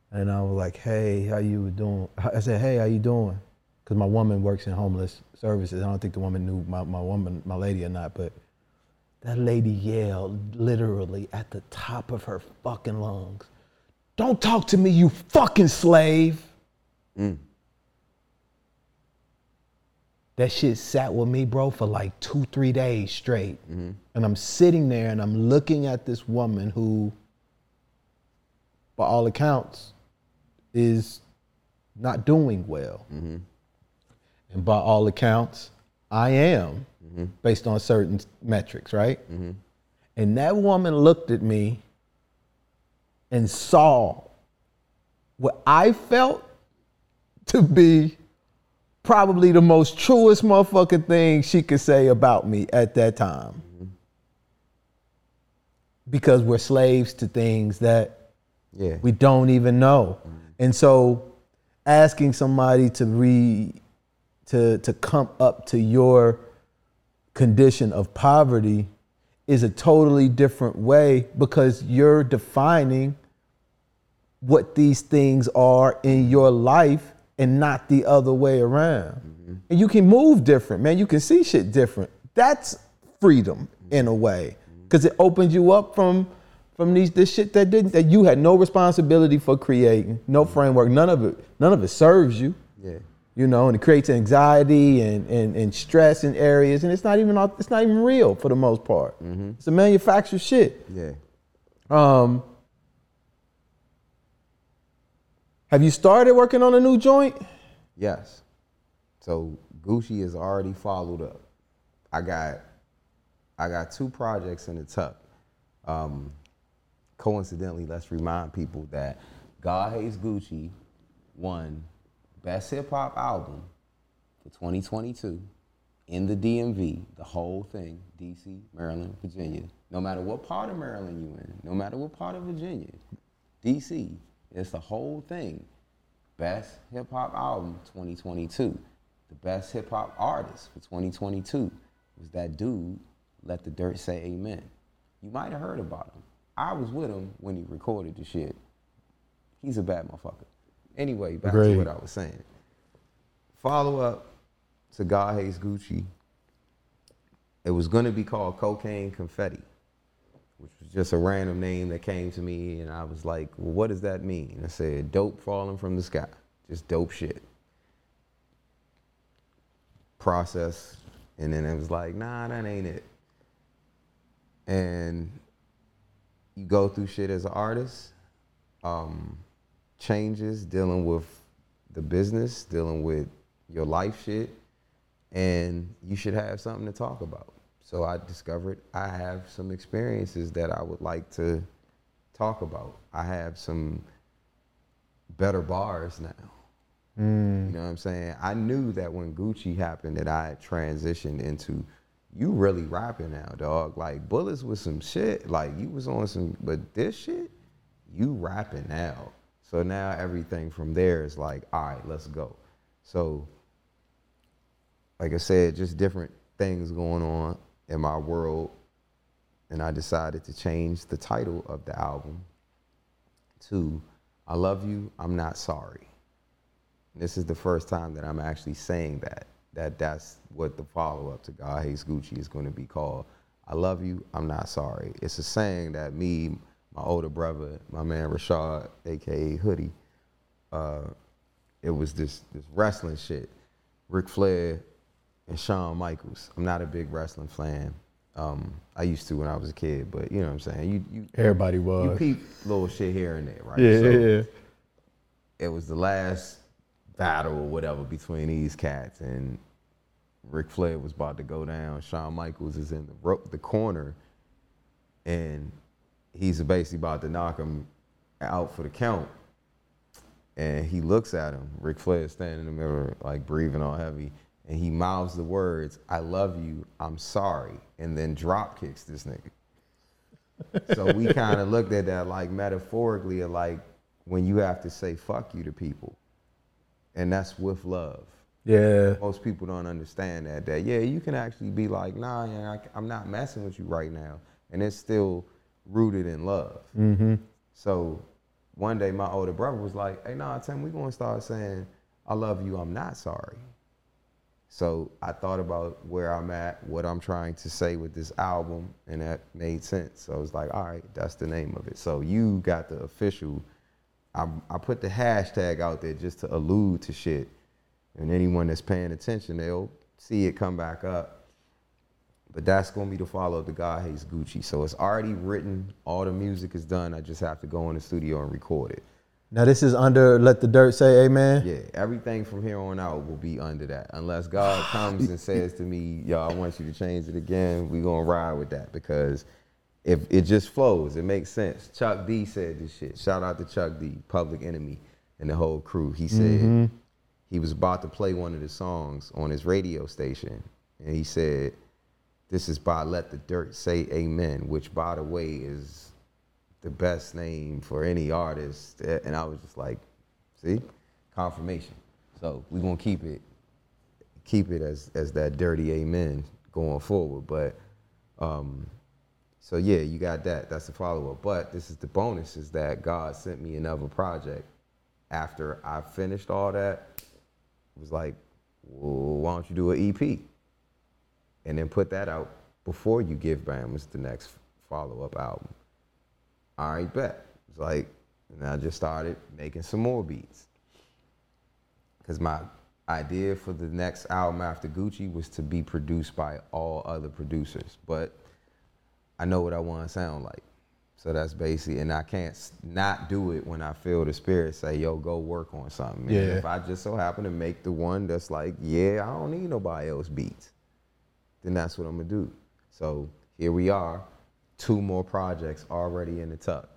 And I was like, hey, how you doing? I said, hey, how you doing? Because my woman works in homeless services. I don't think the woman knew my, my woman, my lady or not, but that lady yelled literally at the top of her fucking lungs. Don't talk to me, you fucking slave. Mm. That shit sat with me, bro, for like two, three days straight. Mm-hmm. And I'm sitting there and I'm looking at this woman who, by all accounts, is not doing well. Mm-hmm. And by all accounts, I am, mm-hmm. based on certain metrics, right? Mm-hmm. And that woman looked at me and saw what I felt to be probably the most truest motherfucking thing she could say about me at that time. Mm-hmm. Because we're slaves to things that yeah. we don't even know. Mm-hmm. And so asking somebody to re to to come up to your condition of poverty is a totally different way, because you're defining what these things are in your life and not the other way around. Mm-hmm. And you can move different, man. You can see shit different. That's freedom in a way, because it opens you up from from these this shit that didn't that you had no responsibility for creating, no mm-hmm. framework, none of it, none of it serves you. Yeah. You know, and it creates anxiety and, and, and stress in areas, and it's not even it's not even real for the most part. Mm-hmm. It's a manufactured shit. Yeah. Um. Have you started working on a new joint? Yes. So Gucci is already followed up. I got, I got two projects in the tuck. Um, coincidentally, let's remind people that God Hates Gucci won Best Hip Hop Album for twenty twenty-two in the D M V, the whole thing, D C, Maryland, Virginia. No matter what part of Maryland you in, no matter what part of Virginia, D C, it's the whole thing. Best Hip Hop Album twenty twenty-two. The best hip hop artist for twenty twenty-two was that dude, Let the Dirt Say Amen. You might have heard about him. I was with him when he recorded the shit. He's a bad motherfucker. Anyway, back Great. to what I was saying. Follow up to God Hates Gucci. It was gonna be called Cocaine Confetti, which was just a random name that came to me, and I was like, well, what does that mean? I said, dope falling from the sky, just dope shit. Process, and then it was like, nah, that ain't it. And you go through shit as an artist. Um, changes, dealing with the business, dealing with your life shit, and you should have something to talk about. So I discovered I have some experiences that I would like to talk about. I have some better bars now. Mm. You know what I'm saying? I knew that when Gucci happened that I had transitioned into, you really rapping now, dog. Like, Bullets was some shit, like you was on some, but this shit, you rapping now. So now everything from there is like, all right, let's go. So, like I said, just different things going on in my world and I decided to change the title of the album to I Love You, I'm Not Sorry. And this is the first time that I'm actually saying that, that that's what the follow-up to God Hates Gucci is going to be called. I love you, I'm not sorry. It's a saying that me, my older brother, my man Rashad, A K A Hoodie, uh, it was this, this wrestling shit. Ric Flair and Shawn Michaels. I'm not a big wrestling fan. Um, I used to when I was a kid, but you know what I'm saying? You, you Everybody was. You peep little shit here and there, right? Yeah, so yeah. It was the last battle or whatever between these cats, and Ric Flair was about to go down. Shawn Michaels is in the ro- the corner, and he's basically about to knock him out for the count. And he looks at him. Ric Flair is standing in the mirror, like breathing all heavy. And he mouths the words, I love you, I'm sorry, and then drop kicks this nigga. So we kind of looked at that like metaphorically, like when you have to say fuck you to people. And that's with love. Yeah. Most people don't understand that, that yeah, you can actually be like, nah, yeah, I'm not messing with you right now. And it's still rooted in love. Mm-hmm. So one day my older brother was like, hey, nah, Tim, we gonna start saying, I love you, I'm not sorry. So I thought about where I'm at, what I'm trying to say with this album, and that made sense. So I was like, all right, that's the name of it. So you got the official, I, I put the hashtag out there just to allude to shit. And anyone that's paying attention, they'll see it come back up. But that's gonna be the follow-up to God Hates Gucci. So it's already written, all the music is done. I just have to go in the studio and record it. Now this is under Let the Dirt Say Amen? Yeah, everything from here on out will be under that. Unless God comes and says to me, yo, I want you to change it again, we gonna ride with that because if it just flows, it makes sense. Chuck D said this shit. Shout out to Chuck D, Public Enemy, and the whole crew. He said mm-hmm. he was about to play one of the songs on his radio station, and he said, this is by Let the Dirt Say Amen, which by the way is the best name for any artist. And I was just like, see, confirmation. So we're gonna keep it, keep it as as that dirty amen going forward. But um, so yeah, you got that, that's the follow-up. But this is the bonus, is that God sent me another project. After I finished all that, it was like, well, why don't you do an E P? And then put that out before you give Bam, was the next follow-up album. All right, bet. It's like, and I just started making some more beats. Because my idea for the next album after Gucci was to be produced by all other producers, but I know what I want to sound like. So that's basically, and I can't not do it when I feel the spirit say, yo, go work on something. Yeah. And if I just so happen to make the one that's like, yeah, I don't need nobody else's beats, then that's what I'm gonna do. So here we are. Two more projects already in the tuck.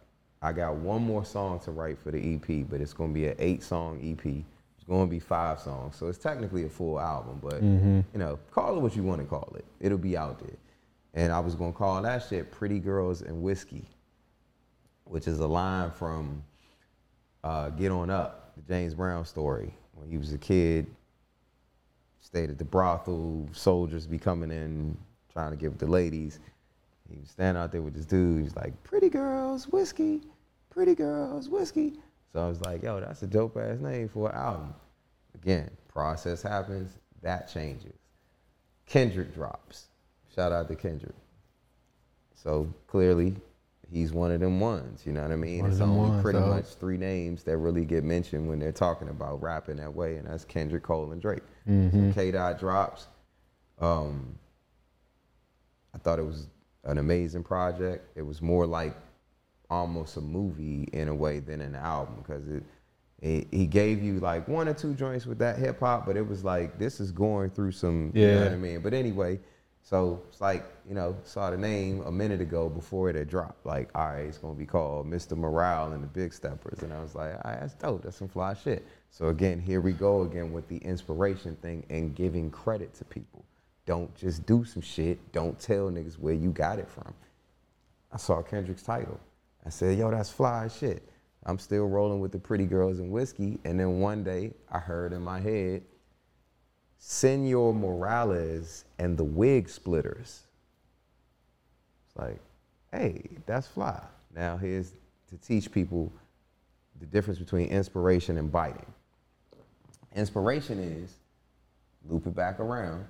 I got one more song to write for the E P, but it's gonna be an eight song E P. It's gonna be five songs. So it's technically a full album, but mm-hmm. you know, call it what you wanna call it. It'll be out there. And I was gonna call that shit Pretty Girls and Whiskey, which is a line from uh, Get On Up, the James Brown story. When he was a kid, stayed at the brothel, soldiers be coming in, trying to get with the ladies. He was standing out there with this dude. He's like, pretty girls, whiskey, pretty girls, whiskey. So I was like, yo, that's a dope ass name for an album. Again, process happens, that changes. Kendrick drops. Shout out to Kendrick. So clearly, he's one of them ones, you know what I mean? One it's only ones, pretty though. much three names that really get mentioned when they're talking about rapping that way, and that's Kendrick, Cole, and Drake. Mm-hmm. So K-Dot drops. Um, I thought it was an amazing project. It was more like almost a movie in a way than an album, because it, it he gave you like one or two joints with that hip hop, but it was like, this is going through some, yeah. you know what I mean? But anyway, so it's like, you know, saw the name a minute ago before it had dropped. Like, all right, it's gonna be called Mister Morale and the Big Steppers. And I was like, all right, that's dope, that's some fly shit. So again, here we go again with the inspiration thing and giving credit to people. Don't just do some shit. Don't tell niggas where you got it from. I saw Kendrick's title. I said, yo, that's fly as shit. I'm still rolling with the Pretty Girls and Whiskey. And then one day I heard in my head, Senor Morales and the Wig Splitters. It's like, hey, that's fly. Now here's to teach people the difference between inspiration and biting. Inspiration is, loop it back around,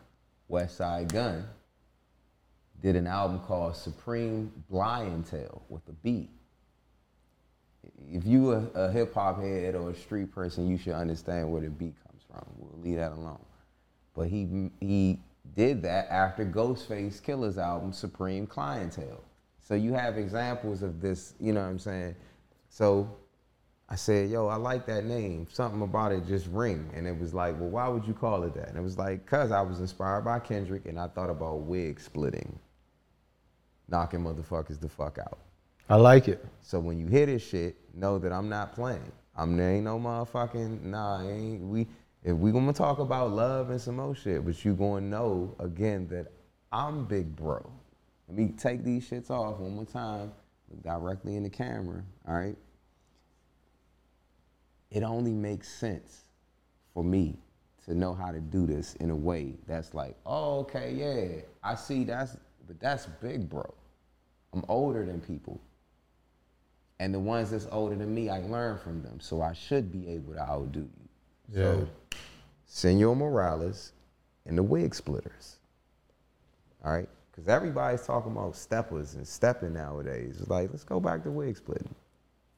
West Side Gun did an album called Supreme Blientel with a beat. If you a, a hip hop head or a street person, you should understand where the beat comes from. We'll leave that alone. But he he did that after Ghostface Killer's album Supreme Clientele. So you have examples of this, you know what I'm saying? So I said, yo, I like that name. Something about it just ring. And it was like, well, why would you call it that? And it was like, cause I was inspired by Kendrick and I thought about wig splitting, knocking motherfuckers the fuck out. I like it. So when you hear this shit, know that I'm not playing. I'm there ain't no motherfucking, nah, ain't we, if we gonna talk about love and some more shit, but you gonna know, again, that I'm big bro. Let me take these shits off one more time, look directly in the camera, all right? It only makes sense for me to know how to do this in a way that's like, oh, okay, yeah, I see that's, but that's big bro. I'm older than people. And the ones that's older than me, I learn from them. So I should be able to outdo you. Yeah. So, Senor Morales and the wig splitters. All right? Because everybody's talking about steppers and stepping nowadays. It's like, let's go back to wig splitting.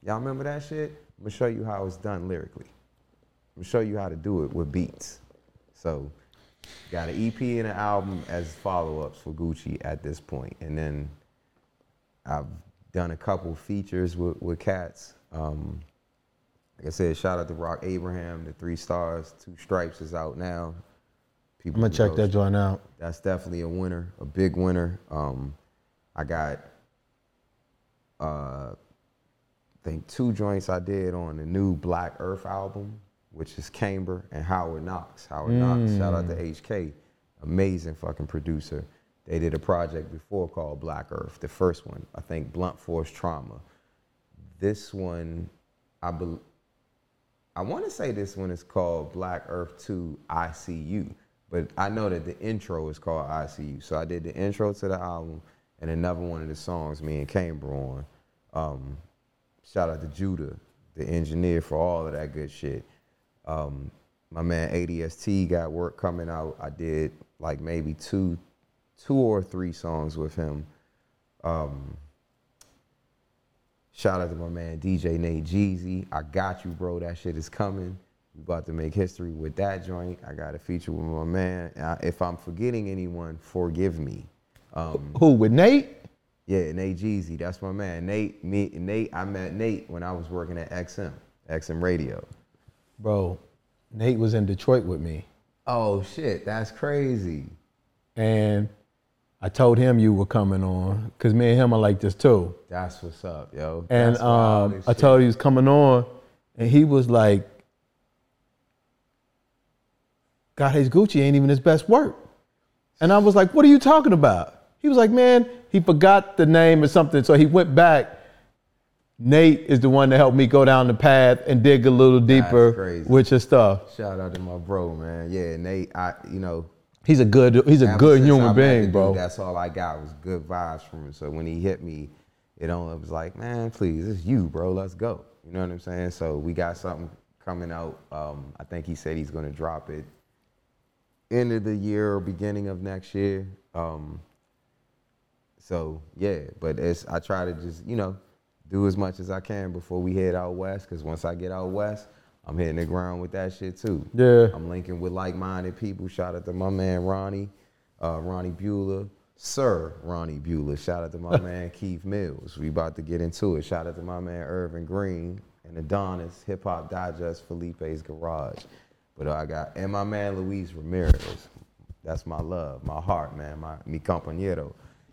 Y'all remember that shit? I'm going to show you how it's done lyrically. I'm going to show you how to do it with beats. So, got an E P and an album as follow-ups for Gucci at this point. And then I've done a couple features with, with cats. Um, like I said, shout out to Rock Abraham, the Three Stars, Two Stripes is out now. People I'm gonna check that joint out. That's definitely a winner, a big winner. Um, I got, uh, I think two joints I did on the new Black Earth album, which is Camber and Howard Knox. Howard mm. Knox, shout out to H K, amazing fucking producer. They did a project before called Black Earth, the first one, I think Blunt Force Trauma. This one, I be, I want to say this one is called Black Earth two I C U, but I know that the intro is called I C U. So I did the intro to the album and another one of the songs me and Camber on. Um, shout out to Judah, the engineer for all of that good shit. Um, my man A D S T got work coming out. I did like maybe two, two or three songs with him. Um, shout out to my man D J Nate Jeezy. I got you, bro. That shit is coming. We about to make history with that joint. I got a feature with my man. I, if I'm forgetting anyone, forgive me. Um, Who, with Nate? Yeah, Nate Jeezy. That's my man. Nate, me, Nate. I met Nate when I was working at X M, X M Radio. Bro, Nate was in Detroit with me. Oh, shit. That's crazy. And I told him you were coming on, because me and him are like this too. That's what's up, yo. That's and um, I told you he was coming on, and he was like, God Hates Gucci ain't even his best work. And I was like, what are you talking about? He was like, man, he forgot the name or something. So he went back. Nate is the one that helped me go down the path and dig a little deeper with his stuff. Shout out to my bro, man. Yeah, Nate, I, you know, He's a good he's a Ever good human being, dude, bro. That's all I got was good vibes from him. So when he hit me, it only was like, man, please, it's you, bro. Let's go. You know what I'm saying? So we got something coming out. Um, I think he said he's gonna drop it end of the year or beginning of next year. Um, so yeah, but it's I try to just, you know, do as much as I can before we head out west, because once I get out west, I'm hitting the ground with that shit too. Yeah. I'm linking with like-minded people. Shout out to my man Ronnie, uh, Ronnie Bueller, Sir Ronnie Bueller. Shout out to my man Keith Mills. We about to get into it. Shout out to my man Irvin Green and Adonis, Hip Hop Digest, Felipe's Garage. But uh, I got, and my man Luis Ramirez. That's my love, my heart, man, my mi compañero.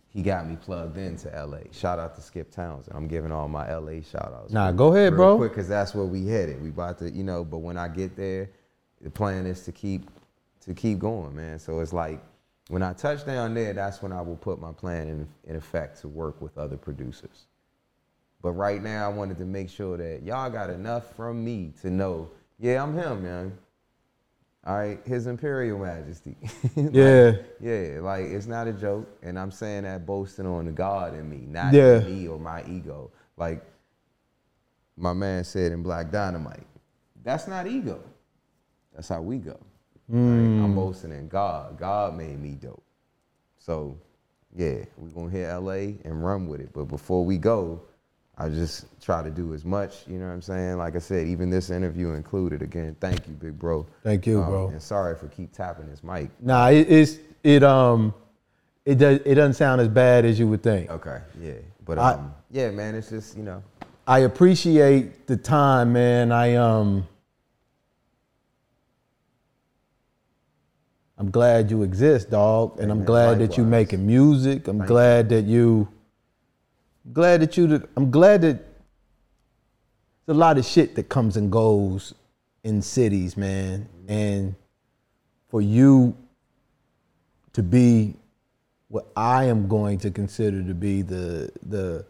He got me plugged into L A. Shout out to Skip Townsend. I'm giving all my L A shout outs. Nah, go ahead, real bro. Quick, because that's where we headed. We about to, you know, but when I get there, the plan is to keep to keep going, man. So it's like when I touch down there, that's when I will put my plan in, in effect to work with other producers. But right now, I wanted to make sure that y'all got enough from me to know, yeah, I'm him, man. all right, His Imperial Majesty. Like, yeah. Yeah, like, it's not a joke. And I'm saying that boasting on the God in me, not yeah. me or my ego. Like my man said in Black Dynamite, that's not ego. That's how we go. Mm. Like, I'm boasting in God. God made me dope. So, yeah, we're going to hit L A and run with it. But before we go, I just try to do as much, you know what I'm saying? Like I said, even this interview included. Again, thank you, big bro. Thank you, um, bro. And sorry for keep tapping this mic. Nah, it, it's it um it does it doesn't sound as bad as you would think. Okay, yeah, but um I, yeah, man, it's just you know. I appreciate the time, man. I um I'm glad you exist, dog, and I'm glad likewise. that you making music. I'm Thank glad you. that you. Glad that you. Did, I'm glad that there's a lot of shit that comes and goes in cities, man. Mm-hmm. And for you to be what I am going to consider to be the the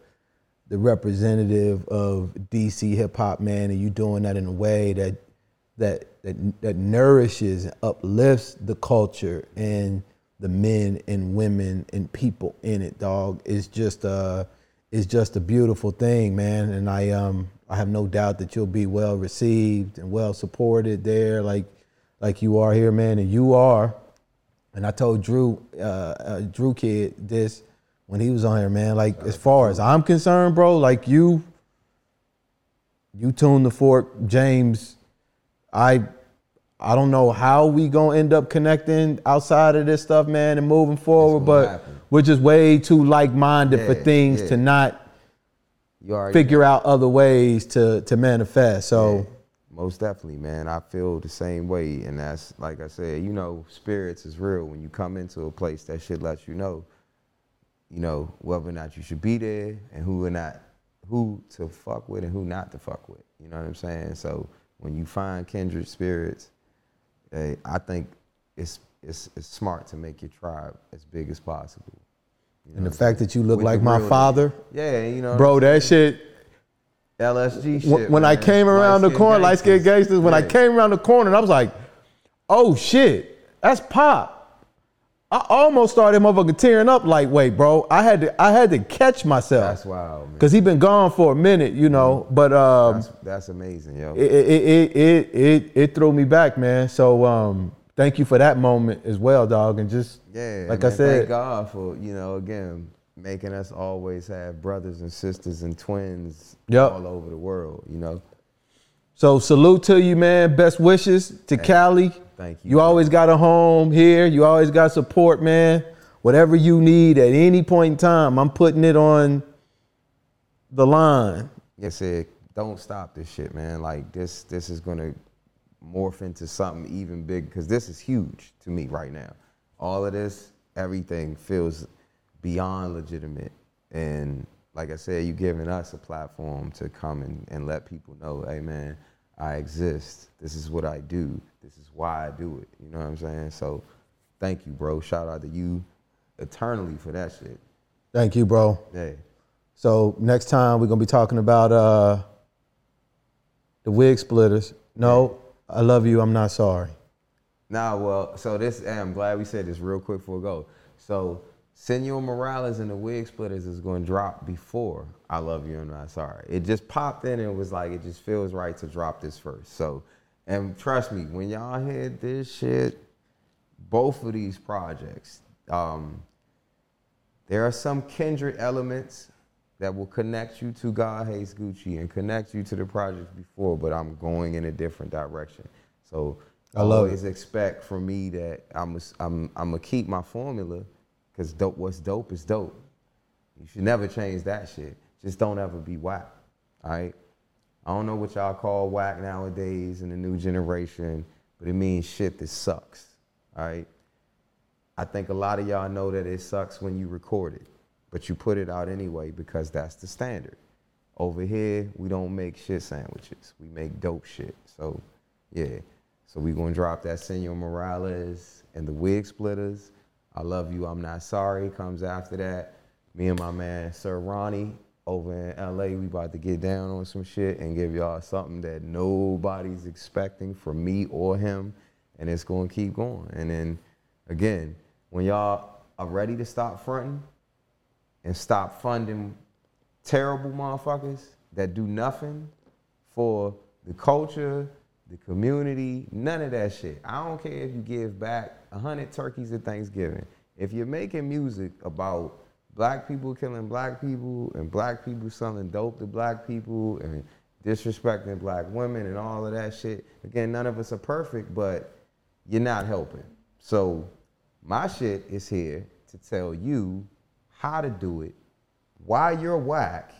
the representative of D C hip hop, man, and you doing that in a way that that that that nourishes and uplifts the culture and the men and women and people in it, dog, is just a. Uh, It's just a beautiful thing, man, and I um I have no doubt that you'll be well received and well supported there, like like you are here, man, and you are. And I told Drew, uh, uh, Drew Kid, this when he was on here, man. Like as far as I'm concerned, bro, like you, you tune the fork, James. I I don't know how we gonna end up connecting outside of this stuff, man, and moving forward, but. Happen. We're just way too like-minded yeah, for things yeah. to not figure know. out other ways to, to manifest. So, yeah. Most definitely, man. I feel the same way. And that's, like I said, you know, spirits is real. When you come into a place, that shit lets you know, you know, whether or not you should be there and who or not, who to fuck with and who not to fuck with. You know what I'm saying? So when you find kindred spirits, uh, I think it's, It's, it's smart to make your tribe as big as possible. You know and the fact that you look With like my father. Yeah, you know. Bro, that shit. L S G shit. When, when I came around the corner, light skinned gangsters, when yeah. I came around the corner, and I was like, oh shit, that's Pop. I almost started motherfucking tearing up like, wait, bro, I had to I had to catch myself. That's wild, man. Cause he been gone for a minute, you know. Yeah. But um that's, that's amazing, yo. It it it it it, it threw me back, man. So um thank you for that moment as well, dog, and just yeah, like man, I said, thank God for you know again making us always have brothers and sisters and twins yep. all over the world, you know. So salute to you, man. Best wishes to hey, Cali. Thank you. You man. always got a home here. You always got support, man. Whatever you need at any point in time, I'm putting it on the line. Yes, it. Don't stop this shit, man. Like this, this is gonna. morph into something even bigger, because this is huge to me right now. All of this, everything feels beyond legitimate. And like I said, you're giving us a platform to come and, and let people know, hey man, I exist. This is what I do. This is why I do it. You know what I'm saying? So thank you, bro. Shout out to you eternally for that shit. Thank you, bro. Yeah. So next time we're gonna be talking about uh, the wig splitters. No. Yeah. I love you, I'm not sorry. Nah, well, so this, I'm glad we said this real quick before we go. So, Senor Morales and the Wig Splitters is going to drop before I Love You, I'm Not Sorry. It just popped in and it was like, it just feels right to drop this first. So, and trust me, when y'all hear this shit, both of these projects, um, there are some kindred elements that will connect you to God Hates Gucci and connect you to the project before, but I'm going in a different direction. So I always it. expect from me that I'm I'm I'm gonna keep my formula, cause dope what's dope is dope. You should never change that shit. Just don't ever be whack. All right. I don't know what y'all call whack nowadays in the new generation, but it means shit that sucks. All right. I think a lot of y'all know that it sucks when you record it, but you put it out anyway because that's the standard. Over here, we don't make shit sandwiches. We make dope shit. So, yeah. So we gonna drop that Senor Morales and the Wig Splitters. I Love You, I'm Not Sorry comes after that. Me and my man, Sir Ronnie, over in L A, we about to get down on some shit and give y'all something that nobody's expecting from me or him. and it's gonna keep going. And then again, when y'all are ready to stop fronting and stop funding terrible motherfuckers that do nothing for the culture, the community, none of that shit. I don't care if you give back one hundred turkeys at Thanksgiving. If you're making music about black people killing black people and black people selling dope to black people and disrespecting black women and all of that shit, again, none of us are perfect, but you're not helping. So my shit is here to tell you how to do it, why you're whack,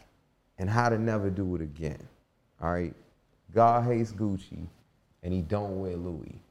and how to never do it again, all right? God hates Gucci, and he don't wear Louis.